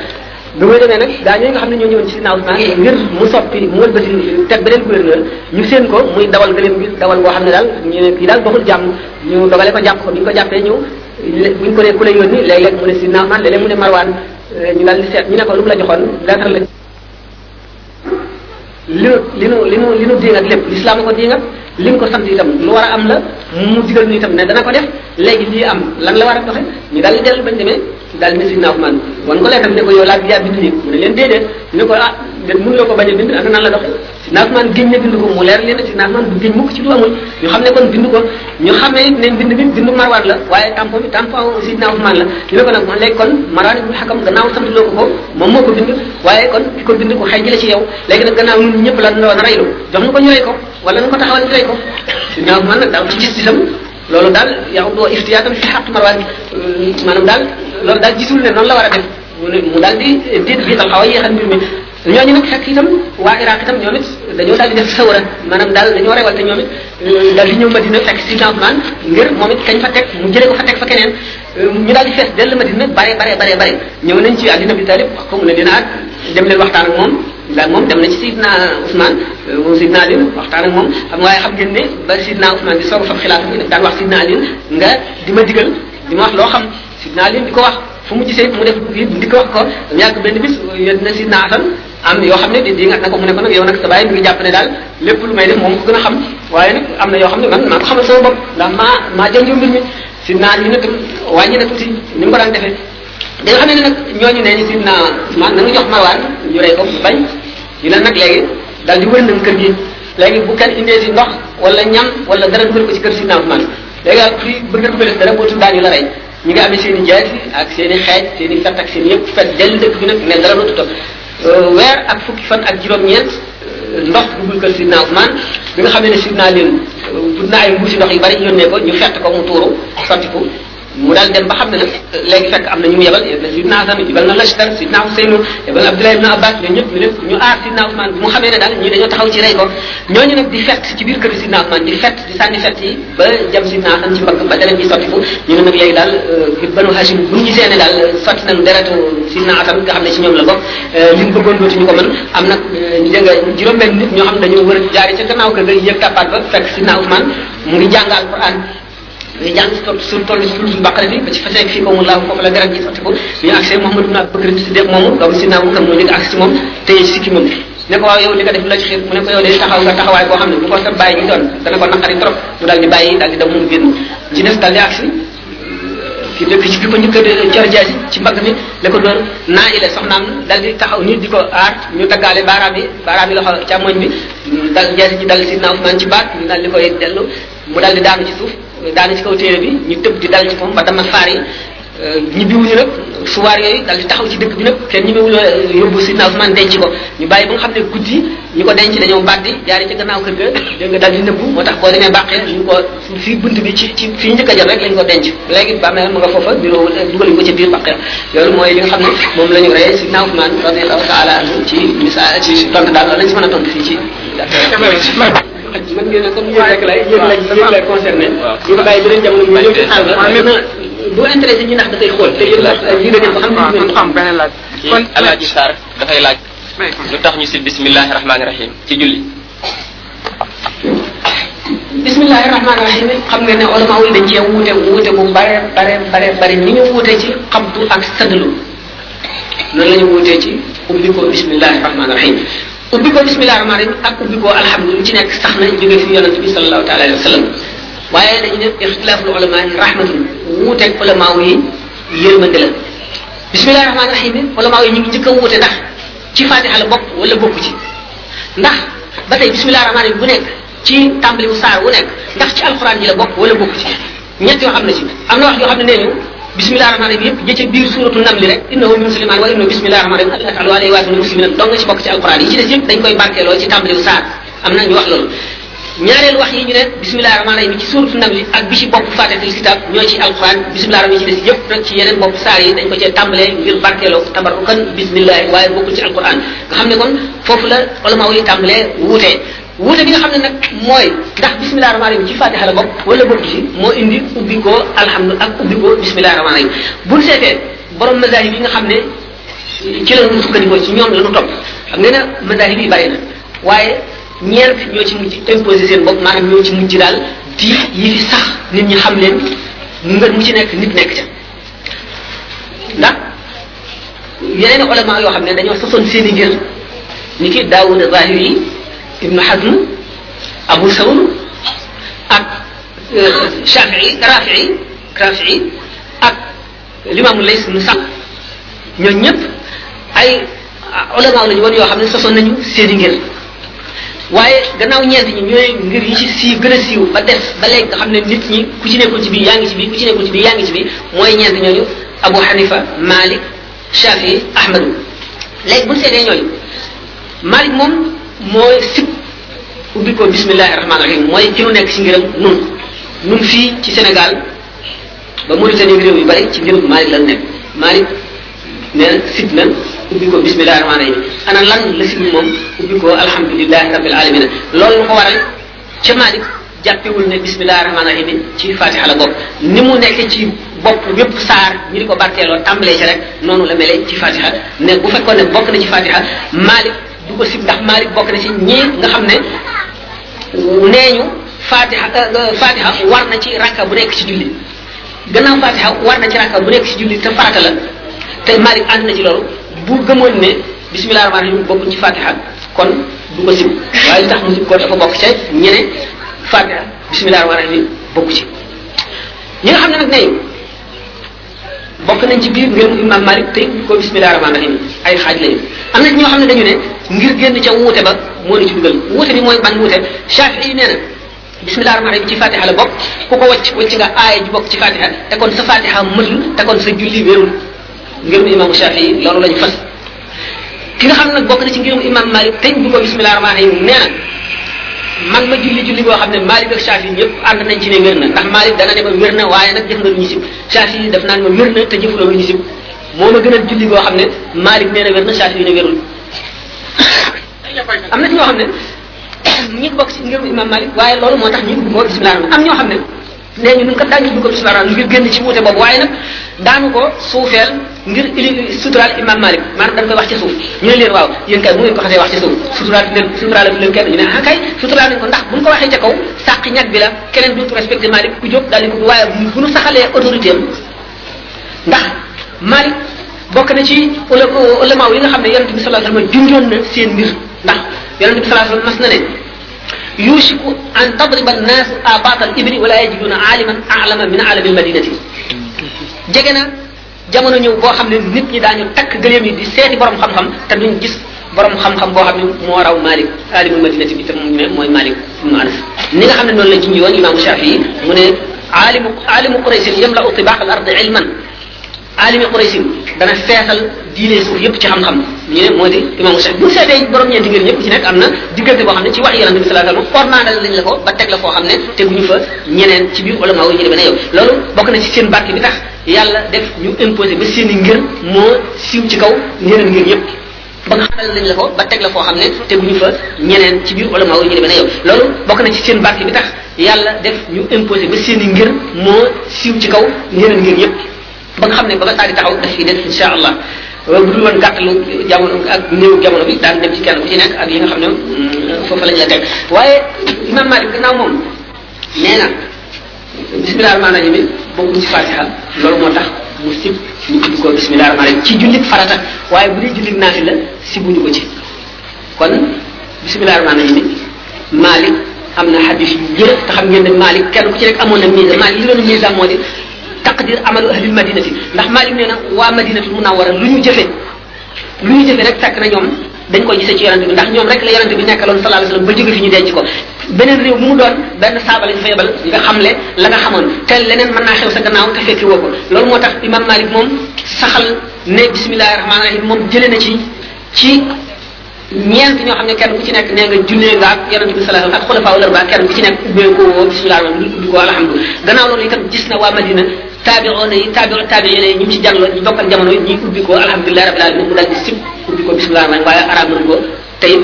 bi muy demee nag gaa ñooy nga xam ne ñoo ñëwoon ci Sidna Usmaan ngir mu soppi mu wëlbati teg beneen gouverneur ñu seen ko muy dawal gëléem bi dawal boo xam ne daal ñu ne kii daal bokkul jàmm ñu dogale ko jàpp ko bi ñu ko jàppee ñu buñ ko ne ku la yónni léeg-léeg mu ne Sidna Usmaan léeg-léeg mu ne Marwaan ñu daal di seet ñu ne ko lu mu la joxoon lettre la li nu diingat lépp lislaam ko diingat li nga ko sant itam lu war a am la mu digal ñu itam ne dana ko def léegi lii am lan la war a doxe ñu daal di dellu bañ demee daal ni Sidna Usmaan wan ko leetam ne ko yow laa bi yaa bind lii mu ne leen déedéet ñu ne ko ah déet mënu la ko bañ a bind ana nan la doxe Sidna Usmaan géñ na bind ko mu leer leen Sidna Usmaan du géñ mukk ci lu amul ñu xam ne kon bind ko ñu xamee ne bind bi bindu Marwaan la waaye tampon bi tampon Sidna Usmaan la ñu ne ko nag man léegi kon Marwaan ibn Hakam gannaaw sant loo ko moom moo ko bind waaye kon ki ko bind ko xëy la ci yow léegi nag gannaaw ñun ñëpp la na reylu jox na ko ñu rey ko wala na ko taxawal ñu rey ko Sidna Usmaan nag daaw ci gis disam loolu daal yow doo iftiyaatan fi xaq Marwaan maanaam daal loolu daal gisul ne noonu la war a def mu daal di diit biital xaw a yéexal mbir mi ñoo ñu nak ak itam waa Iraq itam ñoom it dañoo daal di def sawra maanaam daal dañoo rewal te ñoom it daal di ñëw Madina fekk Sidna Ousmane ngir moom it kañ fa teg mu jëlee ko fa teg fa keneen ñu daal di fees dell Madina bare ñëw nañ ci Adina bi Talib wax ko mu ne dina at dem leen waxtaan ak moom la moom dem na ci Sidna Ousmane moom Sidna Ali waxtaan ak moom xam waaye xam ngeen ne ba Sidna Ousmane di soog fa xilaafa bi daan wax Sidna Ali nga di ma digal di ma wax loo xam Sidna Ali di ko wax fu mu gisee mu def di ko wax ko mu yàgg benn bis yéen Sidna Asan am yoo xam ne di ngat na ko mu ne ko nag yow nag sa bàyyi mi ngi jàpp ne daal lépp lu may def moom ko gën a xam waaye nag am na yoo xam ne man maa ko xamal sama bopp ndax maa jënjoo mbir mi Sidna Ali nag wàññi na tuuti ni mu ko daan defee dañoo xam ne nag ñooñu nee ñu Sidna Usmaan na nga jox Marwaan ñu rey ko bañ ñu ne nag léegi daal di wër nañ kër gi léegi bu kenn indee si ndox wala ñam wala dara wër ko ci kër Sidna Usmaan léegi fii bëgg ko def dara boo tudd daañu la rey ñi nga amee seen i jaas ak seen i xeej seen i fett ak seen yëpp fet dellu dëkk bi nag ne dara dootu topp weer ak fukki fan ak juróom-ñeent ndox duggul kër Sidna Usmaan bi nga xam ne Sidna leen bu na ay mbuusi ndox yu bari yónnee ko ñu fett ko mu tuuru sotti ko mu daal dem ba xam ne nag léegi fekk am na ñu yebal Sidna Hasan yebal na Lashkar Sidna Huseynu yebal Abdullah ibn Abbas ñoom ñëpp ñu lépp ñu aar Sidna Usmaan bi mu xamee ne daal ñii dañoo taxaw ci rey ko ñooñu nag di fett ci biir kër Sidna Usmaan di fett di sànni fett yi ba jëm Sidna Hasan ci mbagg ba deret yi sotti fu ñu ne nag léegi daal Banu Hashim bu ñu gisee ne daal sotti nañu deretu Sidna Hasan nga xam ne ci ñoom la bokk liñ bëggoon dootuñu ko mën am nag dégg nga juróom-benn nit ñoo xam dañoo wër jaari ca gannaaw kër ga yëg kàppaat ba fekk Sidna Usmaan mu ngi jàng Alquran ñu jàng suñu toll suñu baqara bi ba ci fasek fii ko mu laaw foofu la garab gi sotti ko ñu accès Mouhamadou ibn Abubakar Siddiq moomu doomu Sidna Abubakar moo njëkk accès ci moom tey ci sikki moom ne ko waaw yow li nga def la ci xeet mu ne ko yow day taxaw nga taxawaay boo xam ne bu ko sa bàyyi ñu doon dana ko naqari trop mu daal di bàyyi daal di dem mu génn ci des daal di accès ki dëkk ci bi ko njëkk a cor jaay ci mbagg mi la ko doon naa ile soxnaam dal di taxaw nit di ko aar ñu daggaale baaraam bi loxo càmmoñ bi dal jaay ci dal Sidna Usmaan ci baat ñu daal di koy dellu mu daal di daanu ci suuf daanu ci kaw téere bi ñu tëb di dal ci moom ba dama faar yi ñibbiwuñu nag suwaar yooyu dal di taxaw ci dëkk bi nag kenn ñibbiwuñu yóbbu Sidna Usmaan denc ko ñu bàyyi ba nga xam ne guddi ñu ko denc dañoo baddi jaari ci gannaaw kër ga dégg nga dal di nëbbu moo tax boo demee bàqee ñu ko fii bunt bi ci fii njëkk a jël rek lañ ko denc léegi bàmmeel mu nga foofa bureau dugal ko ci biir bàqee loolu mooy li nga xam ne moom la ñu rey Sidna Usmaan radiyallahu taala anhu ci misaal ci tontu daal loolu lañ si mën a tontu fii ci mën ngeen comme yéen la concerné ñu ko bàyyi beneen jamono ñu ñëw ci xaal ba boo intéressé ñi ndax dafay xool te yéen xam beneen laaj kon Alaaji Sarr dafay laaj lu tax ñu si bismillahi rahmaani rahim ci julli bismillahi rahmaani rahim xam nga ne ulama yi dañ cee wuute bu bare ni ñu wuute ci xabdu ak sadlu noonu la ñu wuutee ci ubbi ko bismillahi rahmaani rahim ubbi ko bismillahi rahmaani rahim ak ubbi ko alhamdu lu ci nekk sax na jóge fi yonent bi sallallahu taala alayhi wa sallam waaye dañu ne ixtilaaful ulama rahmatun wuuteeg ulama yi yërmande la bismillahi rahmaani rahim ulama yi ñu ngi njëkk a wuute ndax ci Fatiha la bokk wala bokku ci ndax ba tey bismillahi rahmaani bu nekk ci tàmbali wu saar wu nekk ndax ci alquran ji la bokk wala bokku ci ñett yoo xam ne ci am na wax yoo xam ne nee ñu bismillahi rahmaani rahim yëpp jëcc biir suuratu nam li rek innahu min musliman wa innahu bismillahi rahmaani rahim allahu alayhi wa sallam muslimin dong nga ci bokk ci alquran yi ci des yëpp dañ koy barkeeloo ci tàmbali wu saar am na ñu wax loolu ñaareel wax yi ñu ne bismillahi rahmaani rahim ci suuratu namli ak bi ci bopp fatihatul kitab ñoo ci alquran bismillahi rahmaani rahim ci des yëpp nag ci yeneen bopp saar yi dañ ko cee tàmbalee ngir barkeeloo tabarukan bismillahi waaye bokkul ci alquran nga xam ne kon foofu la ulama yi tàmbalee wuute bi nga xam ne nag mooy ndax bismillahi rahmaani rahim ci fatiha la bopp wala bokk ci moo indi ubbi ko alhamdu ak ubbi ko bismillahi rahmaani rahim buñ seetee borom mazahib yi nga xam ne ci la ñu sukkandikoo ci ñoom la ñu topp xam nga ne mazahib yi bari na waaye ñeent ñoo ci mujj imposé seen bopp maanaam ñoo ci mujj daal di yi fi sax nit ñi xam leen ngën mu ci nekk nit nekk ca ndax yeneen ulama yoo xam ne dañoo sosoon seen i ngir ni ki Daawud Zahiri Ibn Hazm Abu Sawr ak Shafii Rafi ak l'imam Lays ibn Sa'd ñoo ñëpp ay ulama lañu woon yoo xam ne sosoon nañu seen i ngir waaye gannaaw ñeent ñi ñooy ngir yi ci gën a siiw ba des ba léegi nga xam ne nit ñi ku ci nekkul ci bii yaa ngi ci bii ku ci nekkul ci bii yaa ngi ci bii mooy ñeent ñooñu Abu Hanifa Malik Shafi Ahmad léegi buñ seetee ñooñu Malik moom mooy sib ubbi ko bismillahi rahmaani rahim mooy ki nu nekk ci ngiram nun fii ci Sénégal ba Mauritanie réew yu bari ci ngirum Malik la nekk Malik nee na sib na ubbi ko bismillahir rahmanir rahim ana lan la ci mom ubbi ko alhamdulillahi rabbil alamin lolou ko waral ci malik jappewul ne bismillahir rahmanir rahim ci fatiha la bok ni mu nek ci bop wepp sar ñi diko barkelo tambalé ci rek nonu la melé ci fatiha ne bu fekkone bok na ci fatiha malik du ko sip ndax malik bok na ci ñi nga xamné neñu fatiha war na ci rakka bu nek ci julli gannaaw fatiha war na ci rakka bu nek ci julli te farata la te malik and na ci lolu bu gëmone ne bismillahir rahmanir rahim bokku ci fatiha kon du ko sip waye tax mu ko dafa bok ci ñene fatiha bismillahir rahmanir rahim bokku ci ñi nga xamne nak neew bokk nañ ci biir ngeen imam malik te ko bismillahir rahmanir rahim ay xaj lañu amna ñoo xamne dañu ne ngir genn ci wuté ba mo ni ci duggal wuté bi moy ban wuté shafi'i neena bismillahir rahmanir rahim ci fatiha la bok ku ko wacc nga ay ju bok ci fatiha te kon sa fatiha mul te kon sa julli wérul ngeen imam shafi'i lolu lañu fas ki nga xamne nak bokk na ci ngeen imam malik te du ko bismillahir rahmanir rahim neena man ma julli go xamne malik ak shafi ñepp and nañ ci ne werna ndax malik dana ne ba werna waye nak def nga ñu sip shafi daf naan ma werna te jëfuloo ñu sip moma gënal julli go xamne malik neena werna shafi ne werul amna ñoo xamne ñi bok ci ngëm imam malik waye lolu motax ñi ko bismillah am ñoo xamne neñu ñu ko dañu bu ko bismillah ngir genn ci wuté bob waye nak daanu ko soufel ngir sutural imam malik man dañ ko wax ci suuf ñu leen waaw yeen kay bu ngeen ko xasse wax ci suuf sutural leen sutural leen kenn ñu ne ha kay sutural leen ko ndax buñ ko waxe ci kaw saq ñak bi la keneen dootu respecté malik ku job dal ko waye buñu saxalé autorité ndax malik bok na ci ulama yi nga xamne yaronte bi sallallahu alayhi wasallam junjon na seen mbir ndax yaronte bi sallallahu alayhi wasallam mas na ne يوشك أن تضرب الناس آباط الإبن ولا يجدون عالما أعلم من عالم المدينة جينا جامونا نيو بو خامني نيت ني دانيو تاك غليم دي سيتي بروم خام خام تا دون غيس بروم خام خام بو خامني مو راو مالك عالم المدينة بي تام موي مالك بن انس نيغا خامني نون لا جيني وون امام الشافعي مو ني عالم قريش يملا طباق الارض علما عالم قريش دا نا فيسال diine suuf yépp ci xam xam ñi modi imam cheikh bu sété borom ñe digël ñepp ci nek amna digëlté bo xamné ci wax yaronte bi sallallahu alayhi wasallam formanal lañ la ko ba tek la fo xamné té buñu fa ñeneen ci biir ulama wu ñi dama yow lolu bok na ci seen barki bi tax yalla def ñu imposer ba seen ngir mo siiw ci kaw ñeneen ngir yépp ba nga xamal lañ la ko ba tek la fo xamné té buñu fa ñeneen ci biir ulama wu ñi dama yow lolu bok na ci seen barki bi tax yalla def ñu imposer ba seen ngir mo siiw ci kaw ñeneen ngir yépp ba nga xamné ba nga taari taxaw daf yi def inshallah bu won gatlu jamono ak neew jamono bi daan dem ci kenn ku ci nek ak yi nga xamne fofu lañ la tek waye imam malik gannaaw mom neena bismillahir rahmanir rahim bokku ci fatiha lolu motax mu sip ñu ko bismillahir rahmanir rahim ci julit farata waye bu di julit nafila sibuñu ko ci kon bismillahir rahmanir rahim malik amna hadith yu jëf ta xam ngeen ne malik kenn ku ci nek amone mise malik li doon mise modi taqdir amalu ahli almadinati ndax malik neena wa madinatu munawwara luñu jëfé rek tak na ñom dañ koy gisé ci yaronte bi ndax ñom rek la yaronte bi nekkalon sallallahu alayhi wasallam ba jëgë fi ñu denc ko benen rew mu doon ben saaba lañ fa yebal nga xamlé la nga xamoon té leneen man na xew sa gannaaw te fekki woko lool motax imam malik mom saxal né bismillahir rahmanir rahim mom jëlé na ci ñent ñoo xamné kenn ku ci nek né nga julé nga ak yaronte bi sallallahu alayhi wasallam ak khulafa wala ba kenn ku ci nek ubbe ko bismillahir rahmanir rahim ko alhamdulillah gannaaw lool itam gis na wa madina tabi'un ñi ci janglo ñu dokkal jamono ñi ubbi ko alhamdullilah rabbil alamin mu dal ci sip ubbi ko bismillah man waye arab ñu ko tay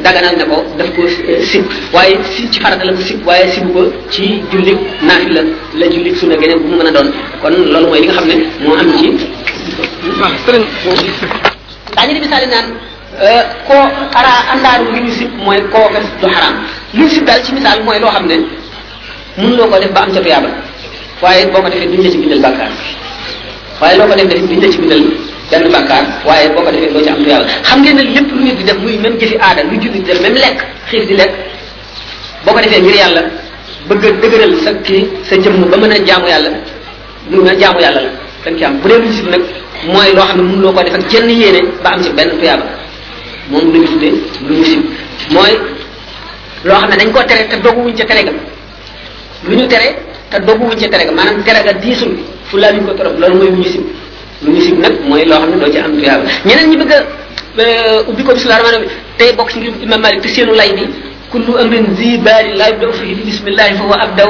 daganal nako daf ko sip waye ci ci farata la ko sip waye sip ko ci julli nafila la julli sunna gene bu mu mëna doon kon loolu moy li nga xamne mo am ci dañu di misali naan ko ara andaru ñu sip moy ko fess du haram ñu sip dal ci misal moy lo xamne mën loko def ba am ci tiyaba waye boko defé duñu ci bindal bakkar waye loko def duñu ci bindal ben bakkar waye boko defé do ci am yalla xam ngeen lepp lu nit di def muy même jëfi aada lu julli def même lek xif di lek boko defé ngir yalla bëgg dëgëral sa ki sa jëm ba mëna jaamu yalla du mëna jaamu yalla dañ ci am bu dé ci nak moy lo xamne mënu loko def ak jenn yéene ba am ci ben tiyaba mom lu ñu tuddé lu ñu ci moy lo xamne dañ ko téré té dogu wuñ ci téré ga lu ñu téré ta dogu wuñ ci terega manam terega diisul fu la ñu ko torop lool moy ñu sip nak moy lo xamne do ci am tiyaba ñeneen ñi bëgg ubbi ko bismillahir rahmanir rahim tay bok ci imam malik te seenu lay bi kullu amrin zibari la yabdu fi bismillah fa huwa abda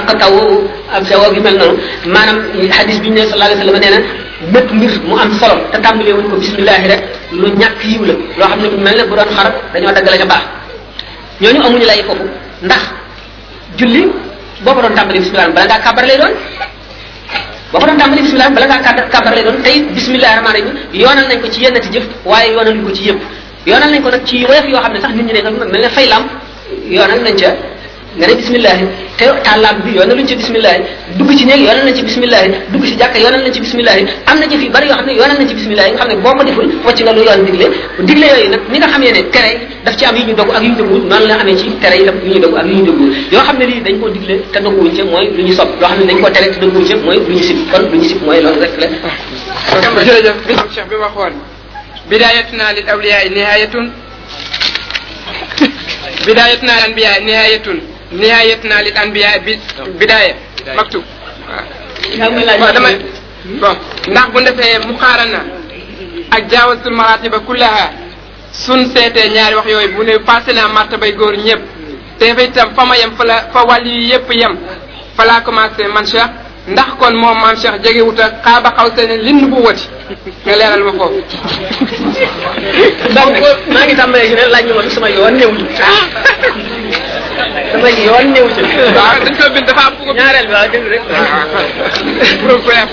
aqtawu abda wa bimal manam hadith bi ñu sallallahu alayhi wasallam neena lépp mbir mu am solo te tàmbalee wuñ ko bismillahi rek lu ñàkk yiw la loo xam ne bu mel ne bu doon xarab dañoo dagg la ca baax ñooñu amuñu lay foofu ndax julli boo ko doon tàmbalee bismillah bala ngaa kàbbar lay doon boo ko doon tàmbalee bismillah bala ngaa kàbbar lay doon tey bismillahi rahmaani rahim yoonal nañ ko ci yenn ci jëf waaye yoonal ñu ko ci yëpp yoonal nañ ko nag ci woyof yoo xam ne sax nit ñi ne mel ne fay lam yoonal nañ ca nga ne bismillahi te tàllaam bi yoonal nañ ci bismillahi dugg ci néeg yoonal nañ ci bismillahi dugg ci jàkka yoonal nañ ci bismillahi am na jëf yu bari yoo xam ne yoonal nañ ci bismillahi nga xam ne boo ko deful wàcc nga lu yoon digle yooyu nag ni nga xamee ne tere daf ci am yu ñu dogu ak yu ñu dogu noonu la amee ci tere yi yu ñu dogu ak yu ñu dogu yoo xam ne lii dañ koo digle te doguwuñ ca mooy lu ñu sopp loo xam ne dañ koo tere te doguwuñ ca mooy lu ñu sib kon lu ñu sib mooy loolu rek la jërëjëf cheikh bi waxoon bidayatuna lil awliya nihayatun nihayatna lil anbiya bi bidaya maktub waaw dama bon ndax bu defee muqaarana ak jaawasul maratiba kullaha sun seetee ñaari wax yooyu bu ne passé na martabay góor ñëpp te fa itam fa ma yem fa la fa wàll yi yëpp yem fa laa commencé man Cheikh ndax kon moom maam Cheikh jegewut ak xaaba xaw seen lind bu wati nga leeral ma foofu donc maa ngi tàmbalee si ne laaj ñu ma sama yoon newul dama yoon ñëw ci waaw dañ ko bind dafa am ko ñaareel bi waaw dégg rek problème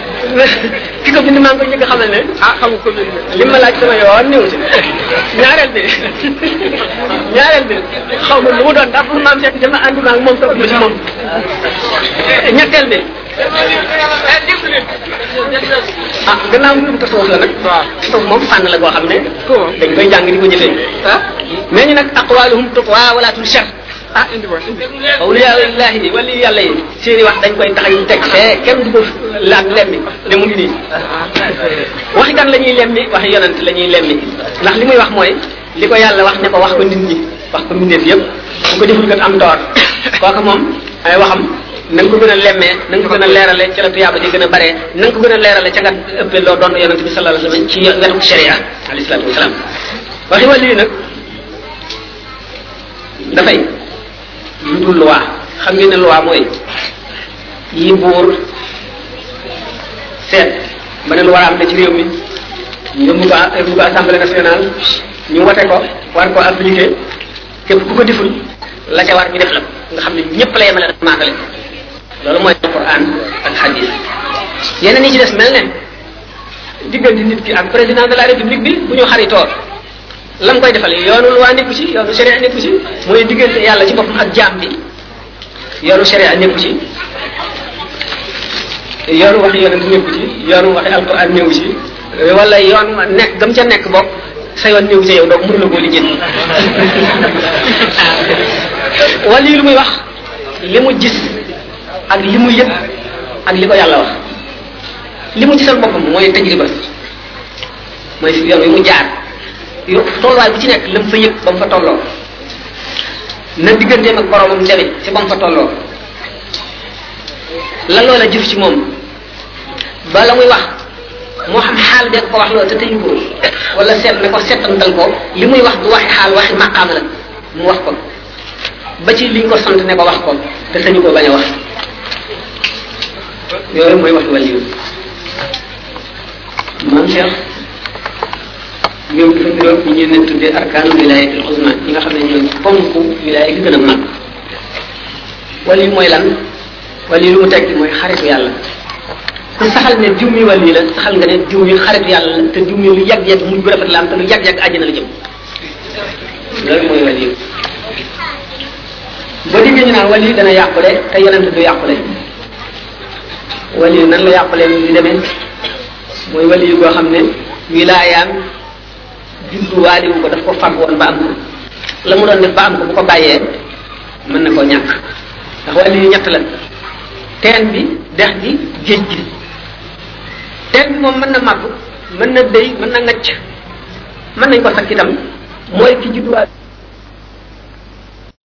ki ko bind maa ngi ko njëkk xamal ne ah xamu ko bind li ma laaj sama yoon ñëw ci ñaareel bi xaw ma lu mu doon ndax maam Cheikh dama ànduma ak moom topp ci moom ñetteel bi ah gannaaw ñu ko toog la nag waaw toog moom fànn la goo xam ne dañ koy jàng di ko jëfee ah mais ñu nag aqwaluhum tutwa wala tul shar ah indi boobu awliyaa illahi wali yàlla yi seeni wax dañ koy tax ñu teg fee kenn du ko laaj lemmi ne mu ngi nii waxi kan la ñuy lemmi waxi yonent la ñuy lemmi ndax li muy wax mooy li ko yàlla wax ne ko wax ko nit ñi wax ko mbindeef yëpp bu ko deful kat am toor kooku moom ay waxam na nga ko gën a lemmee na nga ko gën a leerale ca la tuyaaba di gën a baree na nga ko gën a leerale ca nga ëppee loo doon yonent bi sallallahu alayhi wa sallam ci wetu sharia alayhi salaatu wa salaam waxi wàllu yi nag dafay lu dul loi xam ngeen ne loi mooy yi buur seet ba ne lu war a am ne ci réew mi yóbbu ko assemblée nationale ñu wote ko war ko appliquer képp ku ko deful la ca war ñu def la nga xam ne ñëpp la yemale maatale loolu mooy Alquran ak hadis yeneen yi ci des mel ne diggante nit ki ak président de la république bi bu ñu xaritoor lam koy defal yoonu luwaa nekku ci yoonu sharia nekku ci mooy diggante yàlla ci boppam ak jaam bi yoonu sharia nekku ci yoonu wax yonent nekku ci yoonu waxi alquran néew ci wala yoon nekk gam ca nekk bokk sa yoon néew ci yow donc mënu la koo lijjën wala yi lu muy wax li mu gis ak li mu yëg ak li ko yàlla wax li mu gisal boppam mooy tajriba mooy si yoon wi mu jaar yo tolluwaay bu ci nekk lam fa yëg ba mu fa tolloo na digganteem ak boromam tamit ci ba mu fa tolloo la loola jëf ci moom ba la muy wax moo xam xaal beeg ko wax loolu te tëyu ko wala seet ne ko seetantal ko li muy wax du waxi xaal waxi maqaam la mu wax ko ba ci liñ ko sant ne ko wax ko te sañu ko bañ a wax yooyu mooy wax wàll yu maam Cheikh ñoom dafa niroog ñi ñuy tuddee arkaanu wilaayatul uzma ñi nga xam ne ñooy ponku wilaaya gi gën a mag wali mooy lan wali lu mu tekki mooy xaritu yàlla ku saxal ne diw mi wali la saxal nga ne diw mi xaritu yàlla la te diw mi lu yàgg-yàgg mujj bu rafet la am te lu yàgg-yàgg àjjana la jëm loolu mooy wali ba déggee ñu naan wali dana yàqule te yonent du yàqule wali nan la yàqule li demee mooy wali goo xam ne wilaayaam judduwaaliwu ko daf ko fàgg woon ba am ko la mu doon def ba am ko bu ko bàyyee mën na koo ñàkk ndax wàlli yu ñett la teen bi dex gi géej gi teen bi moom mën na màbb mën na dëy mën na ngacc mën nañ ko sakk itam mooy ki judduwaali